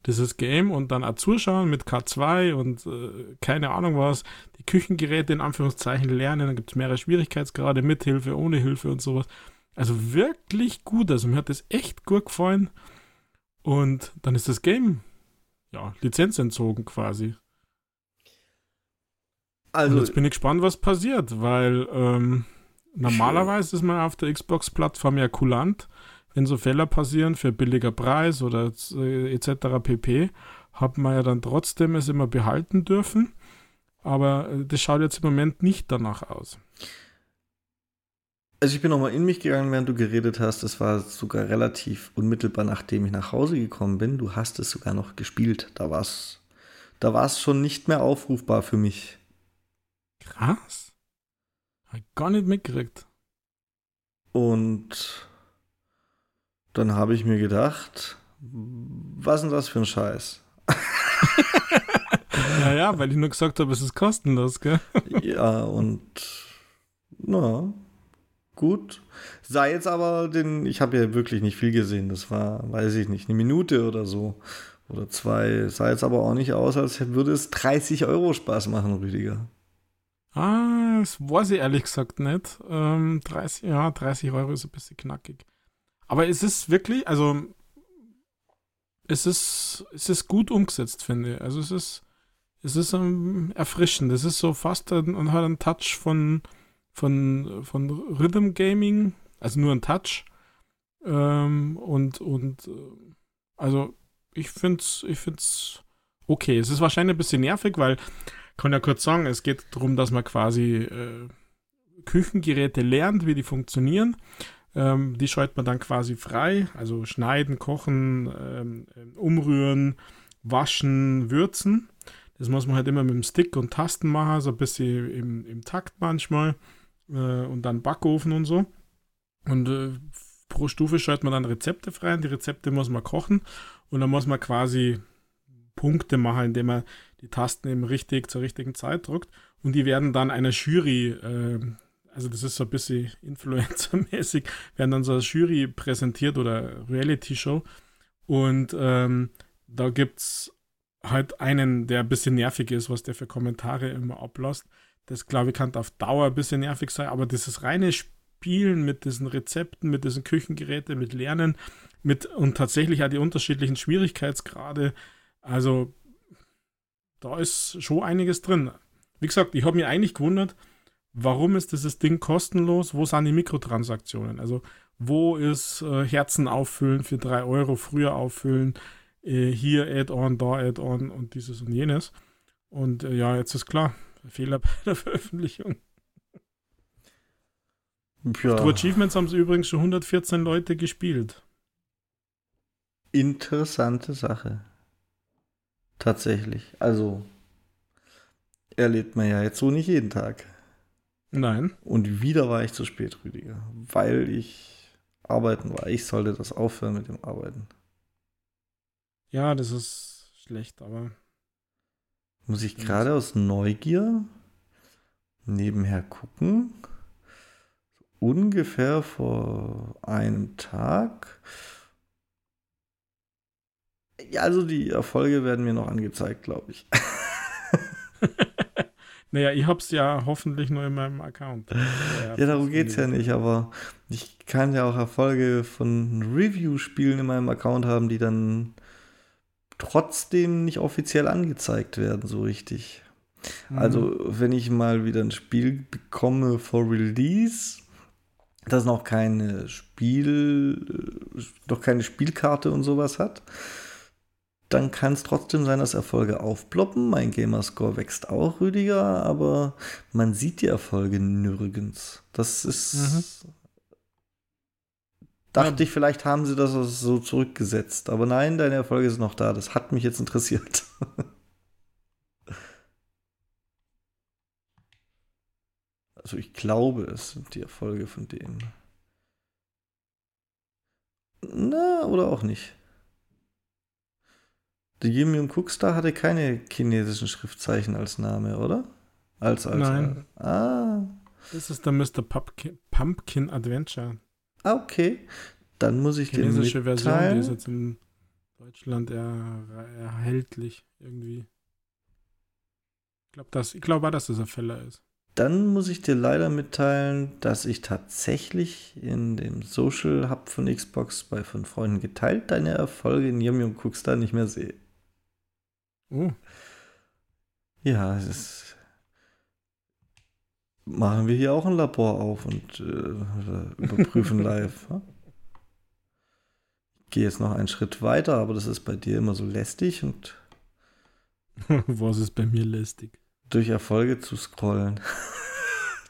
Dieses Game und dann auch zuschauen mit K2 und keine Ahnung was, die Küchengeräte in Anführungszeichen lernen, dann gibt es mehrere Schwierigkeitsgrade, mit Hilfe, ohne Hilfe und sowas. Also wirklich gut, also mir hat das echt gut gefallen und dann ist das Game, Lizenz entzogen quasi. Also und jetzt bin ich gespannt, was passiert, weil Normalerweise ist man auf der Xbox-Plattform ja kulant, wenn so Fehler passieren für billiger Preis oder etc. pp. Hat man ja dann trotzdem es immer behalten dürfen, aber das schaut jetzt im Moment nicht danach aus. Also ich bin nochmal in mich gegangen, während du geredet hast. Das war sogar relativ unmittelbar, nachdem ich nach Hause gekommen bin. Du hast es sogar noch gespielt. Da war es schon nicht mehr aufrufbar für mich. Krass. Hab ich gar nicht mitgekriegt. Und dann habe ich mir gedacht, was ist denn das für ein Scheiß? Naja, weil ich nur gesagt habe, es ist kostenlos, gell? Ja, und na, gut. Sei jetzt aber ich habe ja wirklich nicht viel gesehen, das war, weiß ich nicht, 1 Minute oder so. Oder 2. Sah jetzt aber auch nicht aus, als würde es 30 Euro Spaß machen, Rüdiger. Ah, das weiß ich ehrlich gesagt nicht. 30 Euro ist ein bisschen knackig. Aber es ist wirklich, also es ist gut umgesetzt, finde ich. Also es ist erfrischend. Es ist so fast ein Touch von Rhythm Gaming, also nur ein Touch. Also ich find's okay. Es ist wahrscheinlich ein bisschen nervig, weil, kann ja kurz sagen, es geht darum, dass man quasi Küchengeräte lernt, wie die funktionieren. Die schaltet man dann quasi frei, also schneiden, kochen, umrühren, waschen, würzen. Das muss man halt immer mit dem Stick und Tasten machen, so ein bisschen im Takt manchmal. Und dann Backofen und so. Und pro Stufe schaltet man dann Rezepte frei. Die Rezepte muss man kochen. Und dann muss man quasi Punkte machen, indem man die Tasten eben richtig zur richtigen Zeit drückt. Und die werden dann einer Jury also das ist so ein bisschen influencermäßig, werden dann so eine Jury präsentiert oder Reality-Show. Und da gibt es halt einen, der ein bisschen nervig ist, was der für Kommentare immer ablässt. Das, glaube ich, kann auf Dauer ein bisschen nervig sein, aber dieses reine Spielen mit diesen Rezepten, mit diesen Küchengeräten, mit Lernen und tatsächlich auch die unterschiedlichen Schwierigkeitsgrade, also da ist schon einiges drin. Wie gesagt, ich habe mich eigentlich gewundert, warum ist dieses Ding kostenlos? Wo sind die Mikrotransaktionen? Also wo ist Herzen auffüllen für 3 Euro, früher auffüllen, hier Add-on, da Add-on und dieses und jenes. Und ja, jetzt ist klar, Fehler bei der Veröffentlichung. Ja. True Achievements haben es übrigens schon 114 Leute gespielt. Interessante Sache. Tatsächlich. Also erlebt man ja jetzt so nicht jeden Tag. Nein. Und wieder war ich zu spät, Rüdiger, weil ich arbeiten war. Ich sollte das aufhören mit dem Arbeiten. Ja, das ist schlecht, aber... Muss ich gerade aus Neugier nebenher gucken? Ungefähr vor einem Tag. Ja, also die Erfolge werden mir noch angezeigt, glaube ich. Naja, ich hab's ja hoffentlich nur in meinem Account. Ja, darum geht's ja nicht, aber ich kann ja auch Erfolge von Review-Spielen in meinem Account haben, die dann trotzdem nicht offiziell angezeigt werden, so richtig. Mhm. Also, wenn ich mal wieder ein Spiel bekomme vor Release, das noch keine Spielkarte und sowas hat, dann kann es trotzdem sein, dass Erfolge aufploppen. Mein Gamerscore wächst auch, Rüdiger, aber man sieht die Erfolge nirgends. Das ist... Dachte ich, vielleicht haben sie das so zurückgesetzt. Aber nein, deine Erfolge sind noch da. Das hat mich jetzt interessiert. Also ich glaube, es sind die Erfolge von denen. Na, oder auch nicht. Die Yum Yum Cookstar hatte keine chinesischen Schriftzeichen als Name, oder? Nein. Das ist der Mr. Pumpkin Adventure. Okay. Dann muss ich dir mitteilen. Chinesische Version, die ist jetzt in Deutschland erhältlich irgendwie. Ich glaube auch, dass das ein Fehler ist. Dann muss ich dir leider mitteilen, dass ich tatsächlich in dem Social Hub von Xbox von Freunden geteilt deine Erfolge in Yum Yum Cookstar nicht mehr sehe. Oh. Ja, es ist... machen wir hier auch ein Labor auf und überprüfen live. Ich gehe jetzt noch einen Schritt weiter, aber das ist bei dir immer so lästig und was ist bei mir lästig? Durch Erfolge zu scrollen.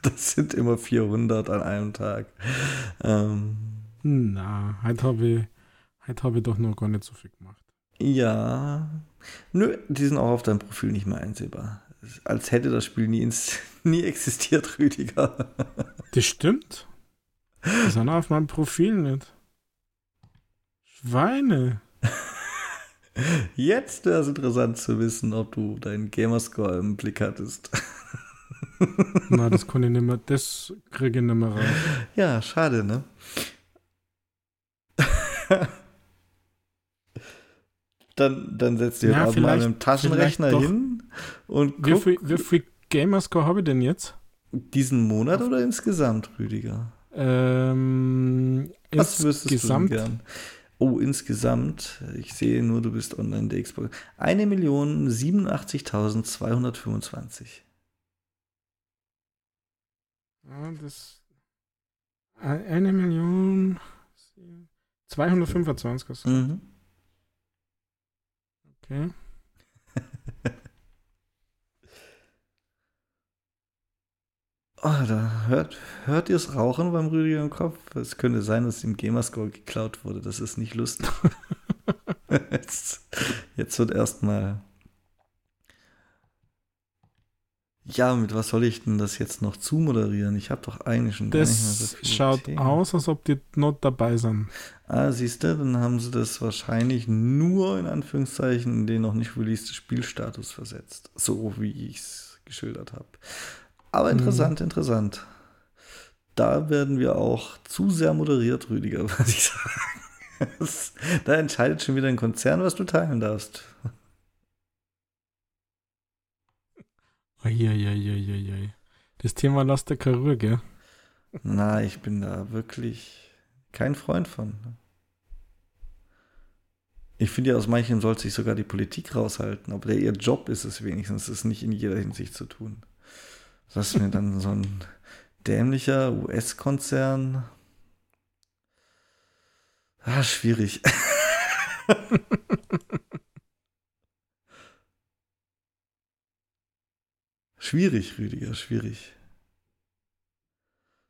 Das sind immer 400 an einem Tag. Na, heute habe ich doch noch gar nicht so viel gemacht. Ja. Nö, die sind auch auf deinem Profil nicht mehr einsehbar. Als hätte das Spiel nie existiert, Rüdiger. Das stimmt. Die sind auch auf meinem Profil nicht. Schweine. Jetzt wäre es interessant zu wissen, ob du deinen Gamerscore im Blick hattest. Na, das kann ich nicht mehr, das kriege ich nicht mehr raus. Ja, schade, ne? Dann setzt ihr ja, mal einen Taschenrechner hin und guck. Wie viel Gamerscore habe ich denn jetzt? Diesen Monat oder insgesamt, Rüdiger? Was insgesamt? Du gern? Oh, insgesamt. Ich sehe nur, du bist online der Xbox. 1.087.225. Ja, das 1.225 hast du. Mhm. Okay. Oh, da hört ihr es rauchen beim Rüdiger im Kopf? Es könnte sein, dass ihm Gamerscore geklaut wurde. Das ist nicht lustig. Jetzt wird erstmal. Ja, mit was soll ich denn das jetzt noch zumoderieren? Ich habe doch eigentlich schon das gar nicht mehr so viel schaut Themen. Aus, als ob die not dabei sind. Ah, siehst du, dann haben sie das wahrscheinlich nur in Anführungszeichen in den noch nicht released Spielstatus versetzt. So wie ich es geschildert habe. Aber interessant. Da werden wir auch zu sehr moderiert, Rüdiger, was ich sage. Da entscheidet schon wieder ein Konzern, was du teilen darfst. Eieieiei. Das Thema lasst der Karriere, gell? Na, ich bin da wirklich kein Freund von. Ich finde ja, aus manchem sollte sich sogar die Politik raushalten, aber ihr Job ist es wenigstens, das ist nicht in jeder Hinsicht zu tun. Dass mir dann so ein dämlicher US-Konzern. Ah, schwierig. Schwierig, Rüdiger, schwierig.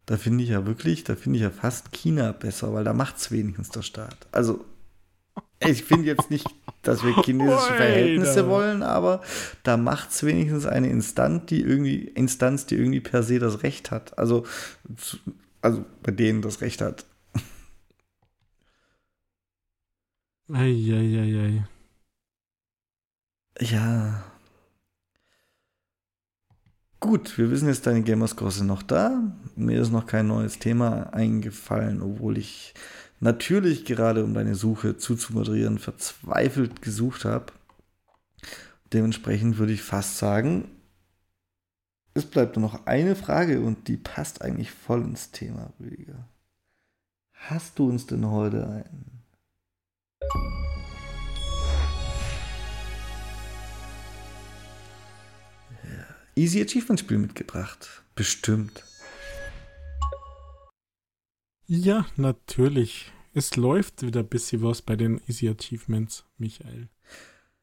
Da finde ich ja fast China besser, weil da macht's wenigstens der Staat. Also, ich finde jetzt nicht, dass wir chinesische Verhältnisse wollen, aber da macht's wenigstens eine Instanz, die irgendwie per se das Recht hat. Also bei denen das Recht hat. Eieieiei. Ja. Gut, wir wissen jetzt, deine Gamerscores sind noch da. Mir ist noch kein neues Thema eingefallen, obwohl ich natürlich gerade, um deine Suche zuzumoderieren, verzweifelt gesucht habe. Dementsprechend würde ich fast sagen, es bleibt nur noch eine Frage und die passt eigentlich voll ins Thema, Rüdiger. Hast du uns denn heute einen? Easy Achievement-Spiel mitgebracht. Bestimmt. Ja, natürlich. Es läuft wieder ein bisschen was bei den Easy Achievements, Michael.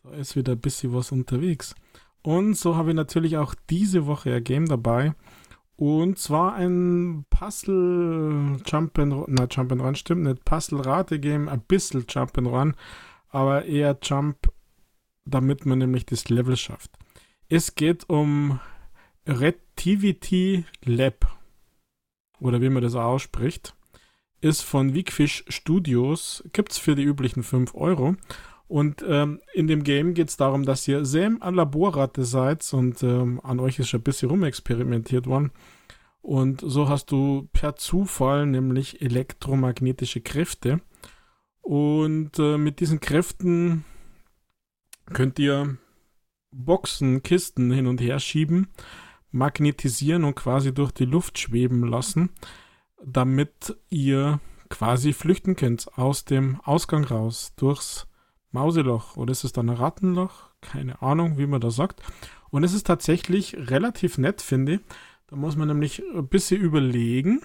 Da ist wieder ein bisschen was unterwegs. Und so habe ich natürlich auch diese Woche ein Game dabei. Und zwar ein Puzzle-Rate-Game, ein bisschen Jump'n'Run, aber eher Jump, damit man nämlich das Level schafft. Es geht um Reactivity Lab, oder wie man das auch ausspricht, ist von Wigfish Studios, gibt es für die üblichen 5 Euro. Und in dem Game geht es darum, dass ihr selber eine Laborratte seid und an euch ist schon ein bisschen rumexperimentiert worden. Und so hast du per Zufall nämlich elektromagnetische Kräfte. Und mit diesen Kräften könnt ihr Boxen, Kisten hin und her schieben, magnetisieren und quasi durch die Luft schweben lassen, damit ihr quasi flüchten könnt aus dem Ausgang raus, durchs Mauseloch. Oder ist es dann ein Rattenloch? Keine Ahnung, wie man das sagt. Und es ist tatsächlich relativ nett, finde ich, Da muss man nämlich ein bisschen überlegen,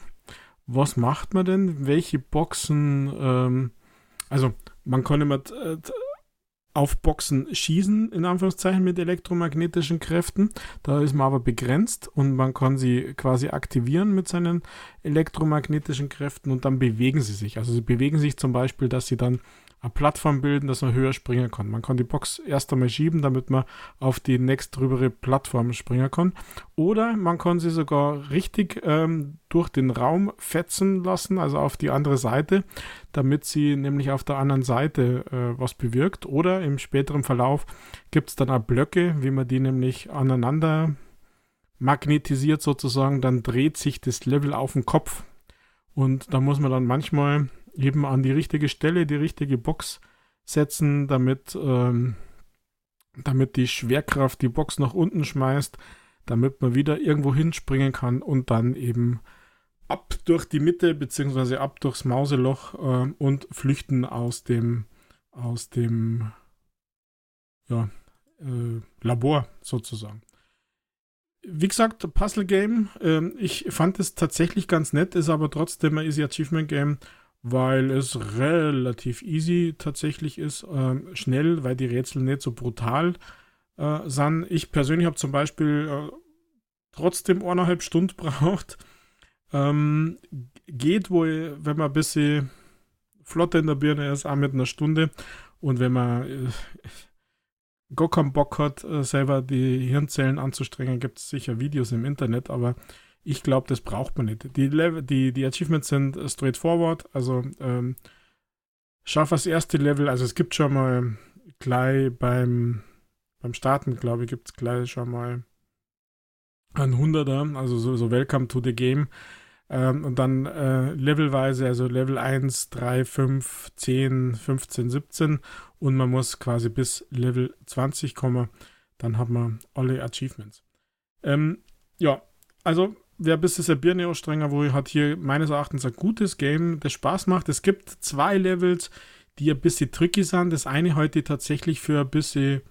was macht man denn, welche Boxen, also man kann immer auf Boxen schießen, in Anführungszeichen, mit elektromagnetischen Kräften. Da ist man aber begrenzt und man kann sie quasi aktivieren mit seinen elektromagnetischen Kräften und dann bewegen sie sich. Also sie bewegen sich zum Beispiel, dass sie dann eine Plattform bilden, dass man höher springen kann. Man kann die Box erst einmal schieben, damit man auf die nächstrübere Plattform springen kann. Oder man kann sie sogar richtig durch den Raum fetzen lassen, also auf die andere Seite, damit sie nämlich auf der anderen Seite was bewirkt. Oder im späteren Verlauf gibt es dann auch Blöcke, wie man die nämlich aneinander magnetisiert sozusagen. Dann dreht sich das Level auf den Kopf. Und da muss man dann manchmal eben an die richtige Stelle die richtige Box setzen, damit die Schwerkraft die Box nach unten schmeißt, damit man wieder irgendwo hinspringen kann und dann eben ab durch die Mitte bzw. ab durchs Mauseloch und flüchten aus dem ja, Labor sozusagen. Wie gesagt, Puzzle Game, ich fand es tatsächlich ganz nett, ist aber trotzdem ein Easy Achievement Game, weil es relativ easy tatsächlich ist, schnell, weil die Rätsel nicht so brutal sind. Ich persönlich habe zum Beispiel trotzdem 1,5 Stunden gebraucht. Geht wohl, wenn man ein bisschen flotter in der Birne ist, auch mit 1 Stunde. Und wenn man gar keinen Bock hat, selber die Hirnzellen anzustrengen, gibt es sicher Videos im Internet, aber ich glaube, das braucht man nicht. Die Achievements sind straightforward, also schaffe das erste Level, also es gibt schon mal gleich beim Starten, glaube ich, gibt es gleich schon mal ein 100er, also so Welcome to the Game, und dann levelweise, also Level 1, 3, 5, 10, 15, 17 und man muss quasi bis Level 20 kommen, dann hat man alle Achievements. Ja, also wer ein bisschen seine Birne anstrengen will, hat hier meines Erachtens ein gutes Game, das Spaß macht. Es gibt 2 Levels, die ein bisschen tricky sind. Das eine heute tatsächlich für ein bisschen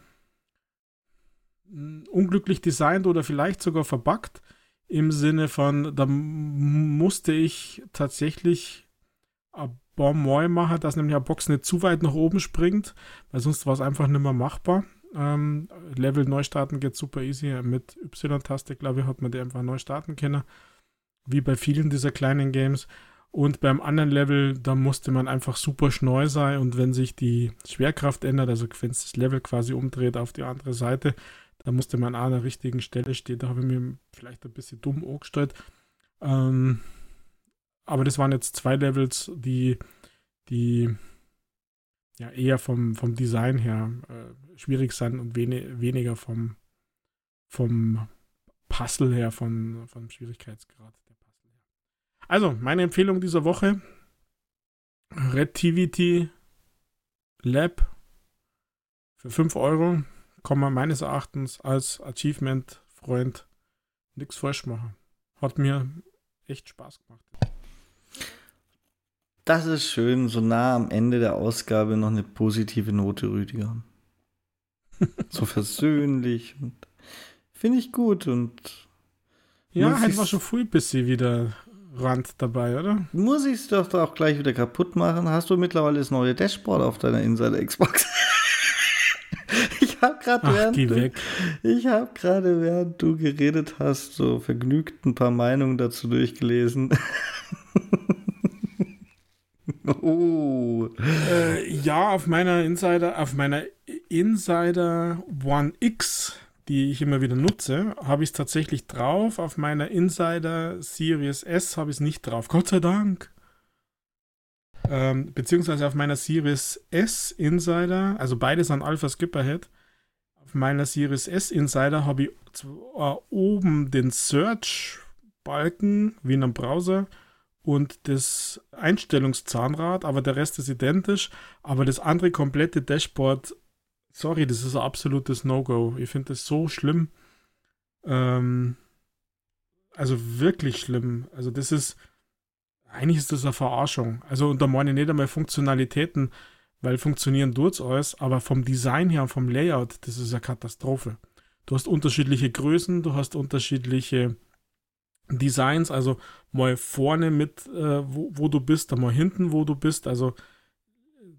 unglücklich designt oder vielleicht sogar verbuggt. Im Sinne von, da musste ich tatsächlich ein paar Mal machen, dass nämlich eine Box nicht zu weit nach oben springt, weil sonst war es einfach nicht mehr machbar. Level neu starten geht super easy. Mit Y-Taste, glaube ich, hat man die einfach neu starten können. Wie bei vielen dieser kleinen Games. Und beim anderen Level, da musste man einfach super schnell sein. Und wenn sich die Schwerkraft ändert, also wenn es das Level quasi umdreht auf die andere Seite, da musste man an der richtigen Stelle stehen. Da habe ich mir vielleicht ein bisschen dumm angestellt. Aber das waren jetzt 2 Levels, die ja eher vom Design her schwierig sein und weniger vom Puzzle her, vom Schwierigkeitsgrad der Puzzle her. Also, meine Empfehlung dieser Woche, Reactivity Lab für 5 €, kann man meines Erachtens als Achievement-Freund nichts falsch machen. Hat mir echt Spaß gemacht. Das ist schön, so nah am Ende der Ausgabe noch eine positive Note, Rüdiger. So versöhnlich. Finde ich gut. Und ja, halt war schon früh ein bisschen wieder Rand dabei, oder? Muss ich es doch auch gleich wieder kaputt machen? Hast du mittlerweile das neue Dashboard auf deiner Inside Xbox? Ich habe gerade, während du geredet hast, so vergnügt ein paar Meinungen dazu durchgelesen. Oh. Ja, auf meiner Insider One X, die ich immer wieder nutze, habe ich es tatsächlich drauf. Auf meiner Insider Series S habe ich es nicht drauf. Gott sei Dank. Beziehungsweise auf meiner Series S Insider, also beides an Alpha Skip Ahead. Auf meiner Series S Insider habe ich oben den Search-Balken wie in einem Browser und das Einstellungszahnrad, aber der Rest ist identisch, aber das andere komplette Dashboard, sorry, das ist ein absolutes No-Go. Ich finde das so schlimm. Also wirklich schlimm. Also das ist, eigentlich ist das eine Verarschung. Also und da meine ich nicht einmal Funktionalitäten, weil funktionieren tut's alles, aber vom Design her, vom Layout, das ist eine Katastrophe. Du hast unterschiedliche Größen, du hast unterschiedliche Designs, also mal vorne mit, wo du bist, dann mal hinten, wo du bist, also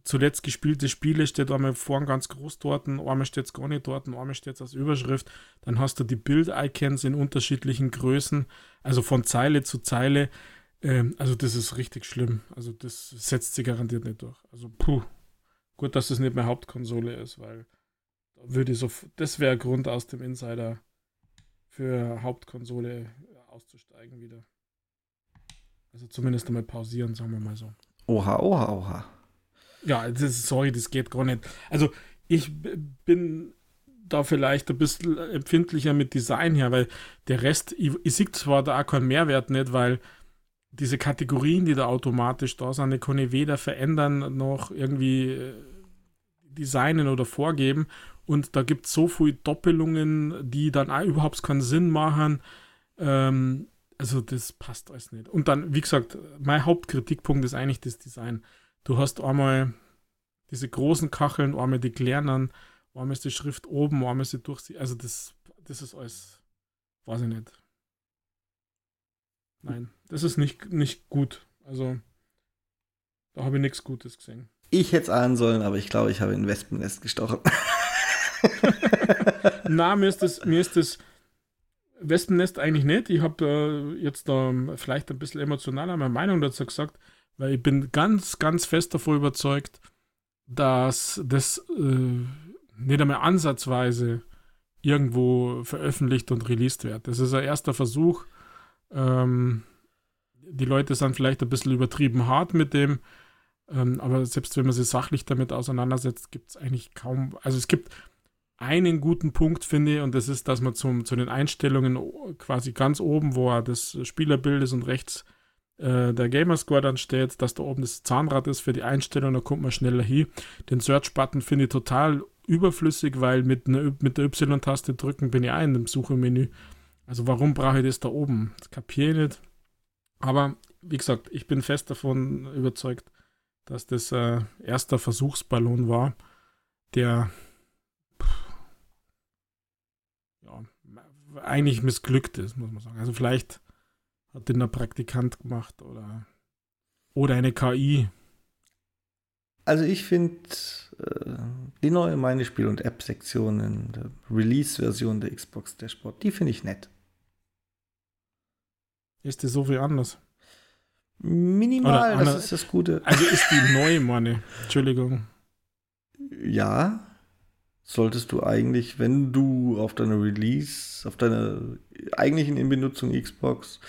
zuletzt gespielte Spiele steht einmal vorn ganz groß dort, einmal steht es gar nicht dort, einmal steht es als Überschrift, dann hast du die Bild-Icons in unterschiedlichen Größen, also von Zeile zu Zeile, also das ist richtig schlimm, also das setzt sich garantiert nicht durch, also puh, gut, dass das nicht mehr Hauptkonsole ist, weil würde ich so, das wäre Grund aus dem Insider für Hauptkonsole auszusteigen wieder. Also zumindest einmal pausieren, sagen wir mal so. Oha, oha, oha. Ja, das geht gar nicht. Also ich bin da vielleicht ein bisschen empfindlicher mit Design her, weil der Rest, ich sehe zwar da auch keinen Mehrwert nicht, weil diese Kategorien, die da automatisch da sind, die kann ich weder verändern noch irgendwie designen oder vorgeben. Und da gibt es so viele Doppelungen, die dann auch überhaupt keinen Sinn machen. Also das passt alles nicht. Und dann, wie gesagt, mein Hauptkritikpunkt ist eigentlich das Design. Du hast einmal diese großen Kacheln, einmal die Klärnern, einmal ist die Schrift oben, einmal ist sie durchsichtig. Also das ist alles, weiß ich nicht. Nein, das ist nicht gut. Also da habe ich nichts Gutes gesehen. Ich hätte es ahnen sollen, aber ich glaube, ich habe in ein Wespennest gestochen. Na, mir ist das Wespennest eigentlich nicht. Ich habe jetzt da vielleicht ein bisschen emotionaler meine Meinung dazu gesagt, weil ich bin ganz, ganz fest davon überzeugt, dass das nicht einmal ansatzweise irgendwo veröffentlicht und released wird. Das ist ein erster Versuch. Die Leute sind vielleicht ein bisschen übertrieben hart mit dem, aber selbst wenn man sich sachlich damit auseinandersetzt, gibt es eigentlich kaum, also es gibt einen guten Punkt, finde ich, und das ist, dass man zu den Einstellungen quasi ganz oben, wo er das Spielerbild ist und rechts der Gamerscore dann steht, dass da oben das Zahnrad ist für die Einstellung, da kommt man schneller hin. Den Search-Button finde ich total überflüssig, weil mit der Y-Taste drücken bin ich auch in dem Suchemenü. Also warum brauche ich das da oben? Das kapiere ich nicht. Aber wie gesagt, ich bin fest davon überzeugt, dass das erster Versuchsballon war, der eigentlich missglückt ist, muss man sagen. Also vielleicht hat den der Praktikant gemacht oder eine KI. Also ich finde die neue Meine Spiel- und App-Sektion in der Release-Version der Xbox Dashboard, die finde ich nett. Ist die so viel anders? Minimal, anders, das ist das Gute. Also ist die neu, meine. Entschuldigung. Ja, solltest du eigentlich, wenn du auf deine Release, auf deine eigentlichen Inbenutzung Xbox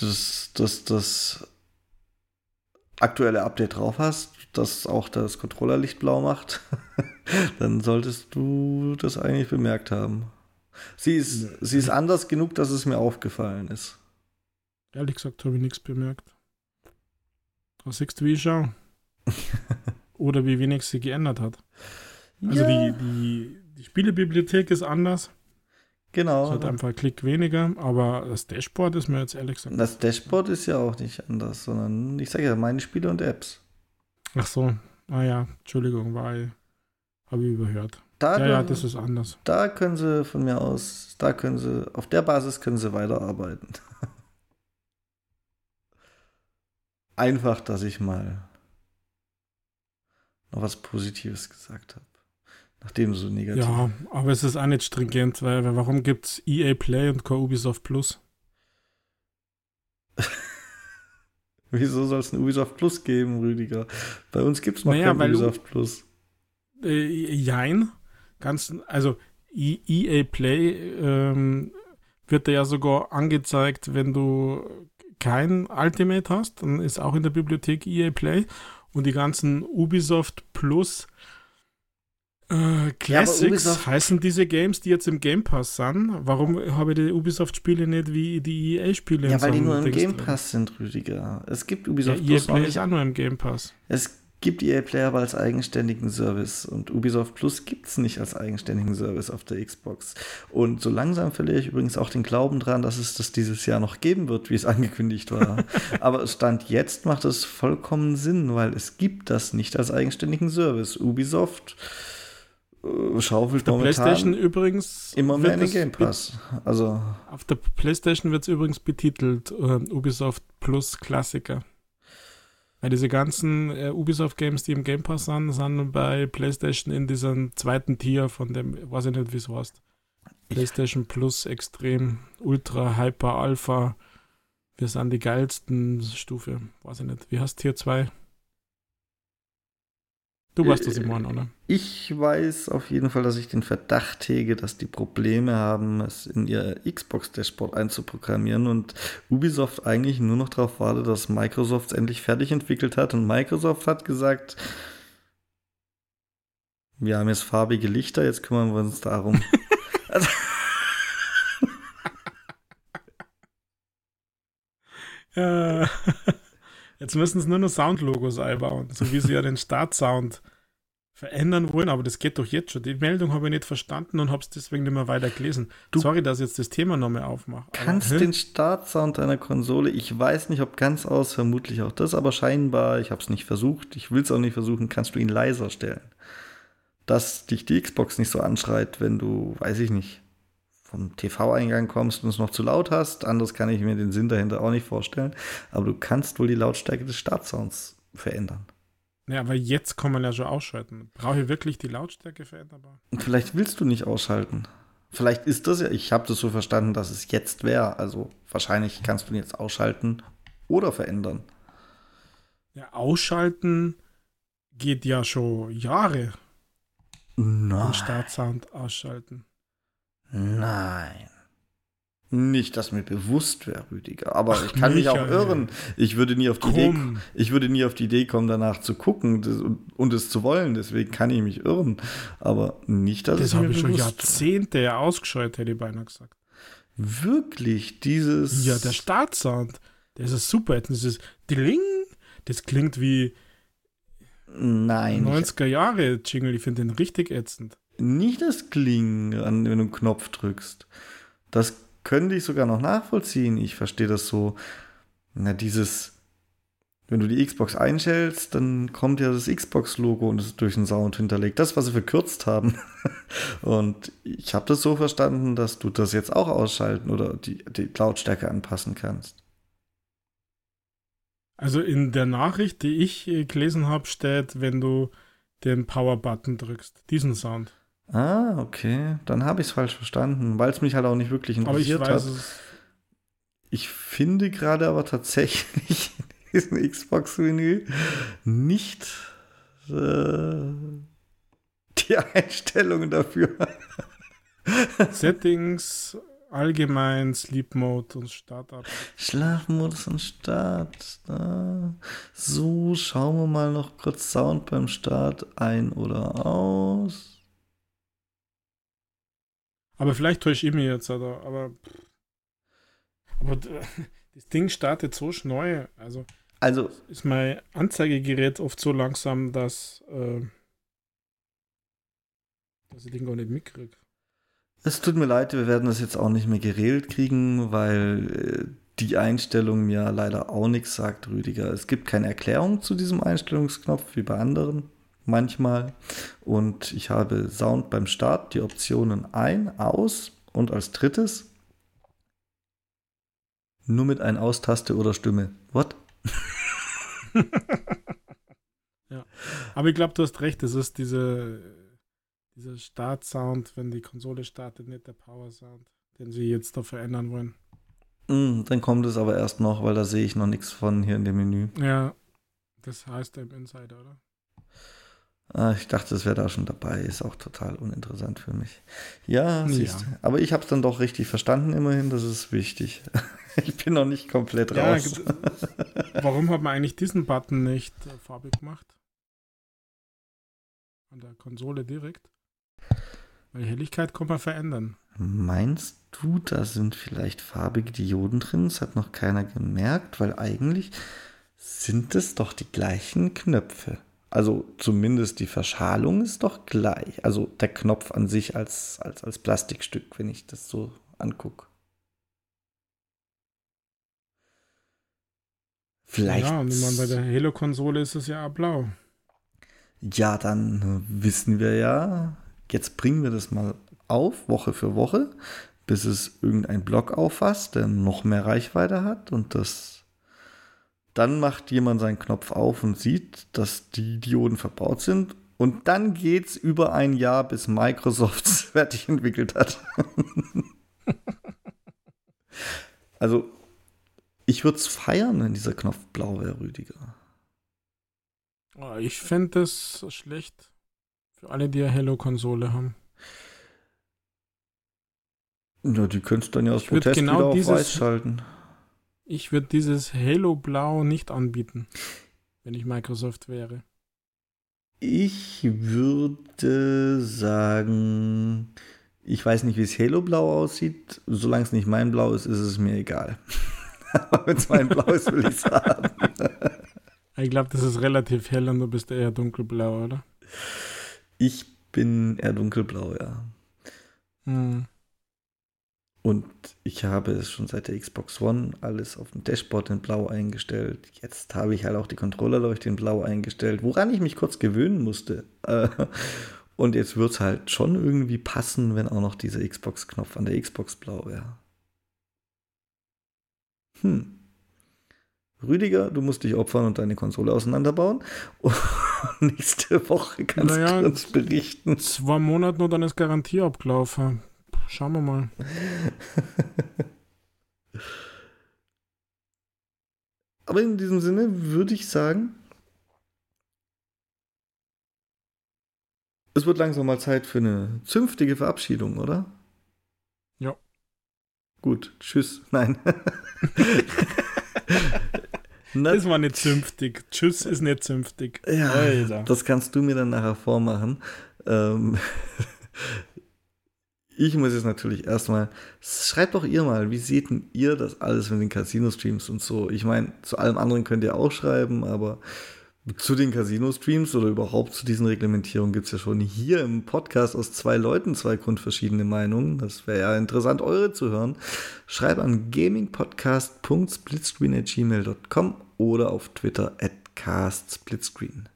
das aktuelle Update drauf hast, das auch das Controllerlicht blau macht, dann solltest du das eigentlich bemerkt haben. Sie ist anders genug, dass es mir aufgefallen ist. Ehrlich gesagt habe ich nichts bemerkt. Da siehst du, wie ich schaue. Oder wie wenig sie geändert hat. Also ja. Die Spielebibliothek ist anders. Genau. Es hat einfach einen Klick weniger, aber das Dashboard ist mir jetzt ehrlich gesagt... Das Dashboard ist ja auch nicht anders, sondern ich sage ja, meine Spiele und Apps. Ach so, naja, Entschuldigung, weil habe ich überhört. Ja, das ist anders. Da können sie von mir aus, auf der Basis können sie weiterarbeiten. Einfach, dass ich mal noch was Positives gesagt habe. Nachdem so negativ. Ja, aber es ist auch nicht stringent, weil warum gibt es EA Play und kein Ubisoft Plus? Wieso soll es ein Ubisoft Plus geben, Rüdiger? Bei uns gibt es noch kein Ubisoft Plus. Jein. Also EA Play wird dir ja sogar angezeigt, wenn du kein Ultimate hast, dann ist auch in der Bibliothek EA Play. Und die ganzen Ubisoft Plus Classics heißen diese Games, die jetzt im Game Pass sind. Warum habe ich die Ubisoft-Spiele nicht wie die EA-Spiele? Ja, weil die nur im Game Pass sind, Rüdiger. Es gibt Ubisoft Plus. EA Play ist auch nur im Game Pass. Es gibt EA Play aber als eigenständigen Service. Und Ubisoft Plus gibt es nicht als eigenständigen Service auf der Xbox. Und so langsam verliere ich übrigens auch den Glauben dran, dass es das dieses Jahr noch geben wird, wie es angekündigt war. Aber Stand jetzt macht es vollkommen Sinn, weil es gibt das nicht als eigenständigen Service. Ubisoft schaufelt momentan PlayStation übrigens immer mehr in den Game Pass. Also auf der PlayStation wird es übrigens betitelt Ubisoft Plus Klassiker. Weil diese ganzen Ubisoft-Games, die im Game Pass sind bei PlayStation in diesem zweiten Tier von dem, weiß ich nicht, wie es heißt. PlayStation Plus, Extrem, Ultra, Hyper, Alpha. Wir sind die geilsten Stufe. Weiß ich nicht. Wie heißt Tier 2? Du weißt das im Morgen, oder? Ich weiß auf jeden Fall, dass ich den Verdacht hege, dass die Probleme haben, es in ihr Xbox-Dashboard einzuprogrammieren und Ubisoft eigentlich nur noch darauf wartet, dass Microsoft es endlich fertig entwickelt hat. Und Microsoft hat gesagt, wir haben jetzt farbige Lichter, jetzt kümmern wir uns darum. Jetzt müssen es nur noch Soundlogos einbauen, so wie sie ja den Startsound verändern wollen, aber das geht doch jetzt schon. Die Meldung habe ich nicht verstanden und habe es deswegen nicht mehr weiter gelesen. Du Sorry, dass ich jetzt das Thema noch mehr aufmache. Kannst aber den Startsound einer Konsole, ich weiß nicht, ob ganz aus, vermutlich auch das, aber scheinbar, ich habe es nicht versucht, ich will es auch nicht versuchen, kannst du ihn leiser stellen. Dass dich die Xbox nicht so anschreit, wenn du, weiß ich nicht, vom TV-Eingang kommst und es noch zu laut hast. Anders kann ich mir den Sinn dahinter auch nicht vorstellen. Aber du kannst wohl die Lautstärke des Startsounds verändern. Ja, aber jetzt kann man ja schon ausschalten. Brauche ich wirklich die Lautstärke veränderbar? Und vielleicht willst du nicht ausschalten. Vielleicht ist das ja, ich habe das so verstanden, dass es jetzt wäre. Also wahrscheinlich kannst du ihn jetzt ausschalten oder verändern. Ja, ausschalten geht ja schon Jahre. Nein. Den Startsound ausschalten. Nein. Nicht, dass mir bewusst wäre, Rüdiger. Aber ich kann mich auch irren. Ich würde nie auf die Idee kommen, danach zu gucken und es zu wollen. Deswegen kann ich mich irren. Aber nicht, dass es mir bewusst wäre. Das habe ich schon Jahrzehnte ausgeschaltet, hätte ich beinahe gesagt. Wirklich? Dieses... Ja, der Startsound. Der ist super. Dieses Dling. Das klingt wie... Nein. 90er-Jahre-Jingle. Ich finde den richtig ätzend. Nicht das Klingen, wenn du einen Knopf drückst. Das könnte ich sogar noch nachvollziehen. Ich verstehe das so. Na, dieses, wenn du die Xbox einstellst, dann kommt ja das Xbox-Logo und es ist durch den Sound hinterlegt. Das, was sie verkürzt haben. Und ich habe das so verstanden, dass du das jetzt auch ausschalten oder die Lautstärke anpassen kannst. Also in der Nachricht, die ich gelesen habe, steht, wenn du den Power-Button drückst, diesen Sound. Ah, okay. Dann habe ich es falsch verstanden, weil es mich halt auch nicht wirklich interessiert hat. Ich finde gerade aber tatsächlich in diesem Xbox-Menü nicht die Einstellungen dafür. Settings, allgemein, Sleep-Mode und Start-Up. Schlafmodus und Start. So, schauen wir mal noch kurz Sound beim Start ein oder aus. Aber vielleicht täusche ich mich jetzt, aber das Ding startet so schnell. Also ist mein Anzeigegerät oft so langsam, dass ich den gar nicht mitkriege. Es tut mir leid, wir werden das jetzt auch nicht mehr geregelt kriegen, weil die Einstellung mir leider auch nichts sagt, Rüdiger. Es gibt keine Erklärung zu diesem Einstellungsknopf wie bei anderen. Manchmal. Und ich habe Sound beim Start, die Optionen ein, aus und als drittes nur mit ein Aus-Taste oder Stimme. What? Ja. Aber ich glaube, du hast recht, es ist dieser Start-Sound, wenn die Konsole startet, nicht der Power-Sound, den sie jetzt da verändern wollen. Dann kommt es aber erst noch, weil da sehe ich noch nichts von hier in dem Menü. Ja, das heißt im Insider, oder? Ich dachte, das wäre da schon dabei. Ist auch total uninteressant für mich. Ja, siehst du. Aber ich habe es dann doch richtig verstanden immerhin. Das ist wichtig. Ich bin noch nicht komplett raus. Warum hat man eigentlich diesen Button nicht farbig gemacht? An der Konsole direkt? Weil die Helligkeit kann man verändern. Meinst du, da sind vielleicht farbige Dioden drin? Das hat noch keiner gemerkt, weil eigentlich sind es doch die gleichen Knöpfe. Also zumindest die Verschalung ist doch gleich. Also der Knopf an sich als Plastikstück, wenn ich das so angucke. Vielleicht. Ja, und ich meine, bei der Halo-Konsole ist es ja blau. Ja, dann wissen wir ja, jetzt bringen wir das mal auf, Woche für Woche, bis es irgendein Blog auffasst, der noch mehr Reichweite hat und das dann macht jemand seinen Knopf auf und sieht, dass die Dioden verbaut sind und dann geht's über ein Jahr, bis Microsoft es fertig entwickelt hat. Also, ich würde es feiern, wenn dieser Knopf blau wäre, Rüdiger. Ich finde es schlecht für alle, die eine Hello-Konsole haben. Ja, die könntest du dann ja aus Protest genau wieder auf Weiß schalten. Ich würde dieses Halo-Blau nicht anbieten, wenn ich Microsoft wäre. Ich würde sagen, ich weiß nicht, wie es Halo-Blau aussieht. Solange es nicht mein Blau ist, ist es mir egal. Aber wenn es mein Blau ist, will ich es haben. Ich glaube, das ist relativ hell und du bist eher dunkelblau, oder? Ich bin eher dunkelblau, ja. Hm. Und ich habe es schon seit der Xbox One alles auf dem Dashboard in blau eingestellt. Jetzt habe ich halt auch die Controllerleuchte in blau eingestellt, woran ich mich kurz gewöhnen musste. Und jetzt wird es halt schon irgendwie passen, wenn auch noch dieser Xbox-Knopf an der Xbox blau wäre. Rüdiger, du musst dich opfern und deine Konsole auseinanderbauen. Und nächste Woche kannst du uns berichten. 2 Monate nur, dann ist Garantie abgelaufen. Schauen wir mal. Aber in diesem Sinne würde ich sagen, es wird langsam mal Zeit für eine zünftige Verabschiedung, oder? Ja. Gut, tschüss. Nein. Das war nicht zünftig. Tschüss ist nicht zünftig. Ja, Alter. Das kannst du mir dann nachher vormachen. Ich muss jetzt natürlich erstmal, schreibt doch ihr mal, wie seht denn ihr das alles mit den Casino-Streams und so? Ich meine, zu allem anderen könnt ihr auch schreiben, aber zu den Casino-Streams oder überhaupt zu diesen Reglementierungen gibt es ja schon hier im Podcast aus 2 Leuten 2 grundverschiedene Meinungen. Das wäre ja interessant, eure zu hören. Schreibt an gamingpodcast.splitscreen@gmail.com oder auf Twitter @castsplitscreen.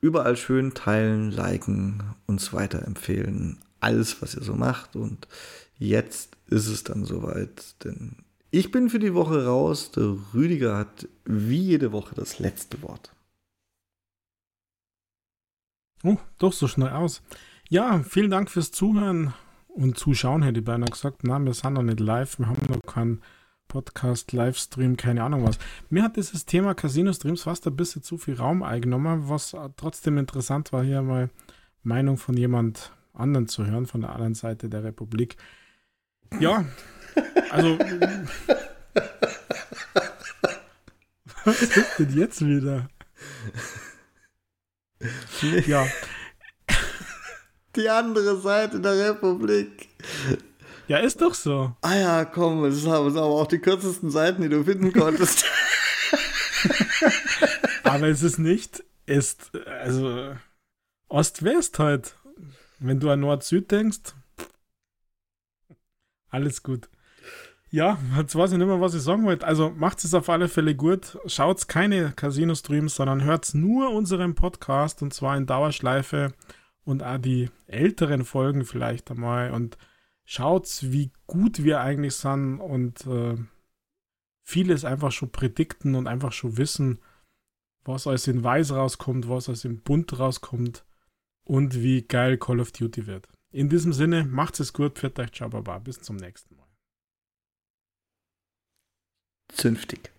Überall schön teilen, liken, uns weiterempfehlen. Alles, was ihr so macht. Und jetzt ist es dann soweit, denn ich bin für die Woche raus. Der Rüdiger hat wie jede Woche das letzte Wort. Oh, doch so schnell aus. Ja, vielen Dank fürs Zuhören und Zuschauen, hätte ich beinahe gesagt. Nein, wir sind noch nicht live, wir haben noch keinen Podcast, Livestream, keine Ahnung was. Mir hat dieses Thema Casino-Streams fast ein bisschen zu viel Raum eingenommen, was trotzdem interessant war, hier mal Meinung von jemand anderen zu hören, von der anderen Seite der Republik. Ja, also was ist denn jetzt wieder? Ja. Die andere Seite der Republik. Ja, ist doch so. Ah ja, komm, es sind aber auch die kürzesten Seiten, die du finden konntest. Aber es ist nicht, also Ost-West halt. Wenn du an Nord-Süd denkst, alles gut. Ja, jetzt weiß ich nicht mehr, was ich sagen wollte. Also macht es auf alle Fälle gut. Schaut keine Casino-Streams, sondern hört nur unseren Podcast und zwar in Dauerschleife und auch die älteren Folgen vielleicht einmal und schaut, wie gut wir eigentlich sind und vieles einfach schon predikten und einfach schon wissen, was alles in Weiß rauskommt, was alles in Bunt rauskommt und wie geil Call of Duty wird. In diesem Sinne, macht's es gut, pfiat euch, ciao, baba, bis zum nächsten Mal. Zünftig.